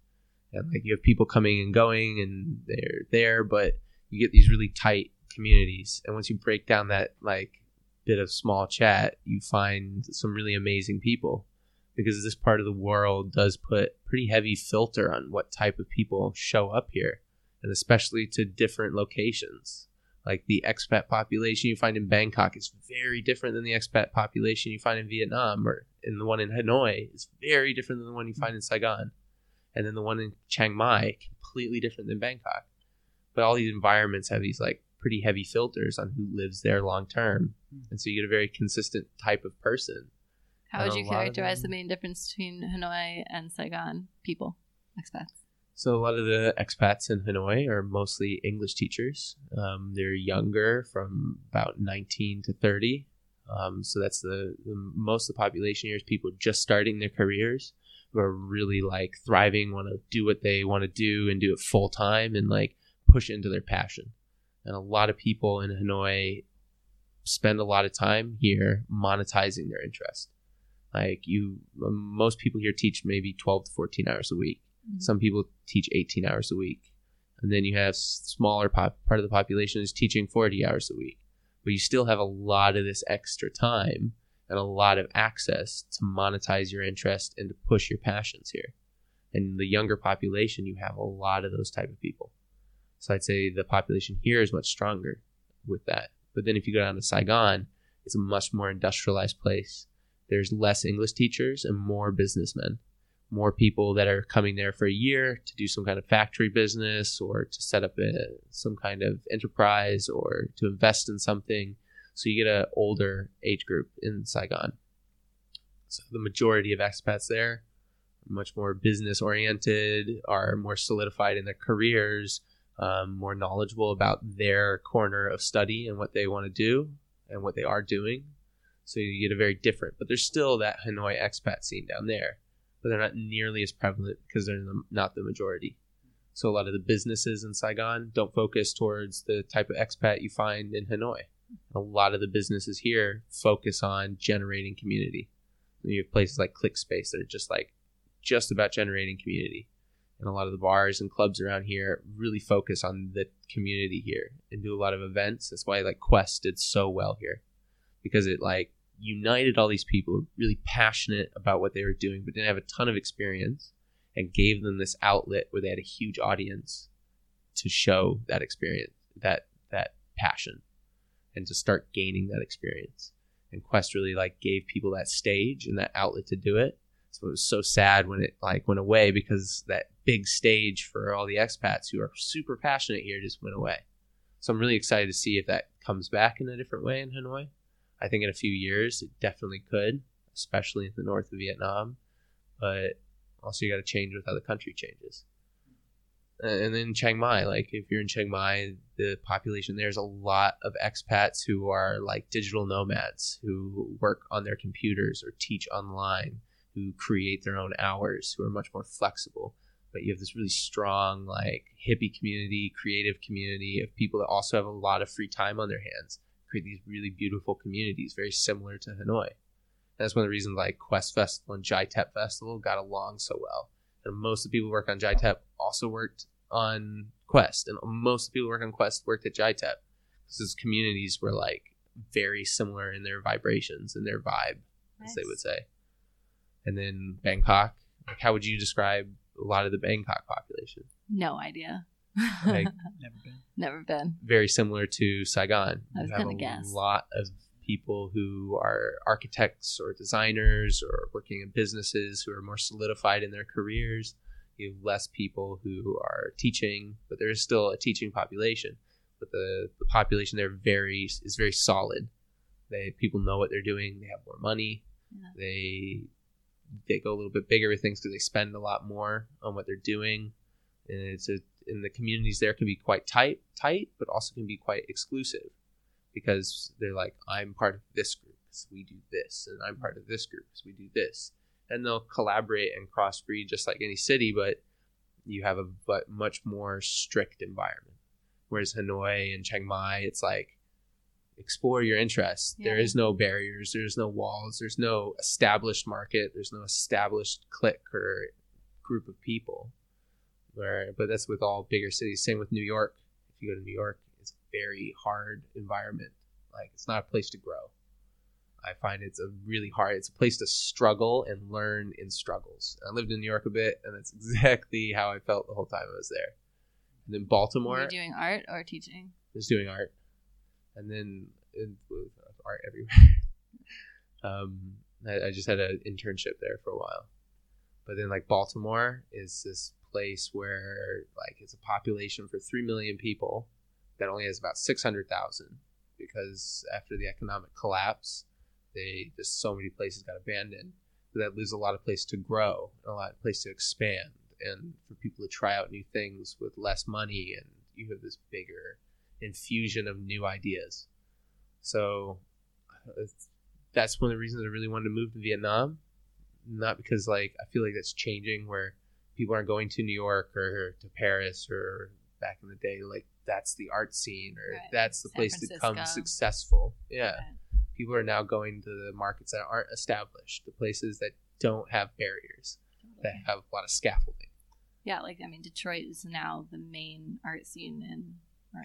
And like you have people coming and going and they're there, but you get these really tight communities. And once you break down that like bit of small chat, you find some really amazing people. Because this part of the world does put pretty heavy filter on what type of people show up here. And especially to different locations. Like the expat population you find in Bangkok is very different than the expat population you find in Vietnam, or in the one in Hanoi is very different than the one you find in Saigon. And then the one in Chiang Mai, completely different than Bangkok. But all these environments have these like pretty heavy filters on who lives there long term. And so you get a very consistent type of person. How would you characterize the main difference between Hanoi and Saigon people, expats? So a lot of the expats in Hanoi are mostly English teachers. Um, they're younger, from about nineteen to thirty. Um, so that's the, the most of the population here is people just starting their careers who are really like thriving, want to do what they want to do and do it full time and like push into their passion. And a lot of people in Hanoi spend a lot of time here monetizing their interest. Like you, most people here teach maybe twelve to fourteen hours a week. Some people teach eighteen hours a week. And then you have smaller pop- part of the population is teaching forty hours a week. But you still have a lot of this extra time and a lot of access to monetize your interest and to push your passions here. And the younger population, you have a lot of those type of people. So I'd say the population here is much stronger with that. But then if you go down to Saigon, it's a much more industrialized place. There's less English teachers and more businessmen. more people that are coming there for a year to do some kind of factory business or to set up a, some kind of enterprise or to invest in something. So you get an older age group in Saigon. So the majority of expats there are much more business oriented, are more solidified in their careers, um, more knowledgeable about their corner of study and what they want to do and what they are doing. So you get a very different, but there's still that Hanoi expat scene down there, but they're not nearly as prevalent because they're not the majority. So a lot of the businesses in Saigon don't focus towards the type of expat you find in Hanoi. A lot of the businesses here focus on generating community. And you have places like ClickSpace that are just like just about generating community. And a lot of the bars and clubs around here really focus on the community here and do a lot of events. That's why like Quest did so well here, because it like united all these people really passionate about what they were doing, but didn't have a ton of experience, and gave them this outlet where they had a huge audience to show that experience, that that passion, and to start gaining that experience. And Quest really like gave people that stage and that outlet to do it. So it was so sad when it like went away, because that big stage for all the expats who are super passionate here just went away. So I'm really excited to see if that comes back in a different way in Hanoi. I think in a few years, it definitely could, especially in the north of Vietnam. But also you got to change with how the country changes. And then Chiang Mai, like if you're in Chiang Mai, the population, there's a lot of expats who are like digital nomads, who work on their computers or teach online, who create their own hours, who are much more flexible. But you have this really strong like hippie community, creative community of people that also have a lot of free time on their hands. Create these really beautiful communities, very similar to Hanoi. And that's one of the reasons like Quest Festival and Jai Thep Festival got along so well. And most of the people who work on Jai Thep also worked on Quest, and most of the people who work on Quest worked at Jai Thep, because those communities were like very similar in their vibrations and their vibe, nice. As they would say. And then Bangkok, like how would you describe a lot of the Bangkok population? No idea. Like, never been. Never been. Very similar to Saigon. I was going to guess. A lot of people who are architects or designers or working in businesses who are more solidified in their careers. You have less people who are teaching, but there is still a teaching population. But the, the population there very is very solid. They people know what they're doing. They have more money. Yeah. They they go a little bit bigger with things because they spend a lot more on what they're doing, and it's a and the communities there can be quite tight, tight, but also can be quite exclusive, because they're like, I'm part of this group because we do this, and I'm part of this group because we do this. And they'll collaborate and crossbreed just like any city, but you have a but much more strict environment. Whereas Hanoi and Chiang Mai, it's like, explore your interests. Yeah. There is no barriers. There's no walls. There's no established market. There's no established clique or group of people. Where, but that's with all bigger cities. Same with New York. If you go to New York, it's a very hard environment. Like, it's not a place to grow. I find it's a really hard, it's a place to struggle and learn in struggles. I lived in New York a bit, and that's exactly how I felt the whole time I was there. And then Baltimore. Were you doing art or teaching? I was doing art. And then it was art everywhere. um, I, I just had an internship there for a while. But then, like, Baltimore is this place where like it's a population for three million people that only has about six hundred thousand, because after the economic collapse, they just so many places got abandoned. So that leaves a lot of place to grow, a lot of place to expand, and for people to try out new things with less money, and you have this bigger infusion of new ideas. So that's one of the reasons I really wanted to move to Vietnam, not because like I feel like that's changing where people aren't going to New York or to Paris, or back in the day, like that's the art scene, or right. That's the San place Francisco. To come successful. Yeah. Right. People are now going to the markets that aren't established, the places that don't have barriers, okay. That have a lot of scaffolding. Yeah. Like, I mean, Detroit is now the main art scene, and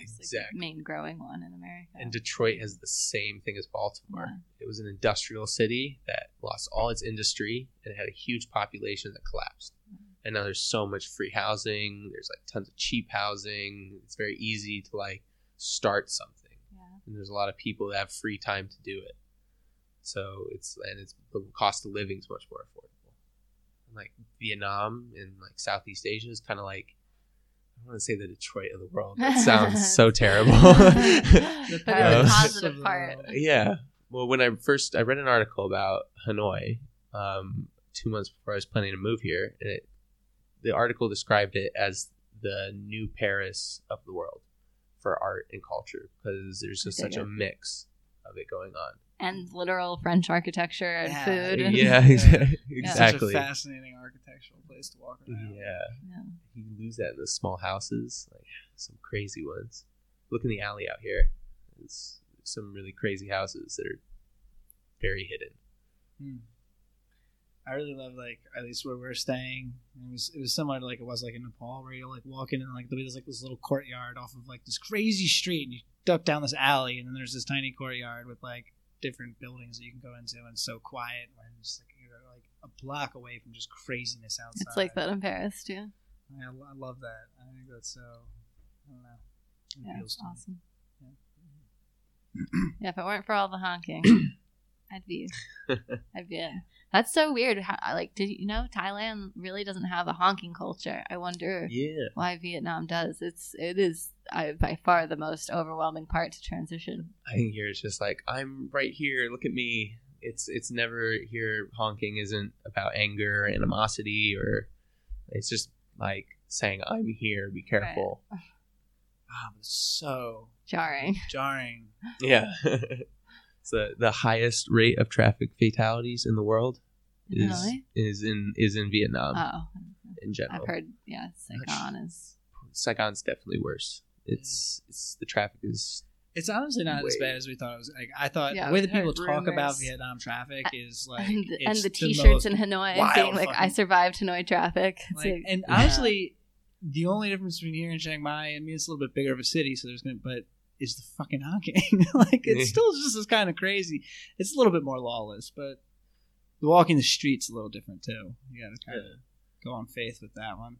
exactly. Like the main growing one in America. And Detroit has the same thing as Baltimore. Yeah. It was an industrial city that lost all its industry, and it had a huge population that collapsed. Mm-hmm. And now there's so much free housing. There's like tons of cheap housing. It's very easy to like start something. Yeah. And there's a lot of people that have free time to do it. So it's, and it's the cost of living is much more affordable. like Vietnam and like Southeast Asia is kind of like, I want to say the Detroit of the world. That sounds so terrible. The uh, positive part. Yeah. Well, when I first, I read an article about Hanoi um, two months before I was planning to move here. And it, the article described it as the new Paris of the world for art and culture, because there's just such a mix of it going on. And literal French architecture and yeah. food. And yeah, exactly. Yeah. Exactly. Such a fascinating architectural place to walk around. Yeah. yeah. You lose that in the small houses, like some crazy ones. Look in the alley out here. There's some really crazy houses that are very hidden. Hmm. I really love, like, at least where we're staying. It was it was similar to like it was like in Nepal, where you're like walking and like there's like this little courtyard off of like this crazy street, and you duck down this alley, and then there's this tiny courtyard with like different buildings that you can go into, and it's so quiet, and just like you're like a block away from just craziness outside. It's like that in Paris too. I, mean, I love that. I think that's so. I don't know. It yeah, feels awesome. Yeah. Yeah, if it weren't for all the honking, I'd be. I'd be. In. That's so weird. How, like, did you know Thailand really doesn't have a honking culture? I wonder yeah. why Vietnam does. It's it is. I, by far the most overwhelming part to transition. I think here it's just like, I'm right here, look at me. It's it's never here. Honking isn't about anger or animosity, or it's just like saying, I'm here, be careful. Right. Oh, it's so jarring. Jarring. Yeah. It's the, the highest rate of traffic fatalities in the world is really? is in is in Vietnam. Oh. In general. I've heard yeah, Saigon is Saigon's definitely worse. It's it's the traffic is. It's honestly not way. As bad as we thought it was. Like I thought yeah, the way that people rumors. Talk about Vietnam traffic is like and the, it's and the T-shirts the in Hanoi being like, "I survived Hanoi traffic." Like, like, and yeah. honestly, the only difference between here and Chiang Mai, I mean, it's a little bit bigger of a city, so there's gonna but is the fucking honking. Like it's still just as kind of crazy. It's a little bit more lawless, but the walking the streets a little different too. You got to kind of go on faith with that one.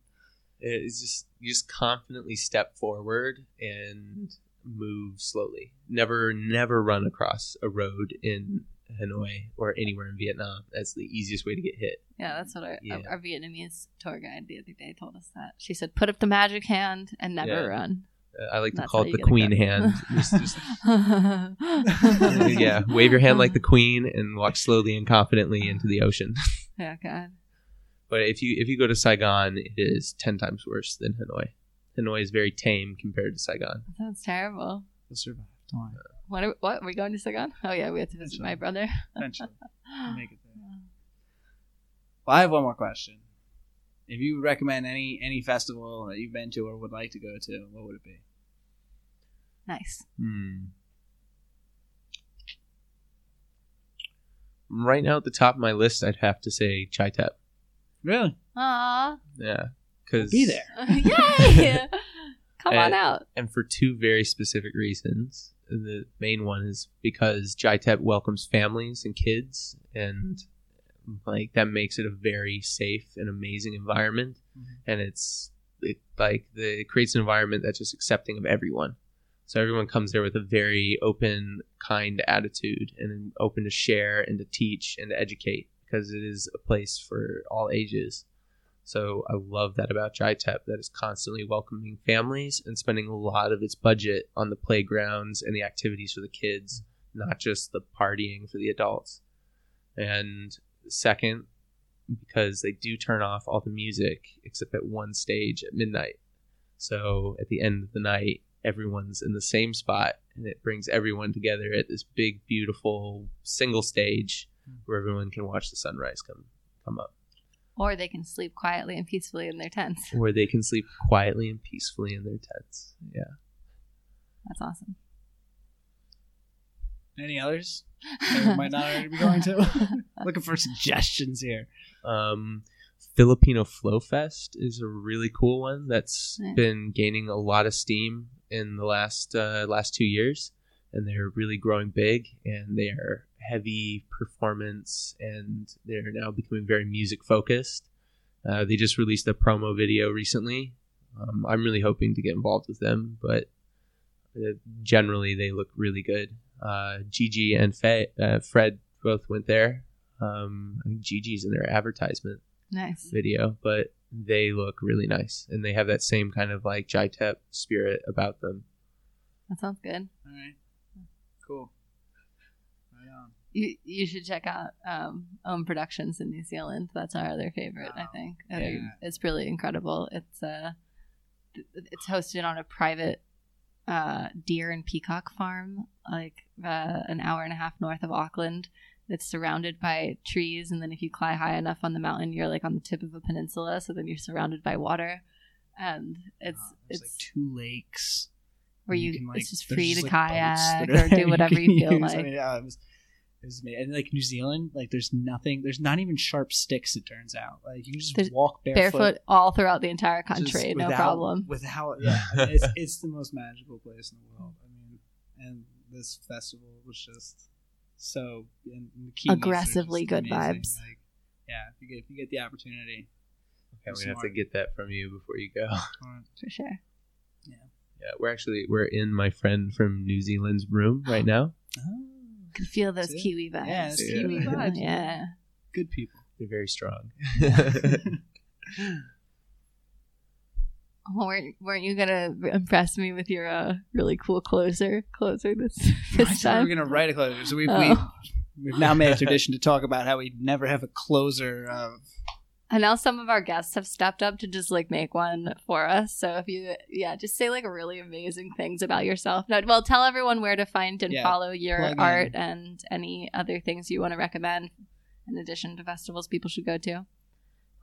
It's just you just confidently step forward and move slowly. Never, never run across a road in Hanoi or anywhere in Vietnam. That's the easiest way to get hit. Yeah, that's what our, yeah. our Vietnamese tour guide the other day told us that. She said, "Put up the magic hand and never yeah. run." Uh, I like to that's call it the queen go. Hand. Just, just yeah, wave your hand like the queen and walk slowly and confidently into the ocean. Yeah, God. But if you if you go to Saigon, it is ten times worse than Hanoi. Hanoi is very tame compared to Saigon. That sounds terrible. You'll survive. Don't worry. What? Are we, what? We're going to Saigon? Oh yeah, we have to visit my brother. Eventually, we'll make it there. Well, I have one more question. If you recommend any any festival that you've been to or would like to go to, what would it be? Nice. Hmm. Right now, at the top of my list, I'd have to say Jai Thep. Really? Aww. Yeah. Cause... Be there. Yay! Come and, on out. And for two very specific reasons. The main one is because Jai Thep welcomes families and kids, and like that makes it a very safe and amazing environment. Mm-hmm. And it's it, like the, it creates an environment that's just accepting of everyone. So everyone comes there with a very open, kind attitude and open to share and to teach and to educate. Because it is a place for all ages. So I love that about Jai Thep, that is constantly welcoming families and spending a lot of its budget on the playgrounds and the activities for the kids, not just the partying for the adults. And second, because they do turn off all the music except at one stage at midnight. So at the end of the night, everyone's in the same spot, and it brings everyone together at this big, beautiful single stage where everyone can watch the sunrise come come up. Or they can sleep quietly and peacefully in their tents. Or they can sleep quietly and peacefully in their tents. Yeah. That's awesome. Any others? They might not already be going to. Looking for suggestions here. Um, Filipino Flow Fest is a really cool one that's yeah. been gaining a lot of steam in the last uh, last two years. And they're really growing big, and they are heavy performance, and they're now becoming very music focused. Uh, they just released a promo video recently. Um, I'm really hoping to get involved with them, but uh, generally they look really good. Uh, Gigi and Fe- uh, Fred both went there. Um, I think Gigi's in their advertisement. nice video, but they look really nice, and they have that same kind of like Jai Thep spirit about them. That sounds good. All right, cool. Right on. You you should check out um, Own Productions in New Zealand. That's our other favorite, wow. I think. Yeah. Um, it's really incredible. It's uh, it's hosted on a private uh, deer and peacock farm, like uh, an hour and a half north of Auckland. It's surrounded by trees, and then if you climb high enough on the mountain, you're like on the tip of a peninsula. So then you're surrounded by water, and it's oh, it's like two lakes where you, you can, like, it's just free just to like kayak or do whatever you, you feel like. I mean, yeah, it was, it was amazing. And like New Zealand, like there's nothing, there's not even sharp sticks. It turns out, like you can just there's walk barefoot, barefoot all throughout the entire country, without, no problem. Without, yeah, I mean, it's it's the most magical place in the world. I mean, and this festival was just. So and the aggressively good amazing. Vibes. Like, yeah, if you get if you get the opportunity. Okay, we're gonna have to get that from you before you go. For sure. Yeah. Yeah, we're actually we're in my friend from New Zealand's room right now. Oh, can feel those See? Kiwi vibes. Yeah, those yeah. Kiwi vibes. Yeah. Good people. They're very strong. Oh, weren't, weren't you gonna impress me with your uh, really cool closer closer this, this I time? We were gonna write a closer, so we've oh. we, we've now made a tradition to talk about how we never have a closer. Of... And now some of our guests have stepped up to just like make one for us. So if you, yeah, just say like really amazing things about yourself. No, well, tell everyone where to find and yeah, follow your art in. And any other things you want to recommend in addition to festivals people should go to.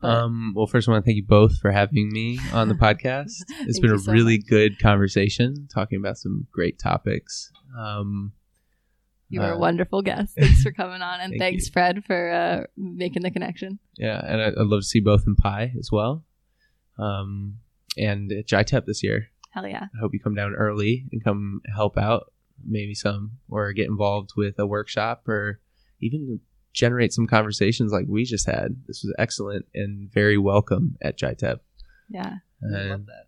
Um, well, first I want to thank you both for having me on the podcast. It's been a so really much. Good conversation, talking about some great topics. Um, you were uh, a wonderful guest. Thanks for coming on, and thank thanks, you. Fred, for uh, making the connection. Yeah, and I, I'd love to see both in Pi as well, um, and at Jai Thep this year. Hell yeah! I hope you come down early and come help out, maybe some, or get involved with a workshop, or even. Generate some conversations like we just had. This was excellent and very welcome at Jai Thep. Yeah. And I love that.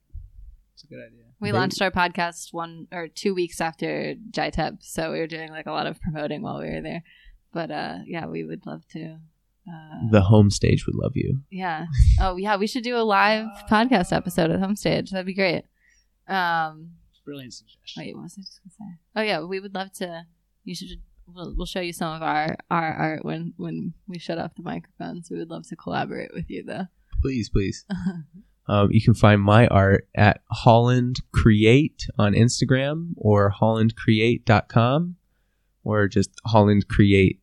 It's a good idea. We Maybe. launched our podcast one or two weeks after Jai Thep, so we were doing like a lot of promoting while we were there. But uh yeah, we would love to. Uh, the Homestage would love you. Yeah. Oh yeah, we should do a live uh, podcast episode at Homestage. That'd be great. Um, brilliant suggestion. Wait, what was I just gonna say? Oh yeah, we would love to. You should. We'll, we'll show you some of our, our art when, when we shut off the microphones. We would love to collaborate with you, though. Please, please. um, you can find my art at Holland Create on Instagram or holland create dot com or just Holland Create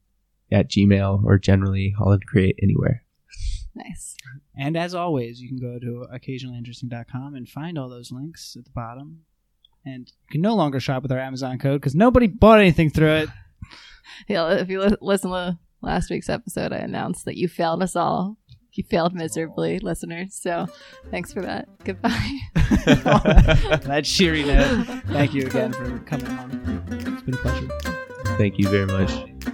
at Gmail or generally Holland Create anywhere. Nice. And as always, you can go to occasionally interesting dot com and find all those links at the bottom. And you can no longer shop with our Amazon code because nobody bought anything through it. Yeah, if you li- listen to last week's episode, I announced that you failed us all. You failed miserably, oh. listeners. So thanks for that. Goodbye. That cheery note. Thank you again for coming on. It's been a pleasure. Thank you very much.